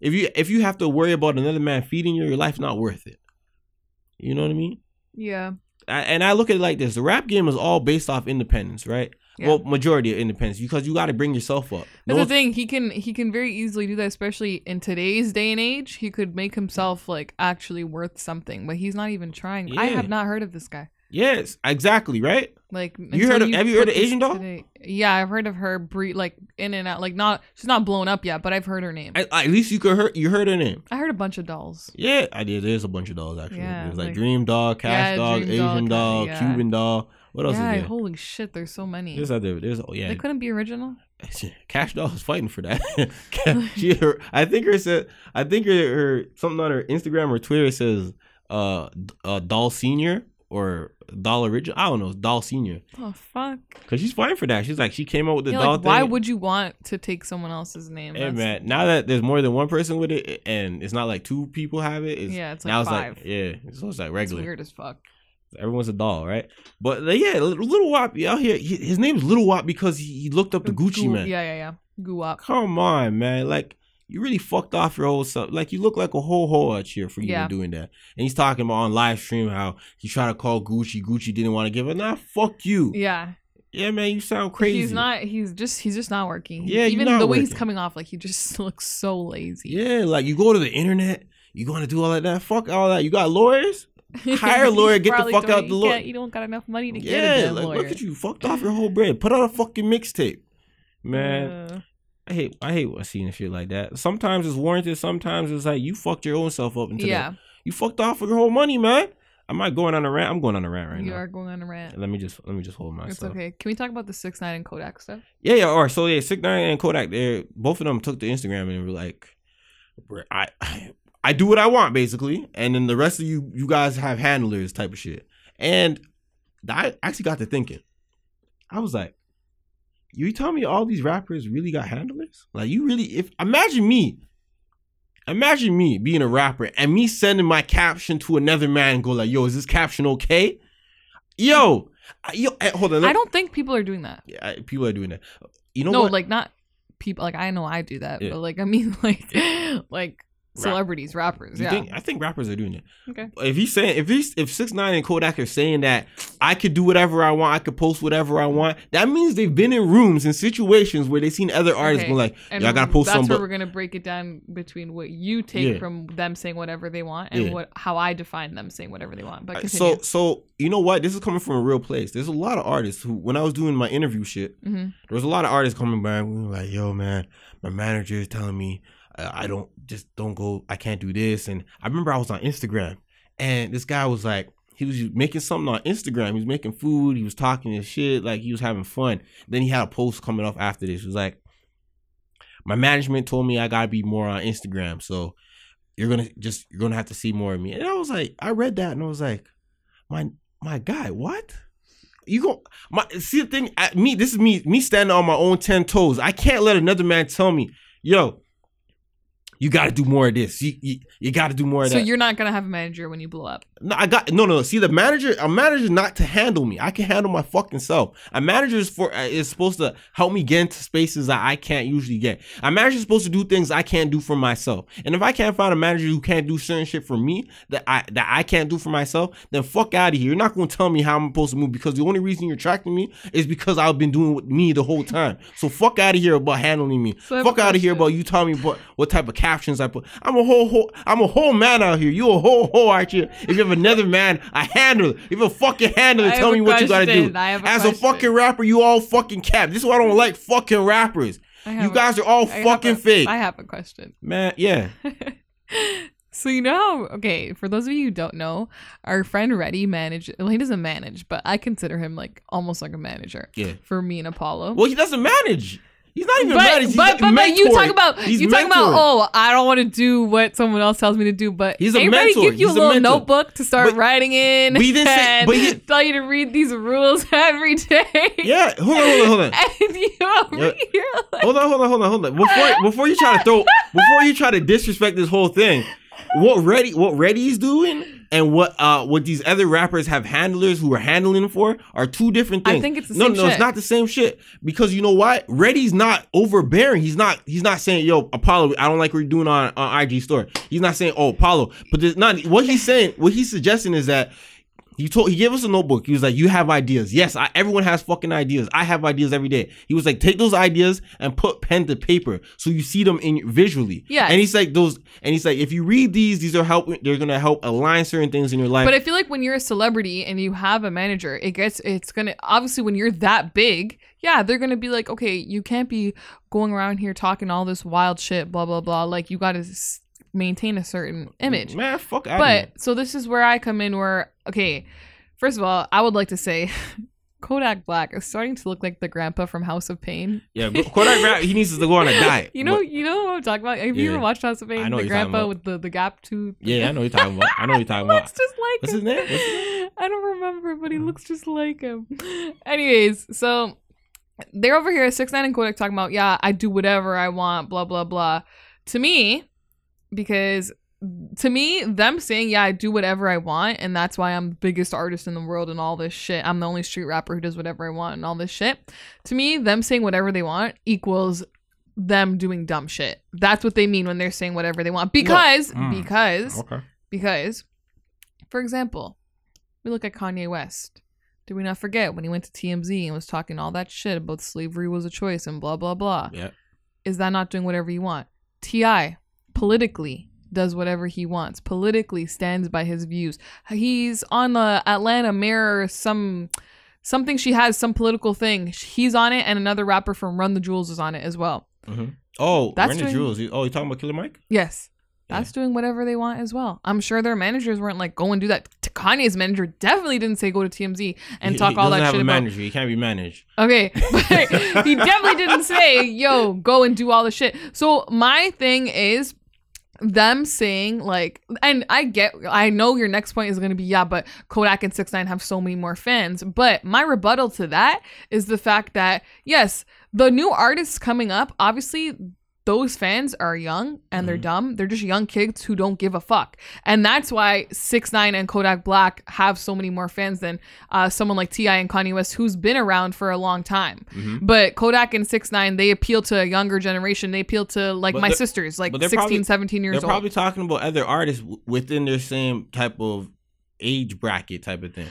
if you, if you have to worry about another man feeding you, your life's not worth it. You know what I mean? Yeah. I, and I look at it like this. The rap game is all based off independence, right? Yeah. Well, majority of independence, because you got to bring yourself up. No, that's the thing. He can he can very easily do that, especially in today's day and age. He could make himself like actually worth something, but he's not even trying. Yeah. I have not heard of this guy. Yes, exactly, right? Like you heard of, you have you heard of Asian Doll? Today. Yeah, I've heard of her. Bre- like in and out, like not she's not blown up yet, but I've heard her name. I, at least you could heard you heard her name. I heard a bunch of dolls. Yeah, I did. There's a bunch of dolls actually. Yeah, There's like, like Dream Doll, Cash yeah, Doll, Dream Asian Doll, Doll yeah. Cuban Doll. What else yeah, is there? Holy shit, there's so many. There's out there. There's oh yeah. They couldn't be original. Cash Doll is fighting for that. she, her, I think her said. I think her, her something on her Instagram or Twitter says, uh, uh Doll Senior or Doll Original. I don't know. Doll Senior. Oh fuck. Because she's fighting for that. She's like she came out with the yeah, doll like, thing. Why would you want to take someone else's name? Hey, man, now that there's more than one person with it, and it's not like two people have it. It's, yeah, it's like now five. It's like yeah, so it's like regular. It's weird as fuck. Everyone's a doll, right? But yeah, Lil Wop out here. His name's Lil Wop because he looked up the Gucci Mane. Yeah, yeah, yeah. Guwop. Come on, man. Like you really fucked off your whole self. Like you look like a whole whore out here for you yeah. doing that. And he's talking about on live stream how he tried to call Gucci. Gucci didn't want to give it. Nah, fuck you. Yeah. Yeah, man, you sound crazy. He's not. He's just. He's just not working. Yeah, even the way working. He's coming off, like he just looks so lazy. Yeah, like you go to the internet. You going to do all that? That fuck all that. You got lawyers. Hire a lawyer, get the fuck out the lawyer. You don't got enough money to yeah, get a damn like, lawyer. Look at you, fucked off your whole bread. Put out a fucking mixtape, man. Uh, I hate, I hate seeing shit like that. Sometimes it's warranted. Sometimes it's like you fucked your own self up into yeah. that. You fucked off with your whole money, man. Am I going on a rant? I'm going on a rant right you now. You are going on a rant. Let me just, let me just hold myself. It's okay. Can we talk about the six nine and Kodak stuff? Yeah, yeah. Or so yeah, six nine and Kodak. They both of them took to Instagram and were like, I. I I do what I want, basically, and then the rest of you, you guys have handlers type of shit. And I actually got to thinking. I was like, you tell me all these rappers really got handlers? Like, you really, if imagine me, imagine me being a rapper and me sending my caption to another man and go like, yo, is this caption okay? Yo, yo, hold on. Look. I don't think people are doing that. Yeah, people are doing that. You know no, what? No, like not people, like I know I do that, yeah. but like, I mean, like, yeah. like. Celebrities, rappers, you yeah. think, I think rappers are doing it. Okay. If he's saying, if he's, if six nine and Kodak are saying that I could do whatever I want, I could post whatever I want, that means they've been in rooms and situations where they've seen other artists okay. go like, yeah, I gotta post something. That's where we're gonna break it down between what you take yeah. from them saying whatever they want and yeah. what how I define them saying whatever they want. But continue. so so you know what? This is coming from a real place. There's a lot of artists who, when I was doing my interview shit, mm-hmm. there was a lot of artists coming by and we were like, yo man, my manager is telling me. I don't just don't go. I can't do this. And I remember I was on Instagram, and this guy was like, he was making something on Instagram. He was making food. He was talking and shit. Like he was having fun. Then he had a post coming off after this. He was like, my management told me I gotta be more on Instagram. So you're gonna just you're gonna have to see more of me. And I was like, I read that and I was like, my my guy, what? You go my see the thing I, me. This is me me standing on my own ten toes. I can't let another man tell me, yo. You got to do more of this. You you, you got to do more of so that. So you're not going to have a manager when you blow up. No, I got no, no. See, the manager, a manager, not to handle me. I can handle my fucking self. A manager is for is supposed to help me get into spaces that I can't usually get. A manager is supposed to do things I can't do for myself. And if I can't find a manager who can't do certain shit for me that I that I can't do for myself, then fuck out of here. You're not going to tell me how I'm supposed to move, because the only reason you're tracking me is because I've been doing with me the whole time. So fuck out of here about handling me. So fuck out of here about you telling me what, what type of captions I put. I'm a whole, whole I'm a whole man out here. You a whole whole out here. If you have another man, I handle it. If you fucking handle it, tell me what you gotta do. As a fucking rapper, you all fucking cap. This is why I don't like fucking rappers. You guys are all fucking fake. I have a question. Man, yeah. So you know how, okay, for those of you who don't know, our friend Reddy manages, well, he doesn't manage, but I consider him like almost like a manager. Yeah. For me and Apollo. Well, he doesn't manage. He's not even but, mad. He's but, but, but you talk about he's you talk mentored. about oh, I don't want to do what someone else tells me to do. But he's a everybody mentor. Give you he's a little a notebook to start but, writing in. But he didn't and say. But he, tell you to read these rules every day. Yeah, hold on, hold on, hold on. And you know, yeah. like, hold on, hold on, hold on, hold on. Before before you try to throw before you try to disrespect this whole thing, what Reddy what Reddy's doing. And what uh what these other rappers have handlers who are handling for are two different things. I think it's the no, same no, shit. No, no, it's not the same shit. Because you know why? Reddy's not overbearing. He's not he's not saying, yo, Apollo, I don't like what you're doing on, on I G story. He's not saying, oh, Apollo. But there's not what he's saying, what he's suggesting is that He told he gave us a notebook. He was like, "You have ideas. Yes, I, everyone has fucking ideas. I have ideas every day." He was like, "Take those ideas and put pen to paper so you see them in visually." Yeah. And he's like, "Those." And he's like, "If you read these, these are help. They're gonna help align certain things in your life." But I feel like when you're a celebrity and you have a manager, it gets it's gonna obviously when you're that big. Yeah, they're going to be like, "Okay, you can't be going around here talking all this wild shit, blah blah blah. Like you got to s- maintain a certain image." Man, fuck out. But so this is where I come in where okay, first of all, I would like to say Kodak Black is starting to look like the grandpa from House of Pain. Yeah, Kodak Black, he needs to go on a diet. You know, but, you know what I'm talking about? Have yeah, you ever watched House of Pain? I know the grandpa with the, the gap tooth. Yeah, I know what you're talking about. I know what you're talking about. Looks just like What's him. His name? What's his name? I don't remember, but he looks just like him. Anyways, so they're over here, six nine and Kodak talking about, yeah, I do whatever I want, blah, blah, blah. To me, because... To me, them saying, yeah, I do whatever I want, and that's why I'm the biggest artist in the world and all this shit. I'm the only street rapper who does whatever I want and all this shit. To me, them saying whatever they want equals them doing dumb shit. That's what they mean when they're saying whatever they want. Because, mm. because, okay. because, for example, we look at Kanye West. Do we not forget when he went to T M Z and was talking all that shit about slavery was a choice and blah, blah, blah? Yeah. Is that not doing whatever you want? T I, politically. Does whatever he wants politically, stands by his views. He's on the Atlanta Mirror, some something she has some political thing. He's on it, and another rapper from Run the Jewels is on it as well. Mm-hmm. Oh, that's Run doing, the Jewels. Oh, you talking about Killer Mike? Yes, that's yeah. doing whatever they want as well. I'm sure their managers weren't like, go and do that. Kanye's manager definitely didn't say go to T M Z and he, talk he all that shit about. He doesn't have a manager. He can't be managed. Okay, but he definitely didn't say, yo, go and do all the shit. So my thing is. Them saying like, and I get, I know your next point is going to be, yeah, but Kodak and six nine have so many more fans. But my rebuttal to that is the fact that, yes, the new artists coming up, obviously those fans are young and mm-hmm. they're dumb. They're just young kids who don't give a fuck. And that's why six nine and Kodak Black have so many more fans than uh, someone like T I and Kanye West, who's been around for a long time. Mm-hmm. But Kodak and six nine, they appeal to a younger generation. They appeal to like but my sisters, like sixteen, probably, seventeen years they're old. They're probably talking about other artists w- within their same type of age bracket type of thing.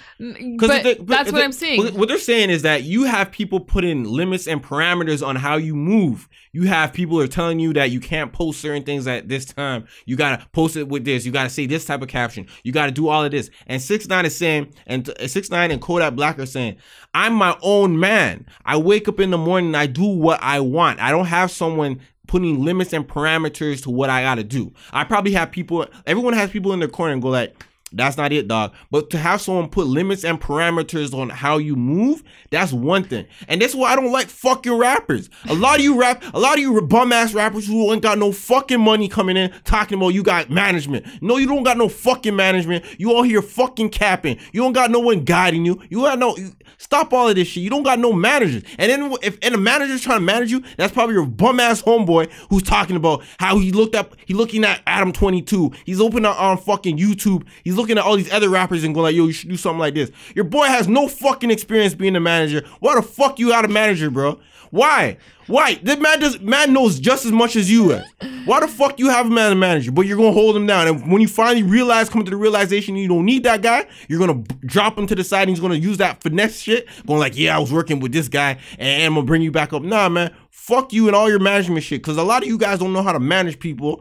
But, they, but that's what they, I'm saying. What they're saying is that you have people putting limits and parameters on how you move. You have people who are telling you that you can't post certain things at this time. You got to post it with this. You got to say this type of caption. You got to do all of this. And 6ix9ine is saying, and 6ix9ine and Kodak Black are saying, I'm my own man. I wake up in the morning and I do what I want. I don't have someone putting limits and parameters to what I got to do. I probably have people, everyone has people in their corner and go like, that's not it, dog. But to have someone put limits and parameters on how you move, that's one thing. And that's why I don't like fucking rappers. A lot of you rap, a lot of you bum-ass rappers who ain't got no fucking money coming in talking about you got management. No, you don't got no fucking management. You all here fucking capping. You don't got no one guiding you. You got no, stop all of this shit. You don't got no managers. And then if and a manager's trying to manage you, that's probably your bum-ass homeboy who's talking about how he looked up, he looking at Adam twenty-two. He's opening up on fucking YouTube. He's looking looking at all these other rappers and going like, yo, you should do something like this. Your boy has no fucking experience being a manager. Why the fuck you out of manager, bro? Why? Why? This man does, man knows just as much as you. Have. Why the fuck you have him as a manager, but you're going to hold him down? And when you finally realize, come to the realization you don't need that guy, you're going to drop him to the side and he's going to use that finesse shit, going like, yeah, I was working with this guy and I'm going to bring you back up. Nah, man. Fuck you and all your management shit, because a lot of you guys don't know how to manage people.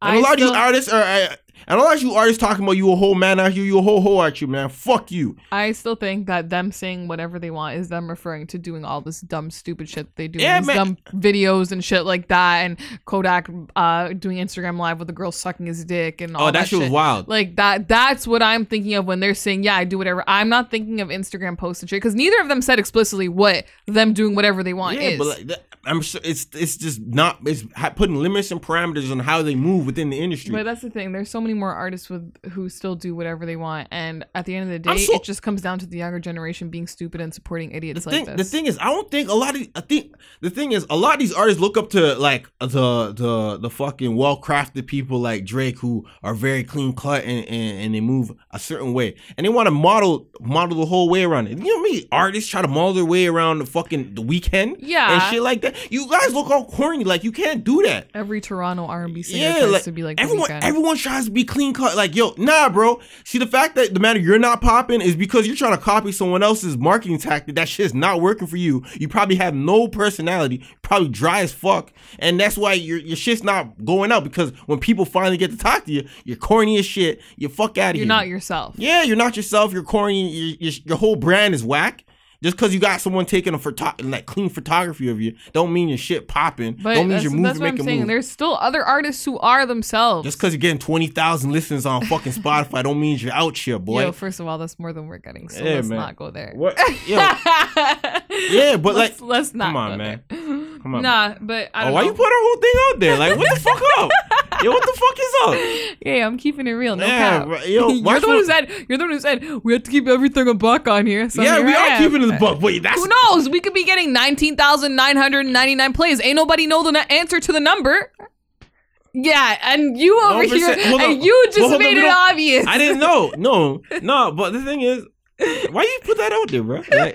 And I a lot still, of you artists are, and a lot of you artists talking about you a whole man out you, you a whole hoe out you, man. Fuck you. I still think that them saying whatever they want is them referring to doing all this dumb, stupid shit they do. Yeah, these man. Dumb videos and shit like that, and Kodak uh, doing Instagram Live with a girl sucking his dick and all oh, that, that shit. Oh, that shit was wild. Like, that, that's what I'm thinking of when they're saying, yeah, I do whatever. I'm not thinking of Instagram posts and shit, because neither of them said explicitly what them doing whatever they want yeah, is. But like that, I'm sure it's, it's just not, it's putting limits and parameters on how they move within the industry. But that's the thing. There's so many more artists with who still do whatever they want. And at the end of the day, so, it just comes down to the younger generation being stupid and supporting idiots thing, like this. The thing is, I don't think a lot of, I think the thing is, a lot of these artists look up to like the the, the fucking well-crafted people like Drake who are very clean cut and, and, and they move a certain way. And they want to model model the whole way around it. You know what I mean? Artists try to model their way around the fucking the weekend yeah. and shit like that. You guys look all corny. Like, you can't do that. Every Toronto R and B singer yeah, tries like, to be like everyone, everyone tries to be clean cut. Like, yo, nah, bro. See, the fact that the matter you're not popping is because you're trying to copy someone else's marketing tactic. That shit's not working for you. You probably have no personality. Probably dry as fuck. And that's why your your shit's not going out, because when people finally get to talk to you, you're corny as shit. You fuck out of here. You're not yourself. Yeah, you're not yourself. You're corny. You're, you're, your whole brand is whack. Just because you got someone taking a photo- like clean photography of you, don't mean your shit popping. Don't mean your movie making moves. There's still other artists who are themselves. Just because you're getting twenty thousand listens on fucking Spotify, don't mean you're out here, boy. Yo, first of all, that's more than we're getting, so yeah, let's man. not go there. What? Yo. yeah, but let's, like, let's not. Come on, go man. There. Come on. Nah, man. but I don't oh, know. Why you put our whole thing out there? Like, what the fuck up? Yo, what the fuck is up? Yeah, I'm keeping it real. No yeah, cap. Bro, yo, you're the one who said. You're the one who said we have to keep everything a buck on here. So yeah, here we I are am. keeping it. But wait, that's who knows? We could be getting nineteen thousand nine hundred ninety-nine plays. Ain't nobody know the na- answer to the number. Yeah, and you over here, and you just well, made it obvious. I didn't know. No, no. But the thing is, why you put that out there, bro? Like,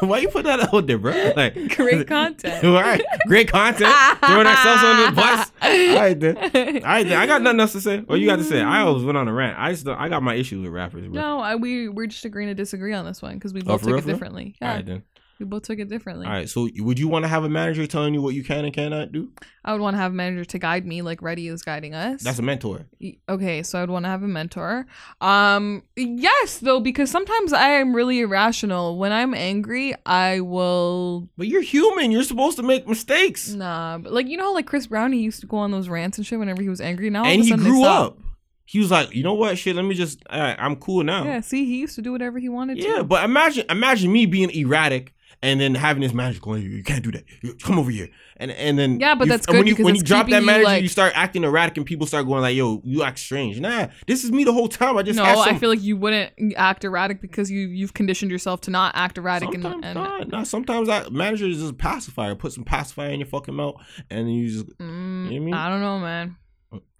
why you put that out there, bro? Like, great content. All right, great content. Throwing ourselves on the bus. All right, then. All right, then. I got nothing else to say. Or you got to say. I always went on a rant. I just, I got my issues with rappers, bro. No, I, we we're just agreeing to disagree on this one because we both oh, took real, it differently. Yeah. All right, then. We both took it differently. All right, so would you want to have a manager telling you what you can and cannot do? I would want to have a manager to guide me, like Reddy is guiding us. That's a mentor. Okay, so I would want to have a mentor. Um, yes, though, because sometimes I am really irrational. When I'm angry, I will... But you're human. You're supposed to make mistakes. Nah, but like, you know how like Chris Brown, he used to go on those rants and shit whenever he was angry? Now And he grew up. He was like, you know what, shit, let me just, all right, I'm cool now. Yeah, see, he used to do whatever he wanted yeah, to. Yeah, but imagine imagine me being erratic and then having this manager going, you can't do that. Come over here. And and then yeah, but you, that's good when you, when you drop that manager, you, like, you start acting erratic and people start going like, yo, you act strange. Nah, this is me the whole time. I just no, had some... I feel like you wouldn't act erratic because you you've conditioned yourself to not act erratic. Sometimes and, and... not. Nah, sometimes that manager is just a pacifier. Put some pacifier in your fucking mouth and then you just. Mm, you know what I mean? I don't know, man.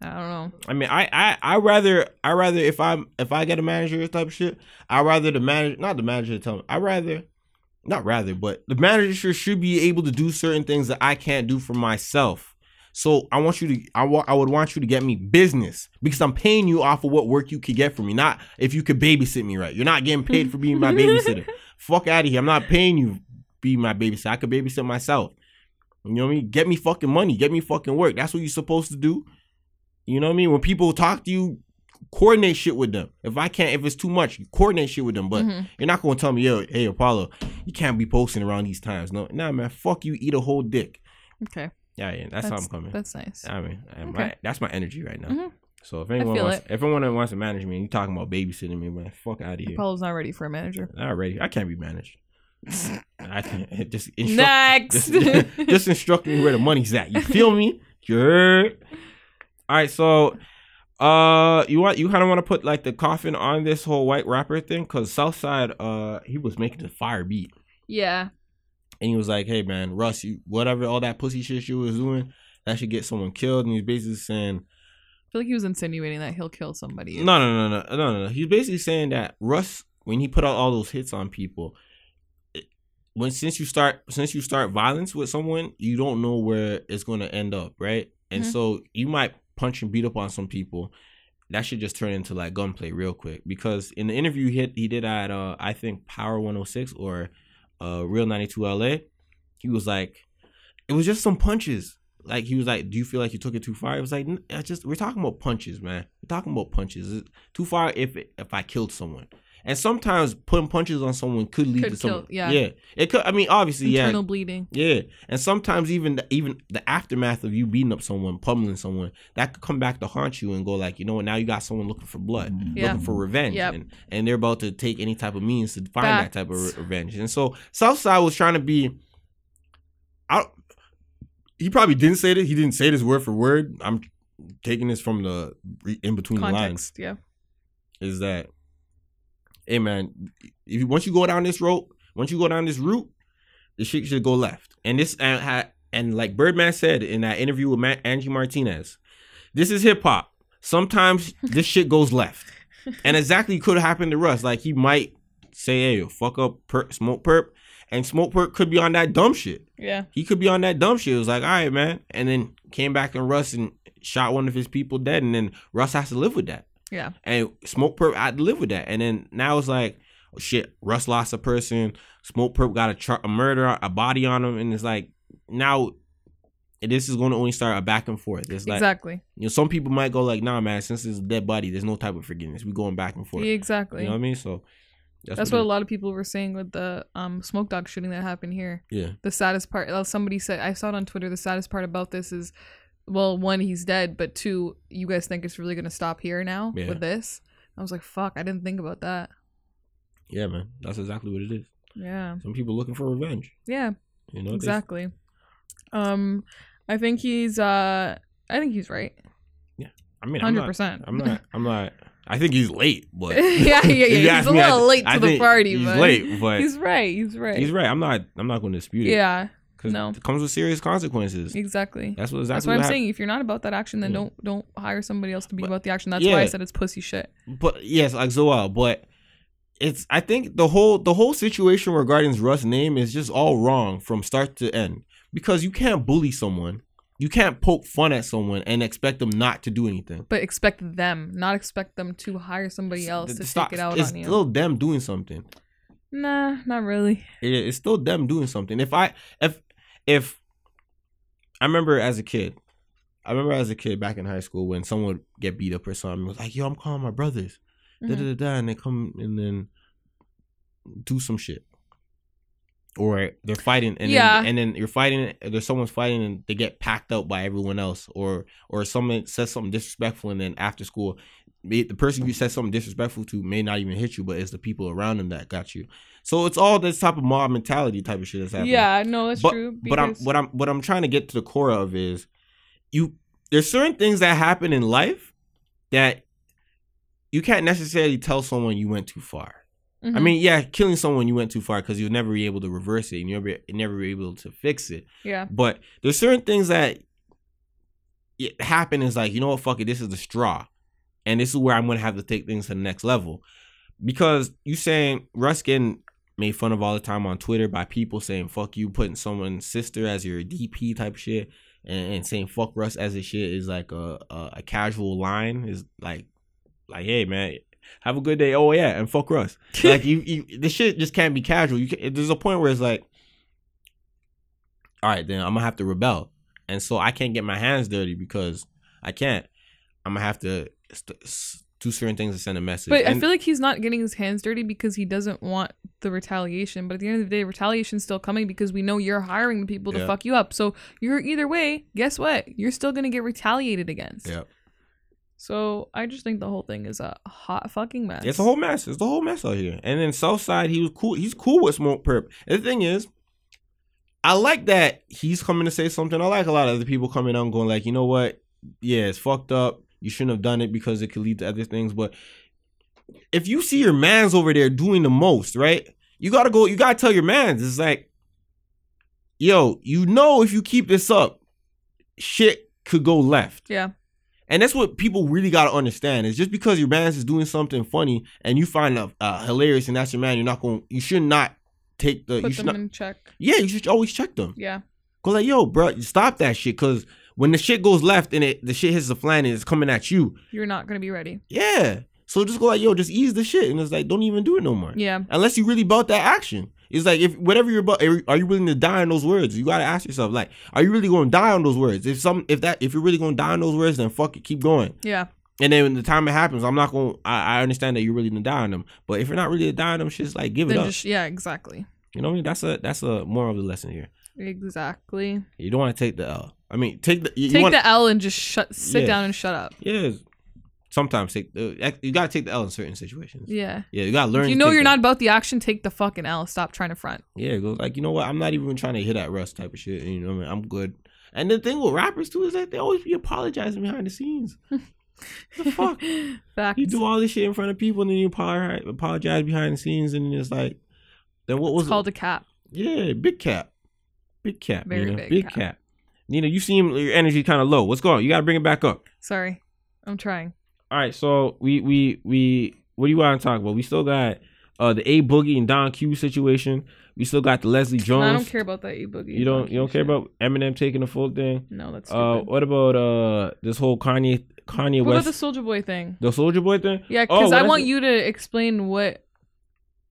I don't know. I mean, I, I, I rather I rather if I'm if I get a manager type of shit, I rather the manager not the manager to tell me. I rather not rather, but the manager should be able to do certain things that I can't do for myself. So I want you to I wa- I would want you to get me business because I'm paying you off of what work you could get for me, not if you could babysit me right. You're not getting paid for being my babysitter. Fuck out of here. I'm not paying you to be my babysitter. I could babysit myself. You know what I mean? Get me fucking money. Get me fucking work. That's what you're supposed to do. You know what I mean? When people talk to you, coordinate shit with them. If I can't, if it's too much, you coordinate shit with them. But mm-hmm. you're not going to tell me, yo, hey, Apollo, you can't be posting around these times. No, nah, man, fuck you, eat a whole dick. Okay. Yeah, yeah, that's, that's how I'm coming. That's nice. I mean, I, okay. my, that's my energy right now. Mm-hmm. So if anyone wants, it. if anyone wants to manage me, and you're talking about babysitting me, man, fuck out of here. Apollo's not ready for a manager. Not ready. I can't be managed. I can't. Just instruct, Next. Just, just instruct me where the money's at. You feel me? You're... All right, so uh, you want you kind of want to put like the coffin on this whole white rapper thing because Southside, uh, he was making the fire beat. Yeah. And he was like, "Hey man, Russ, you, whatever all that pussy shit you was doing, that should get someone killed." And he's basically saying, feel like he was insinuating that he'll kill somebody. No, no, no, no, no, no. He's basically saying that Russ, when he put out all those hits on people, it, when since you start since you start violence with someone, you don't know where it's going to end up, right? And mm-hmm. so you might punch and beat up on some people. That should just turn into like gunplay real quick, because in the interview he, he did at uh, I think Power one oh six or uh, Real ninety-two L A, he was like, it was just some punches. Like, he was like, do you feel like you took it too far? It was like, I just, we're talking about punches, man. We're talking about punches. It's too far if if I killed someone. And sometimes putting punches on someone could lead could to someone. Yeah. yeah. It could, I mean, obviously, Internal yeah. Internal bleeding. Yeah. And sometimes even the, even the aftermath of you beating up someone, pummeling someone, that could come back to haunt you and go like, you know what, now you got someone looking for blood, yeah. looking for revenge. Yep. And, and they're about to take any type of means to find Facts. that type of re- revenge. And so Southside was trying to be, I don't, he probably didn't say this. He didn't say this word for word. I'm taking this from the in between the lines. Yeah, is that, hey man, if you, once you go down this road, once you go down this route, the shit should go left. And this and, and like Birdman said in that interview with Ma- Angie Martinez, this is hip hop. Sometimes this shit goes left, and exactly could happen to Russ. Like, he might say, "Hey, fuck up, perp, smoke perp." And Smoke Perp could be on that dumb shit. Yeah. He could be on that dumb shit. It was like, all right, man. And then came back and Russ and shot one of his people dead. And then Russ has to live with that. Yeah. And Smoke Perp had to live with that. And then now it's like, oh, shit, Russ lost a person. Smoke Perp got a, char- a murder, a body on him. And it's like, now this is going to only start a back and forth. It's like, exactly. You know, some people might go like, nah, man, since it's a dead body, there's no type of forgiveness. We're going back and forth. Yeah, exactly. You know what I mean? So. That's, That's what, what a lot of people were saying with the um, Smoke Dogg shooting that happened here. Yeah. The saddest part, somebody said, I saw it on Twitter, the saddest part about this is, well, one, he's dead, but two, you guys think it's really going to stop here now yeah. with this? I was like, fuck, I didn't think about that. Yeah, man. That's exactly what it is. Yeah. Some people looking for revenge. Yeah. You know, exactly. Um, I think he's, uh, I think he's right. Yeah. I mean, one hundred percent. I'm not, I'm not, I'm not. I think he's late, but yeah, yeah, yeah. He's a little me, late to I the party, he's but late, but he's right. He's right. He's right. I'm not. I'm not going to dispute it. Yeah, no, it comes with serious consequences. Exactly. That's what. Exactly That's what, what I'm happened. saying. If you're not about that action, then yeah. don't don't hire somebody else to be but, about the action. That's yeah. why I said it's pussy shit. But yes, like Zoel, but it's. I think the whole the whole situation regarding Russ' name is just all wrong from start to end, because you can't bully someone. You can't poke fun at someone and expect them not to do anything. But expect them, not expect them to hire somebody else to Stop. take it out it's on you. It's still them doing something. Nah, not really. It, it's still them doing something. If I, if, if, I remember as a kid, I remember as a kid back in high school when someone would get beat up or something, it was like, yo, I'm calling my brothers, mm-hmm. da da da, and they come and then do some shit. Or they're fighting, and yeah. then, and then you're fighting. There's someone's fighting, and they get packed up by everyone else, or or someone says something disrespectful, and then after school, the person you said something disrespectful to may not even hit you, but it's the people around them that got you. So it's all this type of mob mentality type of shit that's happening. Yeah, no, that's but, true. But I'm what I'm what I'm trying to get to the core of is, you. There's certain things that happen in life that you can't necessarily tell someone you went too far. Mm-hmm. I mean, yeah, killing someone you went too far because you'll never be able to reverse it and you'll never, never be able to fix it. Yeah. But there's certain things that it happen is like, you know what, fuck it, this is the straw. And this is where I'm going to have to take things to the next level. Because you saying Russ getting made fun of all the time on Twitter by people saying, fuck you, putting someone's sister as your D P type shit and, and saying fuck Russ as a shit is like a, a, a casual line. Is like, like, hey, man. Have a good day. Oh yeah, and fuck Russ. Like you, you, this shit just can't be casual. You can, there's a point where it's like, all right, then I'm gonna have to rebel, and so I can't get my hands dirty because I can't. I'm gonna have to st- do certain things to send a message. But and, I feel like he's not getting his hands dirty because he doesn't want the retaliation. But at the end of the day, retaliation's still coming because we know you're hiring the people to yeah. fuck you up. So you're either way. Guess what? You're still gonna get retaliated against. Yeah. So I just think the whole thing is a hot fucking mess. It's a whole mess. It's the whole mess out here. And then Southside, he was cool. He's cool with Smoke Perp. And the thing is, I like that he's coming to say something. I like a lot of other people coming on going like, you know what? Yeah, it's fucked up. You shouldn't have done it because it could lead to other things. But if you see your mans over there doing the most, right? You gotta go. You gotta tell your mans. It's like, yo, you know, if you keep this up, shit could go left. Yeah. And that's what people really got to understand, is just because your man is doing something funny and you find it uh, hilarious and that's your man, you're not going, you should not take the, put you should them not, in check. Yeah, you should always check them. Yeah. Cause like, yo, bro, stop that shit. Cause when the shit goes left and it, the shit hits the flan and it's coming at you, you're not going to be ready. Yeah. So just go like, yo, just ease the shit. And it's like, don't even do it no more. Yeah. Unless you really bought that action. It's like, if whatever you're about, are you willing to die on those words? You got to ask yourself, like, are you really going to die on those words? If some, if that, if you're really going to die on those words, then fuck it, keep going. Yeah. And then when the time it happens, I'm not going to, I understand that you're really going to die on them. But if you're not really dying on them, shit's like, give then it up. Just, yeah, exactly. You know what I mean? That's a, that's a moral of the lesson here. Exactly. You don't want to take the L. I mean, take the, you, take you wanna, the L and just shut, sit yeah. down and shut up. Yeah. Sometimes take the, you gotta take the L in certain situations. Yeah, yeah, you gotta learn. If you know you're not about the action, take the fucking L. Stop trying to front. Yeah, go like, you know what? I'm not even trying to hit that Russ type of shit. You know what I mean? I'm good. And the thing with rappers too is that they always be apologizing behind the scenes. The fuck? Facts. You do all this shit in front of people and then you apologize behind the scenes and it's like, then what was it's called it? A cap? Yeah, big cap, big cap, very Nina. big, big cap. cap. Nina, you seem your energy kind of low. What's going on? You gotta bring it back up. Sorry, I'm trying. All right, so we we we what do you want to talk about? We still got uh, the A Boogie and Don Q situation. We still got the Leslie Jones. No, I don't care about that A Boogie. You don't you don't care shit. about Eminem taking the full thing. No, that's stupid. Uh, what about uh this whole Kanye Kanye what West? What about the Soulja Boy thing? The Soulja Boy thing? Yeah, because oh, I want you to explain what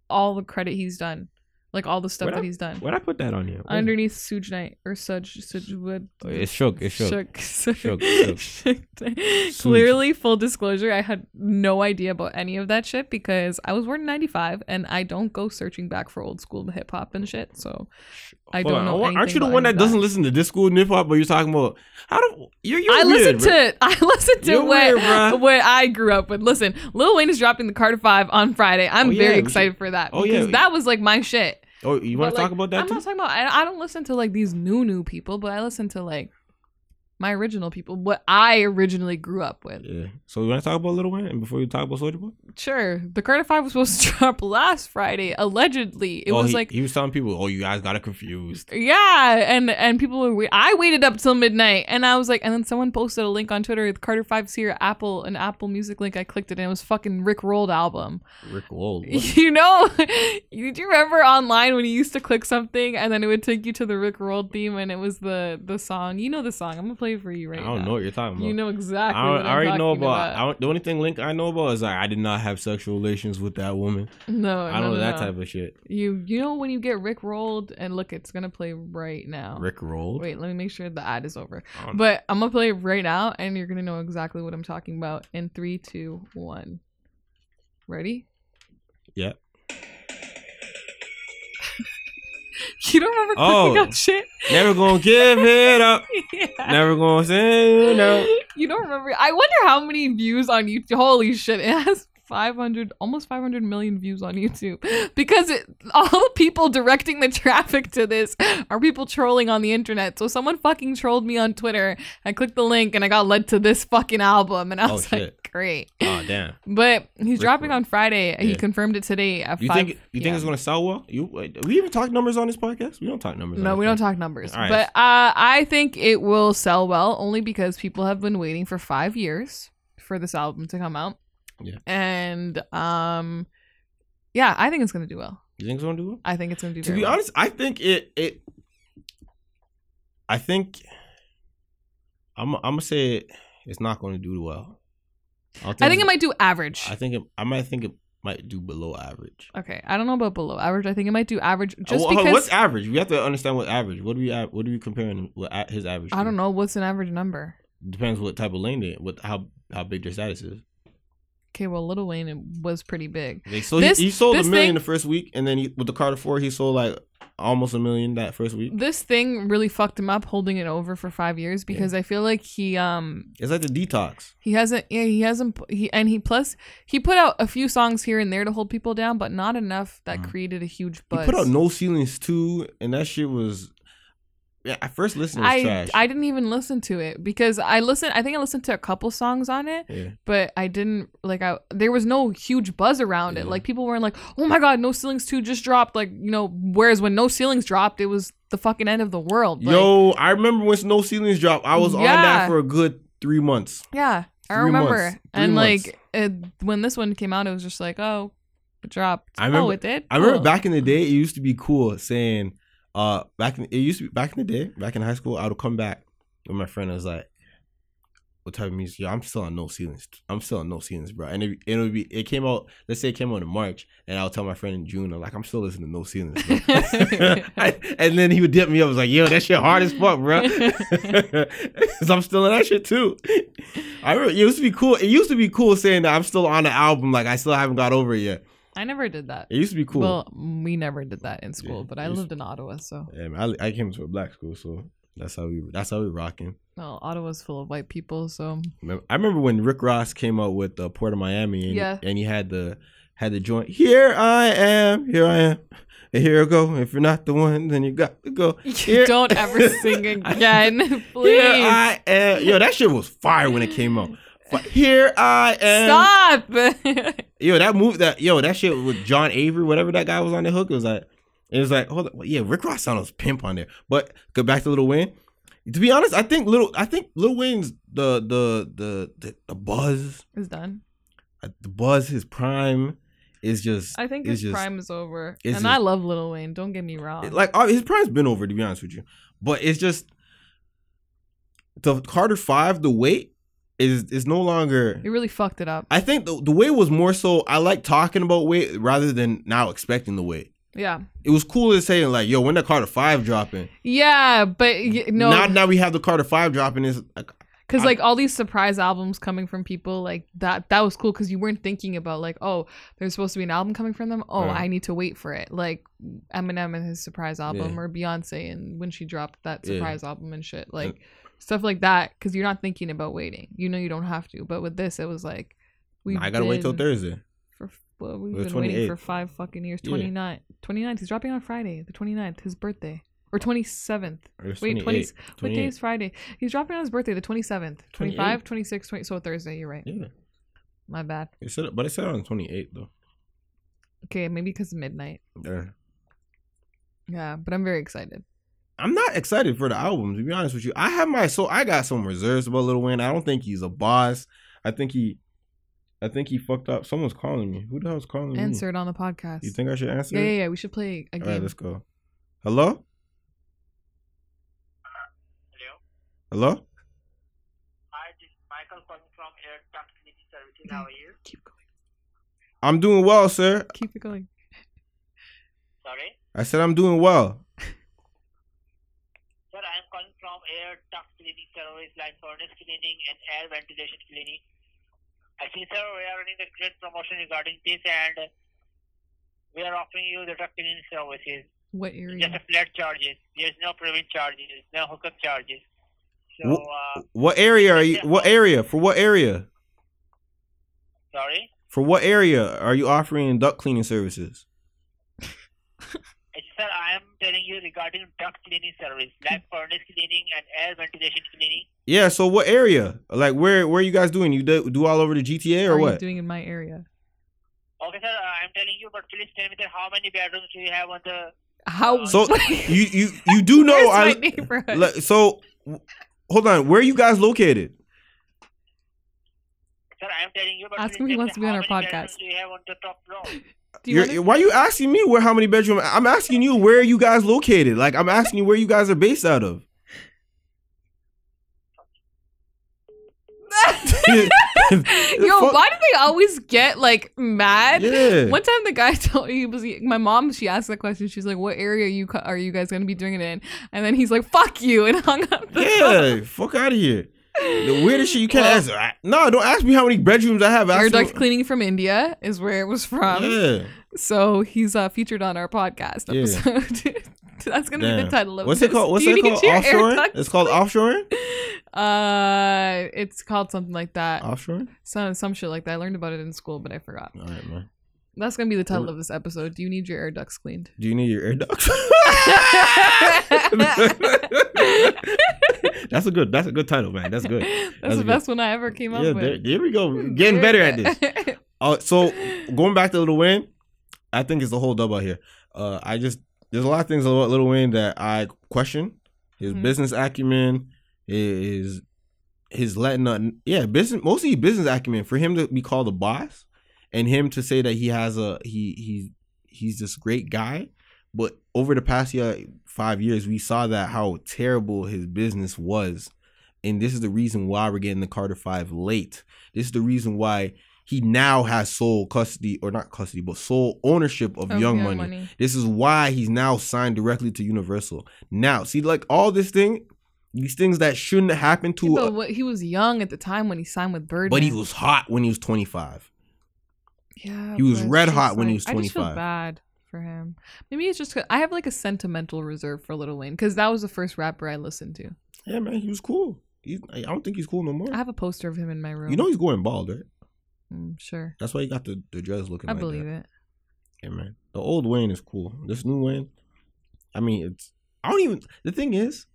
all the credit he's done, like all the stuff that I, he's done. Where'd I put that on here? Where's Underneath Suge Knight or Suge Suge Wood. Oh, it shook. It shook. Shook. Shook. shook, shook. shook. Clearly, full disclosure, I had no idea about any of that shit because I was born in ninety-five and I don't go searching back for old school hip hop and shit. So I Hold don't on. know. I, aren't you the one that, that doesn't listen to this school hip hop? But you're talking about how do you're, you're I weird, listen bro. to I listen to you're what weird, what I grew up with. Listen, Lil Wayne is dropping the Carter V on Friday. I'm oh, yeah, very excited should, for that oh, because yeah, that was like my shit. Oh, you want to like, talk about that I'm too? not talking about... I, I don't listen to, like, these new, new people, but I listen to, like, my original people, what I originally grew up with. Yeah. So you want to talk about Lil Wayne before you talk about Soulja Boy? Sure. The Carter V was supposed to drop last Friday, allegedly. It oh, was he, like... He was telling people, oh, you guys got it confused. Yeah. And and people were... Wait- I waited up till midnight, and I was like... And then someone posted a link on Twitter, Carter V's here, Apple, an Apple Music link. I clicked it, and it was fucking Rick Rolled album. Rick Rolled? You know... you, do you remember online when you used to click something, and then it would take you to the Rick Rolled theme, and it was the, the song? You know the song. I'm going to play for you right now. I don't now. know what you're talking about. You know exactly I, what I already know about. about. I don't, the only thing Link I know about is like I did not have sexual relations with that woman. No, I don't no, know no. that type of shit. You you know when you get Rick Rolled and look, it's gonna play right now. Rick Rolled. Wait, let me make sure the ad is over. But I'm gonna play it right now, and you're gonna know exactly what I'm talking about in three, two, one. Ready? Yeah. You don't remember clicking oh, on shit? Never gonna give it up. Yeah. Never gonna say no. You don't remember? I wonder how many views on YouTube. Holy shit. It has five hundred, almost five hundred million views on YouTube. Because it, all the people directing the traffic to this are people trolling on the internet. So someone fucking trolled me on Twitter. I clicked the link and I got led to this fucking album. And I was oh, like, shit. great. Oh, damn. But he's Rick dropping Rick. on Friday. Yeah. He confirmed it today at you five. Think, you yeah. think it's going to sell well? You, we even talk numbers on this podcast? We don't talk numbers. No, on we don't podcast. talk numbers. All right. But uh, I think it will sell well only because people have been waiting for five years for this album to come out. Yeah. And um yeah, I think it's gonna do well. You think it's gonna do well? I think it's gonna do to be well. honest, I think it it I think I'm I'm gonna say it, it's not gonna do well. I think, I think it, it might do average. I think it, I might think it might do below average. Okay. I don't know about below average. I think it might do average just oh, well, because what's average? We have to understand what average. What do we what do we comparing with his average to? I don't know, what's an average number? Depends what type of lane they what how how big their status is. Okay, well, Lil Wayne was pretty big. Okay, so this, he, he sold a million thing, the first week, and then he, with the Carter four, he sold like almost a million that first week. This thing really fucked him up, holding it over for five years because yeah. I feel like he um. It's like the detox. He hasn't. Yeah, he hasn't. He and he plus he put out a few songs here and there to hold people down, but not enough that mm-hmm. created a huge buzz. He put out No Ceilings too, and that shit was. Yeah, I first listened to it was I, trash. I didn't even listen to it because I listened, I think I listened to a couple songs on it, yeah. but I didn't, like, I there was no huge buzz around yeah. it. Like, people weren't like, oh my God, No Ceilings two just dropped. Like, you know, whereas when No Ceilings dropped, it was the fucking end of the world. Like, yo, I remember when No Ceilings dropped, I was yeah. on that for a good three months. Yeah, three I remember. Months, and months. like it, when this one came out, it was just like, oh, it dropped. I remember, oh, it did. I remember oh. back in the day, it used to be cool saying, uh, back in it used to be back in the day, back in high school, I would come back with my friend. I was like, what type of music? Yo, I'm still on No Ceilings. I'm still on No Ceilings, bro. And it, it'll be, it came out, let's say it came out in March, and I'll tell my friend in June, I'm like, I'm still listening to No Ceilings, bro. I, and then he would dip me up. I was like, yo, that shit hard as fuck, bro. Because I'm still in that shit, too. I remember, it used to be cool. It used to be cool saying that I'm still on the album, like I still haven't got over it yet. I never did that. It used to be cool. Well, we never did that in school, yeah, but I lived to... in Ottawa, so. Yeah, man, I, I came to a black school, so. That's how we. That's how we rocking. Well, Ottawa's full of white people, so. I remember when Rick Ross came out with uh, Port of Miami, and, yeah. and he had the had the joint. Here I am, here I am, and here I go. If you're not the one, then you got to go. Here. Don't ever sing again, please. Here I am. Yo, that shit was fire when it came out. But here I am. Stop. Yo, that move. That yo, that shit with John Avery, whatever that guy was on the hook. It was like. It was like, hold on, yeah, Rick Ross sounds pimp on there. But go back to Lil Wayne. To be honest, I think Lil, I think Lil Wayne's the the the the, the buzz is done. The buzz, his prime, is just. I think his just, prime is over, and just, I love Lil Wayne. Don't get me wrong. Like his prime's been over, to be honest with you. But it's just the Carter V, the weight is is no longer. It really fucked it up. I think the the weight was more so. I like talking about weight rather than now expecting the weight. Yeah. It was cool to say, like, yo, when the Carter five dropping? Yeah, but y- no. Now, now we have the Carter five dropping. Is like, because, like, all these surprise albums coming from people, like, that that was cool because you weren't thinking about, like, oh, there's supposed to be an album coming from them. Oh, right. I need to wait for it. Like, Eminem and his surprise album yeah. or Beyonce and when she dropped that surprise yeah. album and shit. Like, and- stuff like that because you're not thinking about waiting. You know you don't have to. But with this, it was like, we I got to wait till Thursday. Well, we've been waiting for five fucking years. twenty-ninth. Yeah. twenty-ninth. He's dropping on Friday, the twenty-ninth, his birthday. Or twenty-seventh. Or Wait, twenty. What day is Friday? He's dropping on his birthday, the twenty-seventh. twenty-five, twenty-six, twenty. So Thursday, you're right. Yeah. My bad. It said, but it said on the twenty-eighth, though. Okay, maybe because it's midnight. Yeah. Yeah, but I'm very excited. I'm not excited for the album, to be honest with you. I have my so I got some reserves about Lil Wayne. I don't think he's a boss. I think he... I think he fucked up. Someone's calling me. Who the hell's calling me? Answer it on the podcast. You think I should answer? Yeah, yeah, yeah. We should play a game. All right, let's go. Hello? Hello? Hello? Hi, this is Michael calling from Air Duct Cleaning Services. How are you? Keep going. I'm doing well, sir. Keep it going. Sorry? I said I'm doing well. Sir, I'm calling from Air Duct Cleaning Service, like furnace cleaning and air ventilation cleaning. I see, sir, we are running a great promotion regarding this, and we are offering you the truck cleaning services. What area? Just a flat charges. There's no prevent charges, no hookup charges. So, uh, what area are you? What area? For what area? Sorry. For what area are you offering duct cleaning services? Sir, I am telling you regarding duct cleaning service, like furnace cleaning and air ventilation cleaning. Yeah, so what area? Like, where where are you guys doing? You do, do all over the G T A or are what? Are you doing in my area? Okay, sir, I'm telling you, but please tell me that how many bedrooms do you have on the... How? Uh, so, you, you, you do know... I, my neighborhood? So, hold on. Where are you guys located? Sir, I'm telling you, but ask him if he wants to be on our podcast. Do you have on the top floor? You're, to- why are you asking me where how many bedrooms? I'm asking you where are you guys located. Like I'm asking you where you guys are based out of. Yo, why do they always get like mad? Yeah. One time the guy told me, he was my mom. She asked that question. She's like, "What area are you co- are you guys gonna be doing it in?" And then he's like, "Fuck you," and hung up. The yeah, phone. Fuck out of here. The weirdest shit you can't well, ask. I, no, don't ask me how many bedrooms I have. Ask air duct cleaning from India is where it was from. Yeah. So he's uh, featured on our podcast episode. Yeah. That's gonna Damn. be the title of it. What's it called? What's it called? Offshoring. It's called offshoring. Uh, it's called something like that. Offshoring. Some some shit like that. I learned about it in school, but I forgot. All right, man. That's gonna be the title of this episode. Do you need your air ducts cleaned? Do you need your air ducts? That's a good. That's a good title, man. That's good. That's, that's the good. best one I ever came up yeah, with. There, there we go. We're getting better at this. Uh, so going back to Lil Wayne, I think it's the whole dub out here. Uh, I just there's a lot of things about Lil Wayne that I question. His mm-hmm. business acumen, his his Latin, yeah, business, mostly business acumen, for him to be called a boss and him to say that he has a, he, he, he's this great guy. But over the past year, five years, we saw that how terrible his business was. And this is the reason why we're getting the Carter V late. This is the reason why he now has sole custody, or not custody, but sole ownership of, of Young, Young Money. Money. This is why he's now signed directly to Universal. Now, see, like all this thing, these things that shouldn't happen to... Yeah, but what, he was young at the time when he signed with Birdman. But he was hot when he was twenty-five. Yeah. He was red hot like, when he was twenty-five. I just feel bad for him. Maybe it's just... I have like a sentimental reserve for Lil Wayne because that was the first rapper I listened to. Yeah, man. He was cool. He, I don't think he's cool no more. I have a poster of him in my room. You know he's going bald, right? Mm, sure. That's why he got the, the dreads looking I like that. I believe it. Yeah, man. The old Wayne is cool. This new Wayne, I mean, it's... I don't even... The thing is...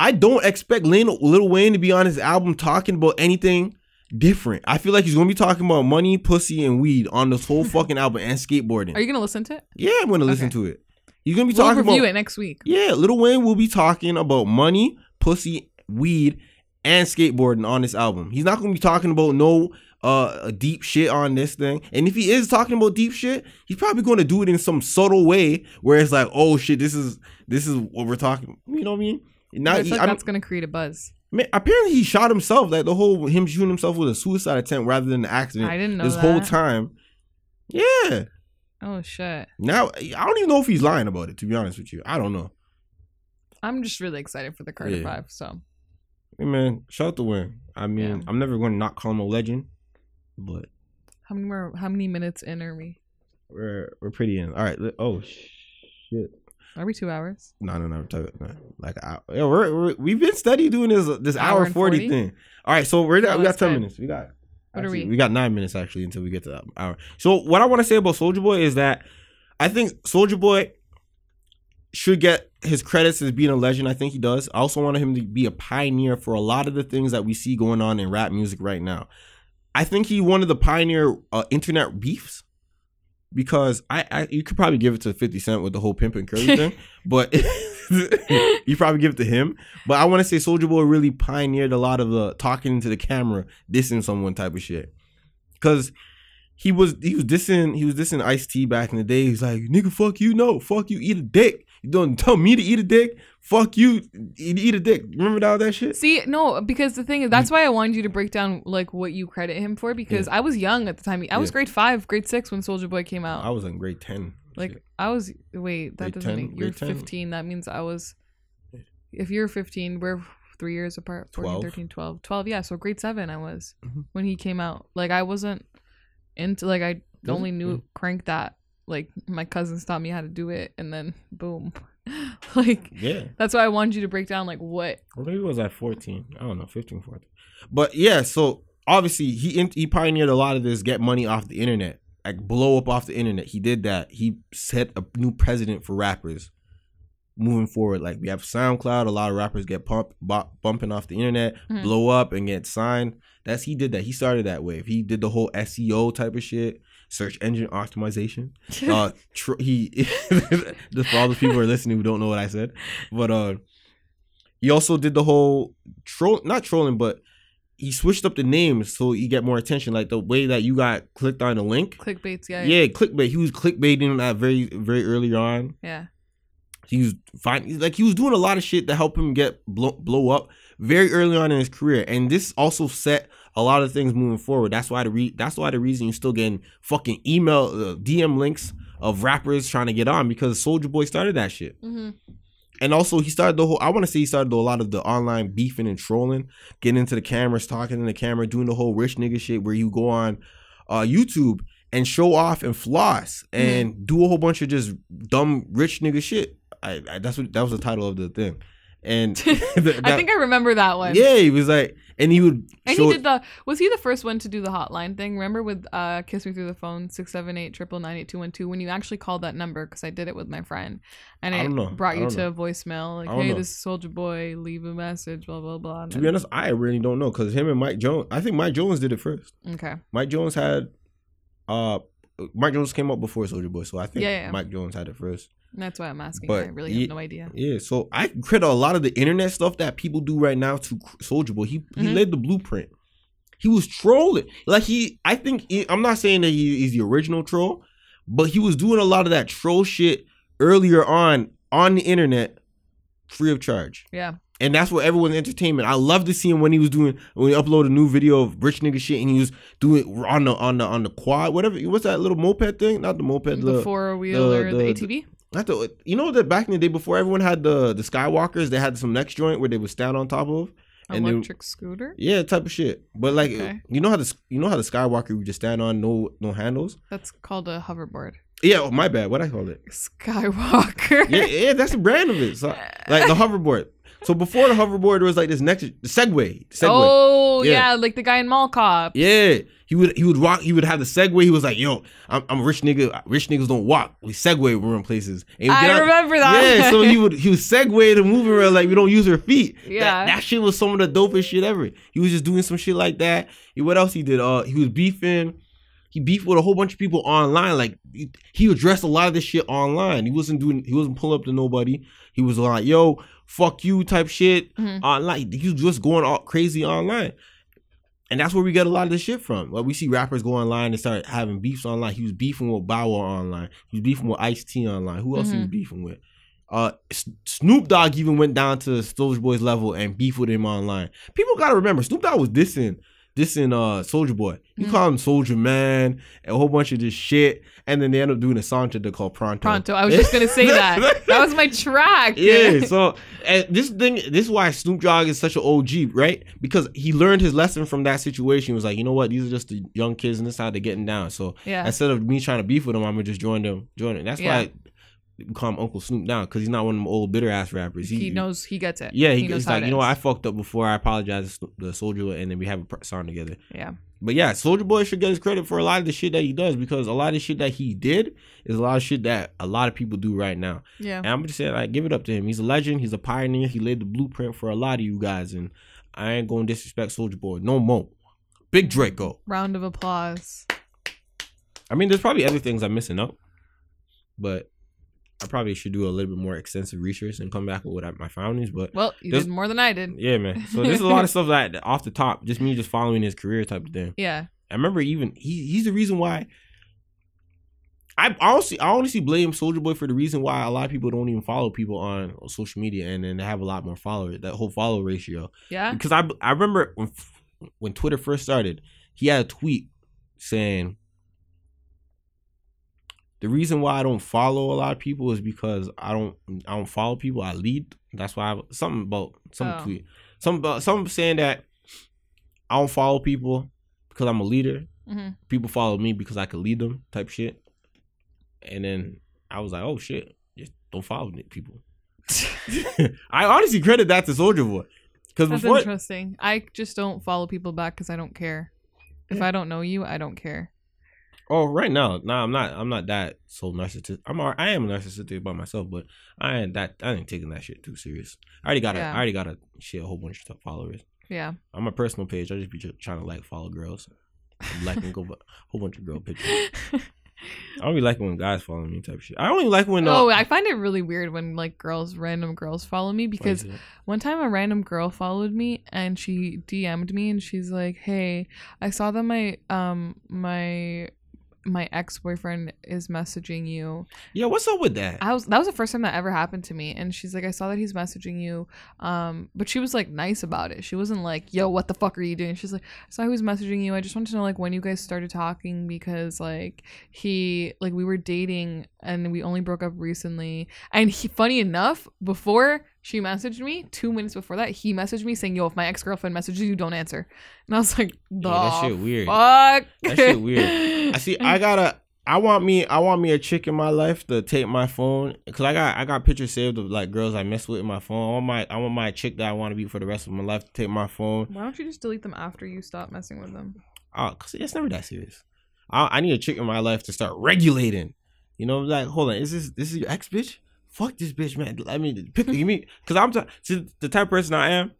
I don't expect Lil Wayne to be on his album talking about anything different. I feel like he's going to be talking about money, pussy, and weed on this whole fucking album and skateboarding. Are you going to listen to it? Yeah, I'm going to listen okay. to it. He's going to be we'll talking about... We'll review it next week. Yeah, Lil Wayne will be talking about money, pussy, weed, and skateboarding on this album. He's not going to be talking about no uh, deep shit on this thing. And if he is talking about deep shit, he's probably going to do it in some subtle way where it's like, oh shit, this is this is what we're talking... You know what I mean? Now, I feel like he, that's going to create a buzz. Man, apparently he shot himself. Like the whole him shooting himself was a suicide attempt rather than an accident. I didn't know this that. Whole time. Yeah. Oh shit. Now I don't even know if he's lying about it. To be honest with you, I don't know. I'm just really excited for the Carter yeah. Five. So. Hey man, shout out to Wayne. I mean, yeah. I'm never going to not call him a legend, but. How many more? How many minutes in are we? We're we're pretty in. All right. Oh shit. Are we two hours? No, no, no. no. Like, I, yo, we're, we're, we've been steady doing this this hour, hour forty, forty thing. All right, so we're, oh, we got ten good. minutes. We got what actually, are we? We got nine minutes actually until we get to that hour. So what I want to say about Soulja Boy is that I think Soulja Boy should get his credits as being a legend. I think he does. I also want him to be a pioneer for a lot of the things that we see going on in rap music right now. I think he one of the pioneer uh, internet beefs. Because I, I, you could probably give it to fifty Cent with the whole Pimp and Curry thing, but you probably give it to him. But I want to say Soulja Boy really pioneered a lot of the talking into the camera, dissing someone type of shit. Because he was he was dissing he was dissing Ice-T back in the day. He's like, nigga, fuck you, no, fuck you, eat a dick. You don't tell me to eat a dick. Fuck you, eat a dick. Remember all that shit? See, no, because the thing is, that's why I wanted you to break down like what you credit him for. Because yeah. I was young at the time. I yeah. was grade five, grade six when Soulja Boy came out. I was in grade ten. Like shit. I was. Wait, that grade doesn't. ten, mean you're fifteen. ten. That means I was. If you're fifteen, we're three years apart. fourteen, twelve. thirteen, twelve. twelve, yeah. So grade seven, I was mm-hmm. when he came out. Like I wasn't into. Like I doesn't, only knew mm-hmm. Crank That. Like, my cousins taught me how to do it, and then, boom. like, yeah. That's why I wanted you to break down, like, what? Or maybe it was at fourteen. I don't know, fifteen, fourteen. But, yeah, so, obviously, he he pioneered a lot of this get money off the internet. Like, blow up off the internet. He did that. He set a new precedent for rappers moving forward. Like, we have SoundCloud. A lot of rappers get pump, bop, bumping off the internet, mm-hmm. blow up, and get signed. That's He did that. He started that wave. He did the whole S E O type of shit. Search engine optimization. Uh, tr- he for all the people who are listening who don't know what I said, but uh, he also did the whole troll, not trolling, but he switched up the names so he get more attention. Like the way that you got clicked on the link, clickbaits, yeah, yeah, yeah. clickbait. He was clickbaiting that very, very early on. Yeah, he was fine. Like he was doing a lot of shit to help him get blow, blow up very early on in his career, and this also set a lot of things moving forward. That's why the re- that's why the reason you're still getting fucking email uh, D M links of rappers trying to get on because Soulja Boy started that shit. Mm-hmm. And also he started the whole. I want to say he started a lot of the online beefing and trolling, getting into the cameras, talking in the camera, doing the whole rich nigga shit where you go on uh, YouTube and show off and floss and mm-hmm. do a whole bunch of just dumb rich nigga shit. I, I that's what that was the title of the thing. And that, I think I remember that one. Yeah, he was like, and he would. And show he did the. Was he the first one to do the hotline thing? Remember with uh, "Kiss Me Through the Phone" six seven eight triple nine eight two one two. When you actually called that number, because I did it with my friend, and it know. brought you to know. a voicemail like, "Hey, know. this is Soulja Boy. Leave a message." Blah blah blah. And to be honest, I really don't know because him and Mike Jones. I think Mike Jones did it first. Okay. Mike Jones had, uh, Mike Jones came up before Soulja Boy, so I think yeah, yeah. Mike Jones had it first. That's why I'm asking. But I really have yeah, no idea. Yeah, so I credit a lot of the internet stuff that people do right now to Soulja Boy. He mm-hmm. he laid the blueprint. He was trolling. Like he, I think he, I'm not saying that he is the original troll, but he was doing a lot of that troll shit earlier on on the internet, free of charge. Yeah. And that's what everyone's entertainment. I love to see him when he was doing when he uploaded a new video of rich nigga shit, and he was doing on the on the on the quad, whatever. What's that little moped thing? Not the moped, the, the four wheeler, the, the, the A T V. Not the, you know that back in the day before everyone had the the Skywalkers, they had some next joint where they would stand on top of. And electric they, scooter? Yeah, type of shit. But like, okay. you know how the you know how the Skywalker would just stand on no no handles. That's called a hoverboard. Yeah, oh, my bad. What I call it? Skywalker. Yeah, yeah, that's the brand of it. So, like the hoverboard. So before the hoverboard, there was like this next the Segway. The Segway. Oh yeah. yeah, like the guy in Mall Cop. Yeah, he would he would walk. He would have the Segway. He was like, "Yo, I'm, I'm a rich nigga. Rich niggas don't walk. We Segway. We're in places." And I out, remember that. Yeah, so he would he would Segway to move around like we don't use our feet. Yeah, that, that shit was some of the dopest shit ever. He was just doing some shit like that. He, what else he did? Uh, he was beefing. He beefed with a whole bunch of people online. Like he, he addressed a lot of this shit online. He wasn't doing. He wasn't pulling up to nobody. He was like, "Yo, fuck you," type shit mm-hmm. online. You just going all crazy online, and that's where we get a lot of this shit from. Like we see rappers go online and start having beefs online. He was beefing with Bow Wow online. He was beefing with Ice-T online. Who else mm-hmm. he was beefing with? Uh, Snoop Dogg even went down to Soulja Boy's level and beefed with him online. People gotta remember, Snoop Dogg was dissing. This in uh, Soulja Boy. You mm-hmm. call him Soulja Man, and a whole bunch of this shit. And then they end up doing a song to called Pronto. Pronto. I was just going to say that. That was my track. Yeah. So and this thing, this is why Snoop Dogg is such an O G, right? Because he learned his lesson from that situation. He was like, you know what? These are just the young kids, and this is how they're getting down. So yeah. instead of me trying to beef with them, I'm going to just join them. Join them. That's yeah. why we call him Uncle Snoop now, because he's not one of them old bitter ass rappers. He, he knows, he gets it. Yeah, he, he knows he's how like, it you know what, I fucked up before. I apologize to the Soulja Boy, and then we have a song together. Yeah. But yeah, Soulja Boy should get his credit for a lot of the shit that he does, because a lot of the shit that he did is a lot of shit that a lot of people do right now. Yeah. And I'm just saying, like, give it up to him. He's a legend. He's a pioneer. He laid the blueprint for a lot of you guys, and I ain't gonna disrespect Soulja Boy no more. Big Draco. Round of applause. I mean, there's probably other things I'm missing out, but I probably should do a little bit more extensive research and come back with what I, my findings. But well, you did more than I did. Yeah, man. So there's a lot of stuff that off the top, just me just following his career type of thing. Yeah. I remember even he, he's the reason why. I honestly, I honestly blame Soulja Boy for the reason why a lot of people don't even follow people on social media, and then they have a lot more followers. That whole follow ratio. Yeah. Because I I remember when when Twitter first started, he had a tweet saying, the reason why I don't follow a lot of people is because I don't I don't follow people. I lead. That's why I something about some oh. tweet. Some about some saying that I don't follow people because I'm a leader. Mm-hmm. People follow me because I can lead them, type shit. And then I was like, oh shit, just don't follow people. I honestly credit that to Soulja Boy. That's before, interesting. I just don't follow people back because I don't care. Yeah. If I don't know you, I don't care. Oh, right now, nah, I'm not. I'm not that so narcissistic. I'm. I am narcissistic by myself, but I ain't that. I ain't taking that shit too serious. I already got. Yeah. A, I already got a shit a whole bunch of followers. Yeah. On my personal page, I just be just trying to like follow girls, I'm liking go a whole bunch of girl pictures. I don't be liking when guys follow me type of shit. I only like when. Uh, oh, I find it really weird when like girls, random girls follow me, because one time a random girl followed me and she D M'd me and she's like, "Hey, I saw that my um my." my ex-boyfriend is messaging you." Yeah, what's up with that? I was that was the first time that ever happened to me, and she's like, "I saw that he's messaging you," um but she was like nice about it. She wasn't like, "Yo, what the fuck are you doing?" She's like, "I saw he was messaging you. I just wanted to know like when you guys started talking, because like he like we were dating and we only broke up recently." And he, funny enough, before she messaged me, two minutes before that, he messaged me saying, "Yo, if my ex-girlfriend messages you, don't answer." And I was like, "The yeah, that shit weird. Fuck. That shit weird." I see. I gotta. I want me. I want me a chick in my life to take my phone, cause I got. I got pictures saved of like girls I mess with in my phone. I want my. I want my chick that I want to be for the rest of my life to take my phone. Why don't you just delete them after you stop messing with them? Oh, cause it's never that serious. I, I need a chick in my life to start regulating. You know, like, hold on, is this this is your ex, bitch? Fuck this bitch, man. I mean, pick me, cause I'm t- see, the type of person I am.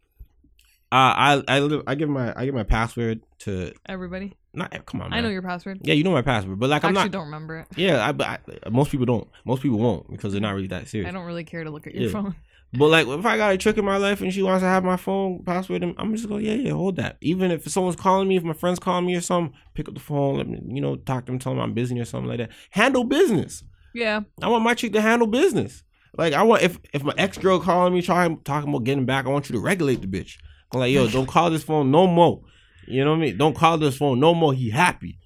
Uh, I I live, I give my I give my password to everybody. Not come on, man. I know your password. Yeah, you know my password, but like I'm not. I actually don't remember it. Yeah, I, but I, most people don't. Most people won't because they're not really that serious. I don't really care to look at your yeah. phone. But like, if I got a trick in my life and she wants to have my phone password, I'm just going, yeah, yeah, hold that. Even if someone's calling me, if my friend's calling me or something, pick up the phone, let me, you know, talk to them, tell them I'm busy or something like that. Handle business. Yeah. I want my chick to handle business. Like I want, if if my ex girl calling me, trying talking about getting back, I want you to regulate the bitch. I'm like, yo, don't call this phone no more. You know what I mean? Don't call this phone no more. He happy.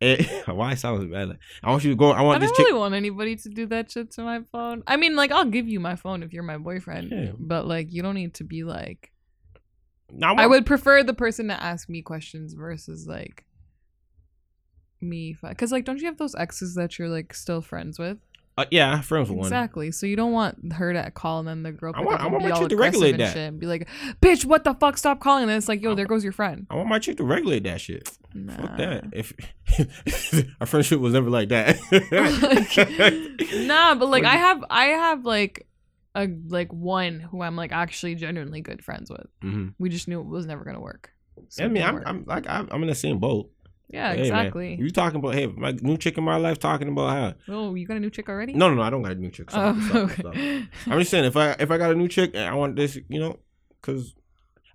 And, why sounds bad? Like, I want you to go. I want. I don't this really chick- want anybody to do that shit to my phone. I mean, like, I'll give you my phone if you're my boyfriend, yeah. but like, you don't need to be like. Now, I would prefer the person to ask me questions versus like me, because like, don't you have those exes that you're like still friends with? Uh, yeah, friends with one. Exactly. So you don't want her to call and then the girl pick I want, up and I want be my all chick to regulate that. And be like, bitch, what the fuck? Stop calling. And it's like, yo, I, there goes your friend. I want my chick to regulate that shit. Nah. Fuck that. If our friendship was never like that. like, nah, but like I have, I have like a like one who I'm like actually genuinely good friends with. Mm-hmm. We just knew it was never gonna work. So yeah, I mean, I'm, I'm like I'm, I'm in the same boat. Yeah, hey, exactly. Man, you talking about, hey, my new chick in my life talking about how. Oh, you got a new chick already? No, no, no, I don't got a new chick. Stop, oh, stop, okay. stop. I'm just saying, if I if I got a new chick and I want this, you know, because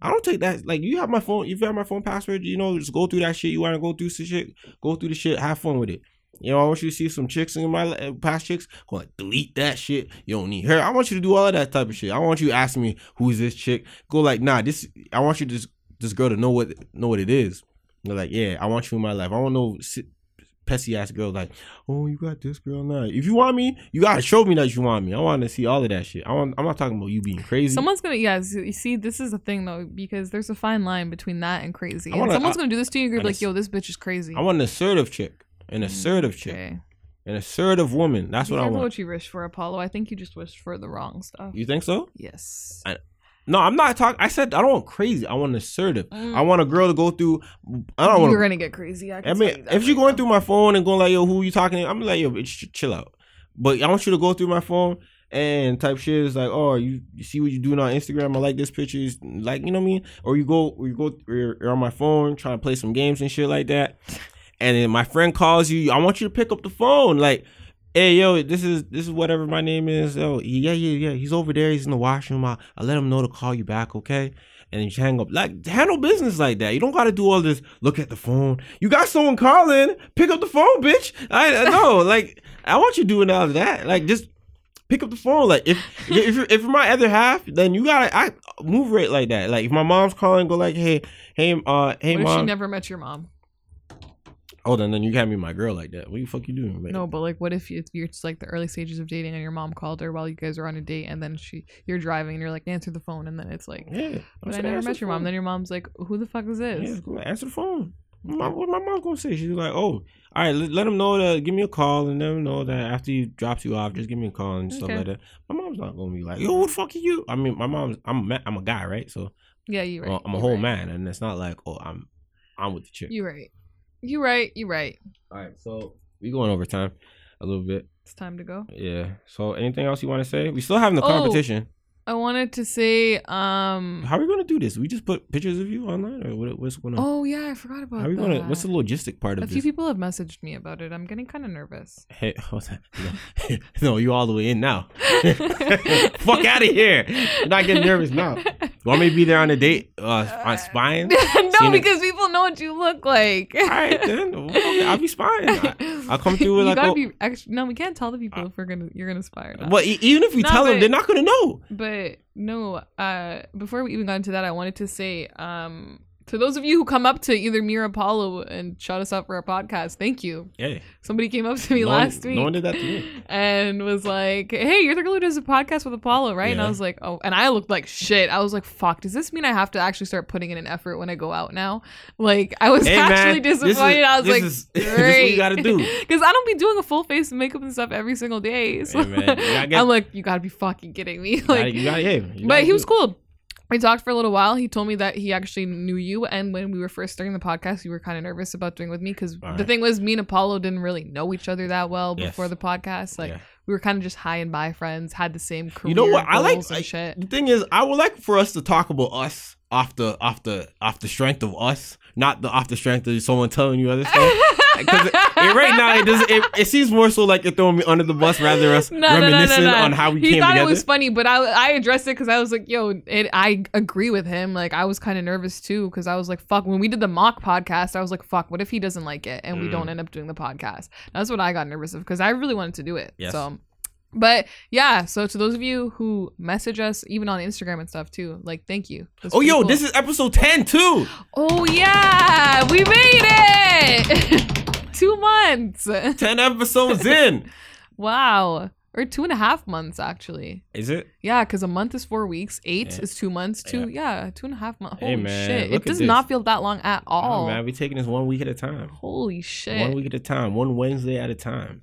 I don't take that. Like, you have my phone, if you have my phone password, you know, just go through that shit. You want to go through some shit, go through the shit, have fun with it. You know, I want you to see some chicks in my life, past chicks, go like, delete that shit. You don't need her. I want you to do all of that type of shit. I want you to ask me, who's this chick? Go like, nah, this, I want you to just, this girl to know what know what it is. They're like, yeah, I want you in my life. I don't know pesky ass girls like, oh, you got this girl now. If you want me, you gotta show me that you want me. I want to see all of that shit. I want, I'm not talking about you being crazy. Someone's gonna, yeah. You see, this is the thing though, because there's a fine line between that and crazy. And someone's I, gonna do this to you. You're like, yo, this bitch is crazy. I want an assertive chick, an assertive okay. chick, an assertive woman. That's you what I want. What you wish for, Apollo? I think you just wished for the wrong stuff. You think so? Yes. I, No, I'm not talking. I said I don't want crazy. I want assertive. Mm. I want a girl to go through. I don't want. You're gonna get crazy. I, I mean, if you're going through my phone and going like, "Yo, who you talking to?" I'm like, "Yo, bitch, chill out." But I want you to go through my phone and type shit. It's like, "Oh, you, you see what you doing on Instagram? I like this picture." Like, you know what I mean? Or you go, or you go, you're on my phone trying to play some games and shit like that. And then my friend calls you. I want you to pick up the phone, like. Hey, yo, this is this is whatever my name is. Oh, yeah, yeah, yeah. He's over there. He's in the washroom. I, I let him know to call you back, okay? And you hang up. Like, handle business like that. You don't got to do all this, look at the phone. You got someone calling. Pick up the phone, bitch. I know. Like, I want you doing all of that. Like, just pick up the phone. Like, if if you're, if you're my other half, then you got to I move right like that. Like, if my mom's calling, go like, hey, hey, uh, hey, what mom. What if she never met your mom? Oh, then, then you can't be my girl like that. What the fuck you doing, man? No, but like, what if you're just like the early stages of dating and your mom called her while you guys are on a date and then she, you're driving and you're like, answer the phone. And then it's like, yeah, but I never met your mom. Then your mom's like, who the fuck is this? Yeah, answer the phone. My, what my mom gonna say? She's like, oh, all right, let, let them know to give me a call and let them know that after he drops you off, just give me a call and okay. stuff like that. My mom's not gonna be like, yo, who the fuck are you? I mean, my mom's, I'm a, I'm a guy, right? So yeah, you're right. I'm a whole right. man. And it's not like, oh, I'm, I'm with the chick. You're right. You right, you right. All right, so we going over time a little bit. It's time to go. Yeah. So anything else you want to say? We still having the oh, competition. I wanted to say. um How are we going to do this? We just put pictures of you online, or what, what's going on? Oh yeah, I forgot about. How are we that. Gonna, what's the logistic part of this? A few people have messaged me about it. I'm getting kind of nervous. Hey, what's that? No, no you all the way in now. Fuck out of here! You're not getting nervous now. You want me to be there on a date? Uh, on spying? No, because people know what you look like. All right, then okay, I'll be spying. I, I'll come through with you like. Gotta oh, be extra, no, we can't tell the people I, if we're gonna you're gonna spy or not. But even if we no, tell but, them, they're not gonna know. But no, uh, before we even got into that, I wanted to say um, to those of you who come up to either me or Apollo and shout us out for our podcast, thank you. Hey, somebody came up to me no last one, week. No one did that to me. And was like, "Hey, you're the girl who does a podcast with Apollo, right?" Yeah. And I was like, "Oh," and I looked like shit. I was like, "Fuck, does this mean I have to actually start putting in an effort when I go out now?" Like, I was hey, actually man, disappointed. Is, I was like, is, "Great, this is what you gotta do," because I don't be doing a full face of makeup and stuff every single day. So hey, man, you get, I'm like, "You gotta be fucking kidding me!" Like, you gotta, you gotta, yeah, you but he was cool. We talked for a little while. He told me that he actually knew you. And when we were first starting the podcast, you were kind of nervous about doing with me because right. the thing was me and Apollo didn't really know each other that well before yes. the podcast. Like yeah. we were kind of just high and by friends, had the same career. You know what? I like, like shit. The thing is, I would like for us to talk about us off the off the off the strength of us. not the off the strength of someone telling you other stuff. Because right now it doesn't. It, it seems more so like you're throwing me under the bus rather than us no, reminiscing no, no, no, no. on how we he came together. He thought it was funny, but I I addressed it because I was like, yo, it, I agree with him. Like I was kind of nervous too because I was like, fuck. When we did the mock podcast, I was like, fuck. What if he doesn't like it and mm. we don't end up doing the podcast? That's what I got nervous of because I really wanted to do it. Yes. So. But yeah, so to those of you who message us, even on Instagram and stuff too, like thank you. That's oh yo, cool. This is episode ten too. Oh yeah, we made it. Two months. Ten episodes in. Wow, or two and a half months actually. Is it? Yeah, because a month is four weeks, eight yeah. is two months, two yeah, yeah two and a half months. Holy hey, man, shit, it does this. Not feel that long at all. Oh, man, we taking this one week at a time. Holy shit. One week at a time, one Wednesday at a time.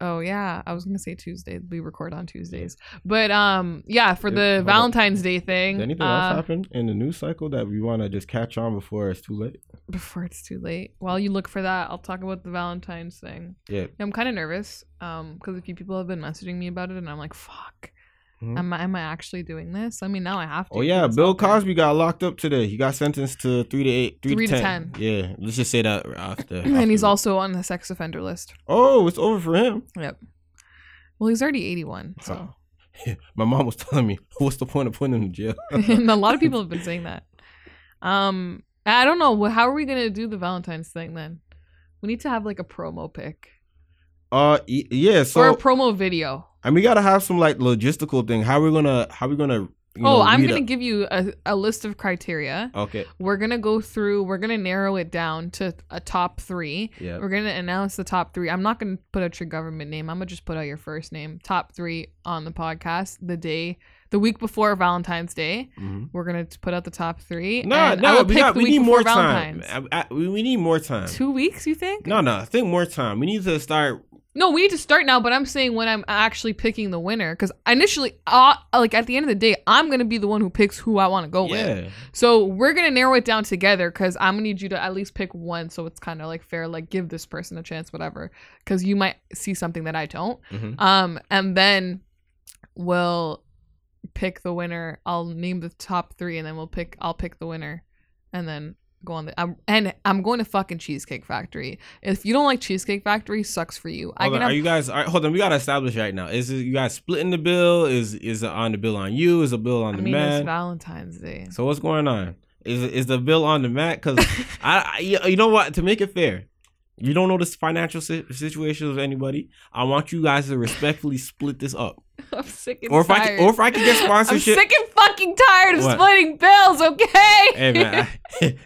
Oh, yeah. I was going to say Tuesday. We record on Tuesdays. But um, yeah, for the Hold Valentine's up. Day thing. Did anything uh, else happen in the news cycle that we want to just catch on before it's too late? Before it's too late. While you look for that, I'll talk about the Valentine's thing. Yeah. I'm kind of nervous um, because a few people have been messaging me about it and I'm like, fuck. Mm-hmm. Am I, am I actually doing this? I mean, now I have to. Oh, yeah. Bill Cosby there. Got locked up today. He got sentenced to three to eight. Three, three to, to ten. ten. Yeah. Let's just say that after. after and he's that. Also on the sex offender list. Oh, it's over for him. Yep. Well, he's already eighty-one. So oh. yeah. My mom was telling me, what's the point of putting him in jail? And a lot of people have been saying that. Um, I don't know. How are we going to do the Valentine's thing then? We need to have like a promo pic. Uh, yeah. So or a promo video. And we gotta have some like logistical thing. How we gonna? How we gonna? You know, oh, I'm gonna up. give you a, a list of criteria. Okay. We're gonna go through. We're gonna narrow it down to a top three. Yeah. We're gonna announce the top three. I'm not gonna put out your government name. I'm gonna just put out your first name. Top three on the podcast the day, the week before Valentine's Day. Mm-hmm. We're gonna put out the top three. No, no, we, got, we need more time. I, I, we need more time. Two weeks, you think? No, no, I think more time. We need to start. No, we need to start now, but I'm saying when I'm actually picking the winner, because initially, uh, like at the end of the day, I'm going to be the one who picks who I want to go yeah. with. So we're going to narrow it down together because I'm going to need you to at least pick one. So it's kind of like fair, like give this person a chance, whatever, because you might see something that I don't. Mm-hmm. Um, and then we'll pick the winner. I'll name the top three and then we'll pick, I'll pick the winner and then. Go on the I'm, and I'm going to fucking Cheesecake Factory. If you don't like Cheesecake Factory, sucks for you. Hold I on, have, are you guys? All right, hold on, we gotta establish right now. Is it, you guys splitting the bill? Is is it on the bill on you? Is the bill on I the mean, man? It's Valentine's Day. So what's going on? Is is the bill on the mat? Because I, I you know what? To make it fair, you don't know the financial si- situation of anybody. I want you guys to respectfully split this up. I'm sick and or if tired. I can, or if I can get sponsorship. I'm sick and fucking tired of what? Splitting bills, okay? Hey, man. I,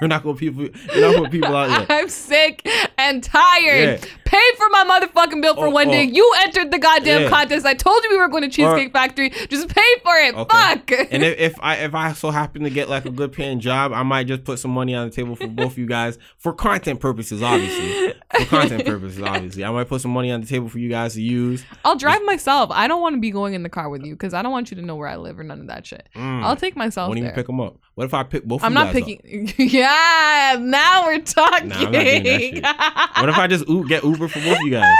we're not going to people, we're not going to people out here. I'm sick and tired. Yeah. Pay for my motherfucking bill for oh, one oh. day. You entered the goddamn yeah. contest. I told you we were going to Cheesecake or, Factory. Just pay for it. Okay. Fuck. And if, if I if I so happen to get like a good paying job, I might just put some money on the table for both of you guys for content purposes, obviously. For content purposes, obviously. I might put some money on the table for you guys to use. I'll drive just, myself. I I don't want to be going in the car with you because I don't want you to know where I live or none of that shit. Mm. I'll take myself when there. When do you pick them up? What if I pick both I'm of you guys picking, up? I'm not picking. Yeah, now we're talking. Nah, I'm not doing that shit. What if I just u- get Uber for both of you guys?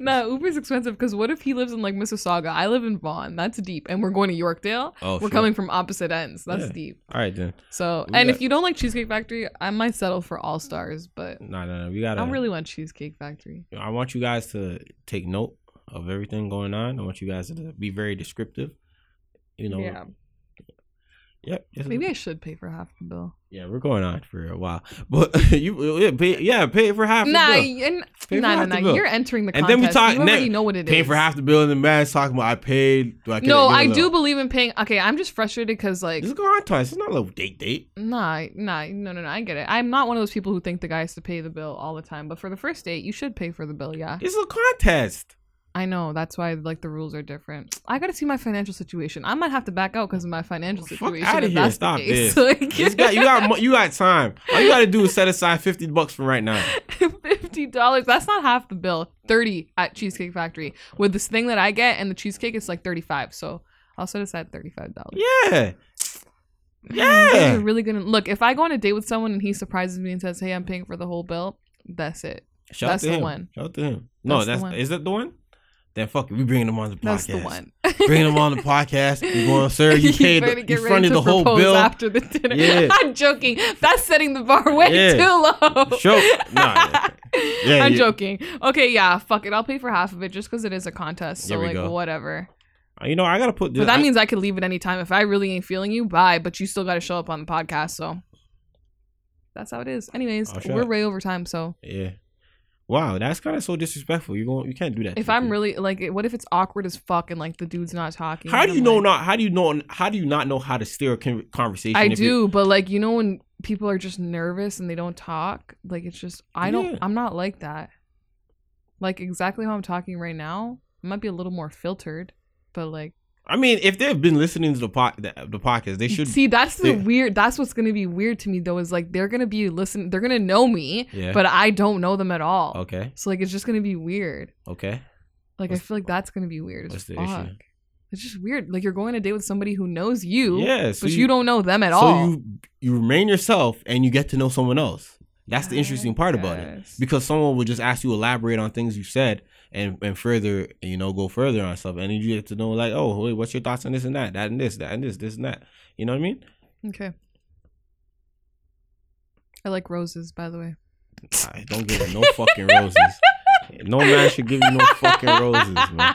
No, Uber's expensive because what if he lives in like Mississauga? I live in Vaughan. That's deep. And we're going to Yorkdale. Oh, we're sure. coming from opposite ends. That's yeah. deep. All right, then. So, we and got... if you don't like Cheesecake Factory, I might settle for All Stars, but no, no, no. We gotta. I really want Cheesecake Factory. I want you guys to take note of everything going on. I want you guys to be very descriptive. You know. Yeah. Yep. Maybe I should pay for half the bill. Yeah, we're going on for a while. But you yeah, pay, yeah, pay for half nah, the bill. N- pay nah, nah, nah. Bill. You're entering the contest. And then we talk, you already know what it pay is. Pay for half the bill and the man's talking about I paid. Do I no, I do believe in paying. Okay, I'm just frustrated because like. This is going on twice. It's not a little date date. Nah, nah, no, no, no. I get it. I'm not one of those people who think the guy has to pay the bill all the time. But for the first date, you should pay for the bill, yeah. It's a contest. I know. That's why like the rules are different. I got to see my financial situation. I might have to back out because of my financial situation. Fuck out of here. Stop this. Like, you, got, you, got, you got time. All you got to do is set aside fifty bucks for right now. fifty dollars. That's not half the bill. thirty at Cheesecake Factory. With this thing that I get and the cheesecake, it's like thirty-five. So I'll set aside thirty-five dollars. Yeah. Yeah. You're really gonna, look, if I go on a date with someone and he surprises me and says, hey, I'm paying for the whole bill, that's it. Shout that's the him. one. Shout out to him. No, that's, that's is that the one? Then fuck it, we bringing them on the podcast. That's the one. Bringing them on the podcast. You're going, sir, you paid, you fronted the whole bill. After the dinner. Yeah. I'm joking. That's setting the bar way yeah. too low. Sure. Nah, yeah. Yeah, I'm yeah. joking. Okay, yeah, fuck it. I'll pay for half of it just because it is a contest. So, like, go. whatever. You know, I got to put this. But that I, means I could leave at any time. If I really ain't feeling you, bye. But you still got to show up on the podcast. So, that's how it is. Anyways, we're up. way over time. So, yeah. Wow, that's kind of so disrespectful. You going, you can't do that. If I'm people. really like, what if it's awkward as fuck and like the dude's not talking? How do you I'm know like, not? How do you know? How do you not know how to steer a conversation? I do, but like you know when people are just nervous and they don't talk, like it's just I yeah. don't. I'm not like that. Like exactly how I'm talking right now, I might be a little more filtered, but like. I mean, if they've been listening to the po- the, the podcast, they should see. That's the yeah. weird. That's what's going to be weird to me, though, is like they're going to be listening. They're going to know me, yeah. but I don't know them at all. Okay. So like, it's just going to be weird. Okay. Like what's, I feel like that's going to be weird. What's the fuck. issue? It's just weird. Like you're going on a date with somebody who knows you, yeah, so but you, you don't know them at so all. So you you remain yourself and you get to know someone else. That's the interesting part about it, because someone will just ask you to elaborate on things you said. And and further, you know, go further on stuff. And then you get to know, like, oh, wait, what's your thoughts on this and that? That and this, that and this, this and that. You know what I mean? Okay. I like roses, by the way. I don't give you no fucking roses. No man should give you no fucking roses, man.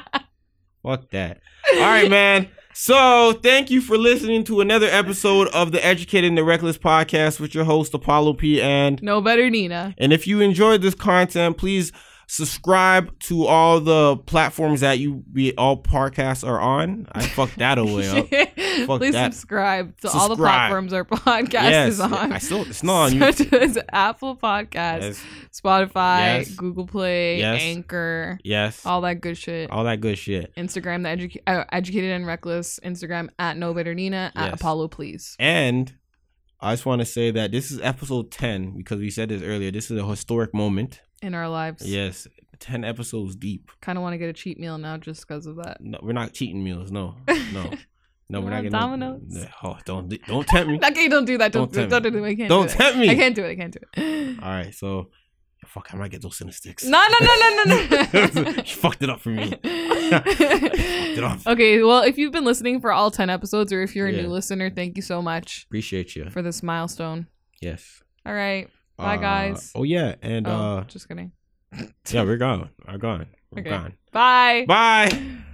Fuck that. All right, man. So thank you for listening to another episode of the Educated and the Reckless podcast with your host, Apollo P. and NoBetter Nina. And if you enjoyed this content, please... subscribe to all the platforms that you be all podcasts are on. I fucked that away up. Fuck Please that. subscribe to subscribe. all the platforms our podcast yes. is on. I still it's not on YouTube. Such as Apple Podcasts, yes. Spotify, yes. Google Play, yes. Anchor, yes, all that good shit. All that good shit. Instagram, the edu- uh, Educated and Reckless Instagram at NoBetter Nina at yes. Apollo Please. And I just want to say that this is episode ten because we said this earlier. This is a historic moment. In our lives. Yes. ten episodes deep. Kind of want to get a cheat meal now just because of that. No, we're not cheating meals. No. No. No, we're not getting... Domino's? No, oh, don't, don't tempt me. Okay, don't do that. Don't, don't, tempt, don't, me. don't, do, don't do tempt me. I can't do it. I can't do it. All right, so... Fuck, I might get those cinnamon sticks. No, no, no, no, no, no. She fucked it up for me. It up. Okay, well, if you've been listening for all ten episodes or if you're a yeah. new listener, thank you so much. Appreciate you. For this milestone. Yes. All right. Bye, guys. Uh, oh, yeah. And oh, uh, just kidding. Yeah, we're gone. We're gone. We're okay. gone. Bye. Bye.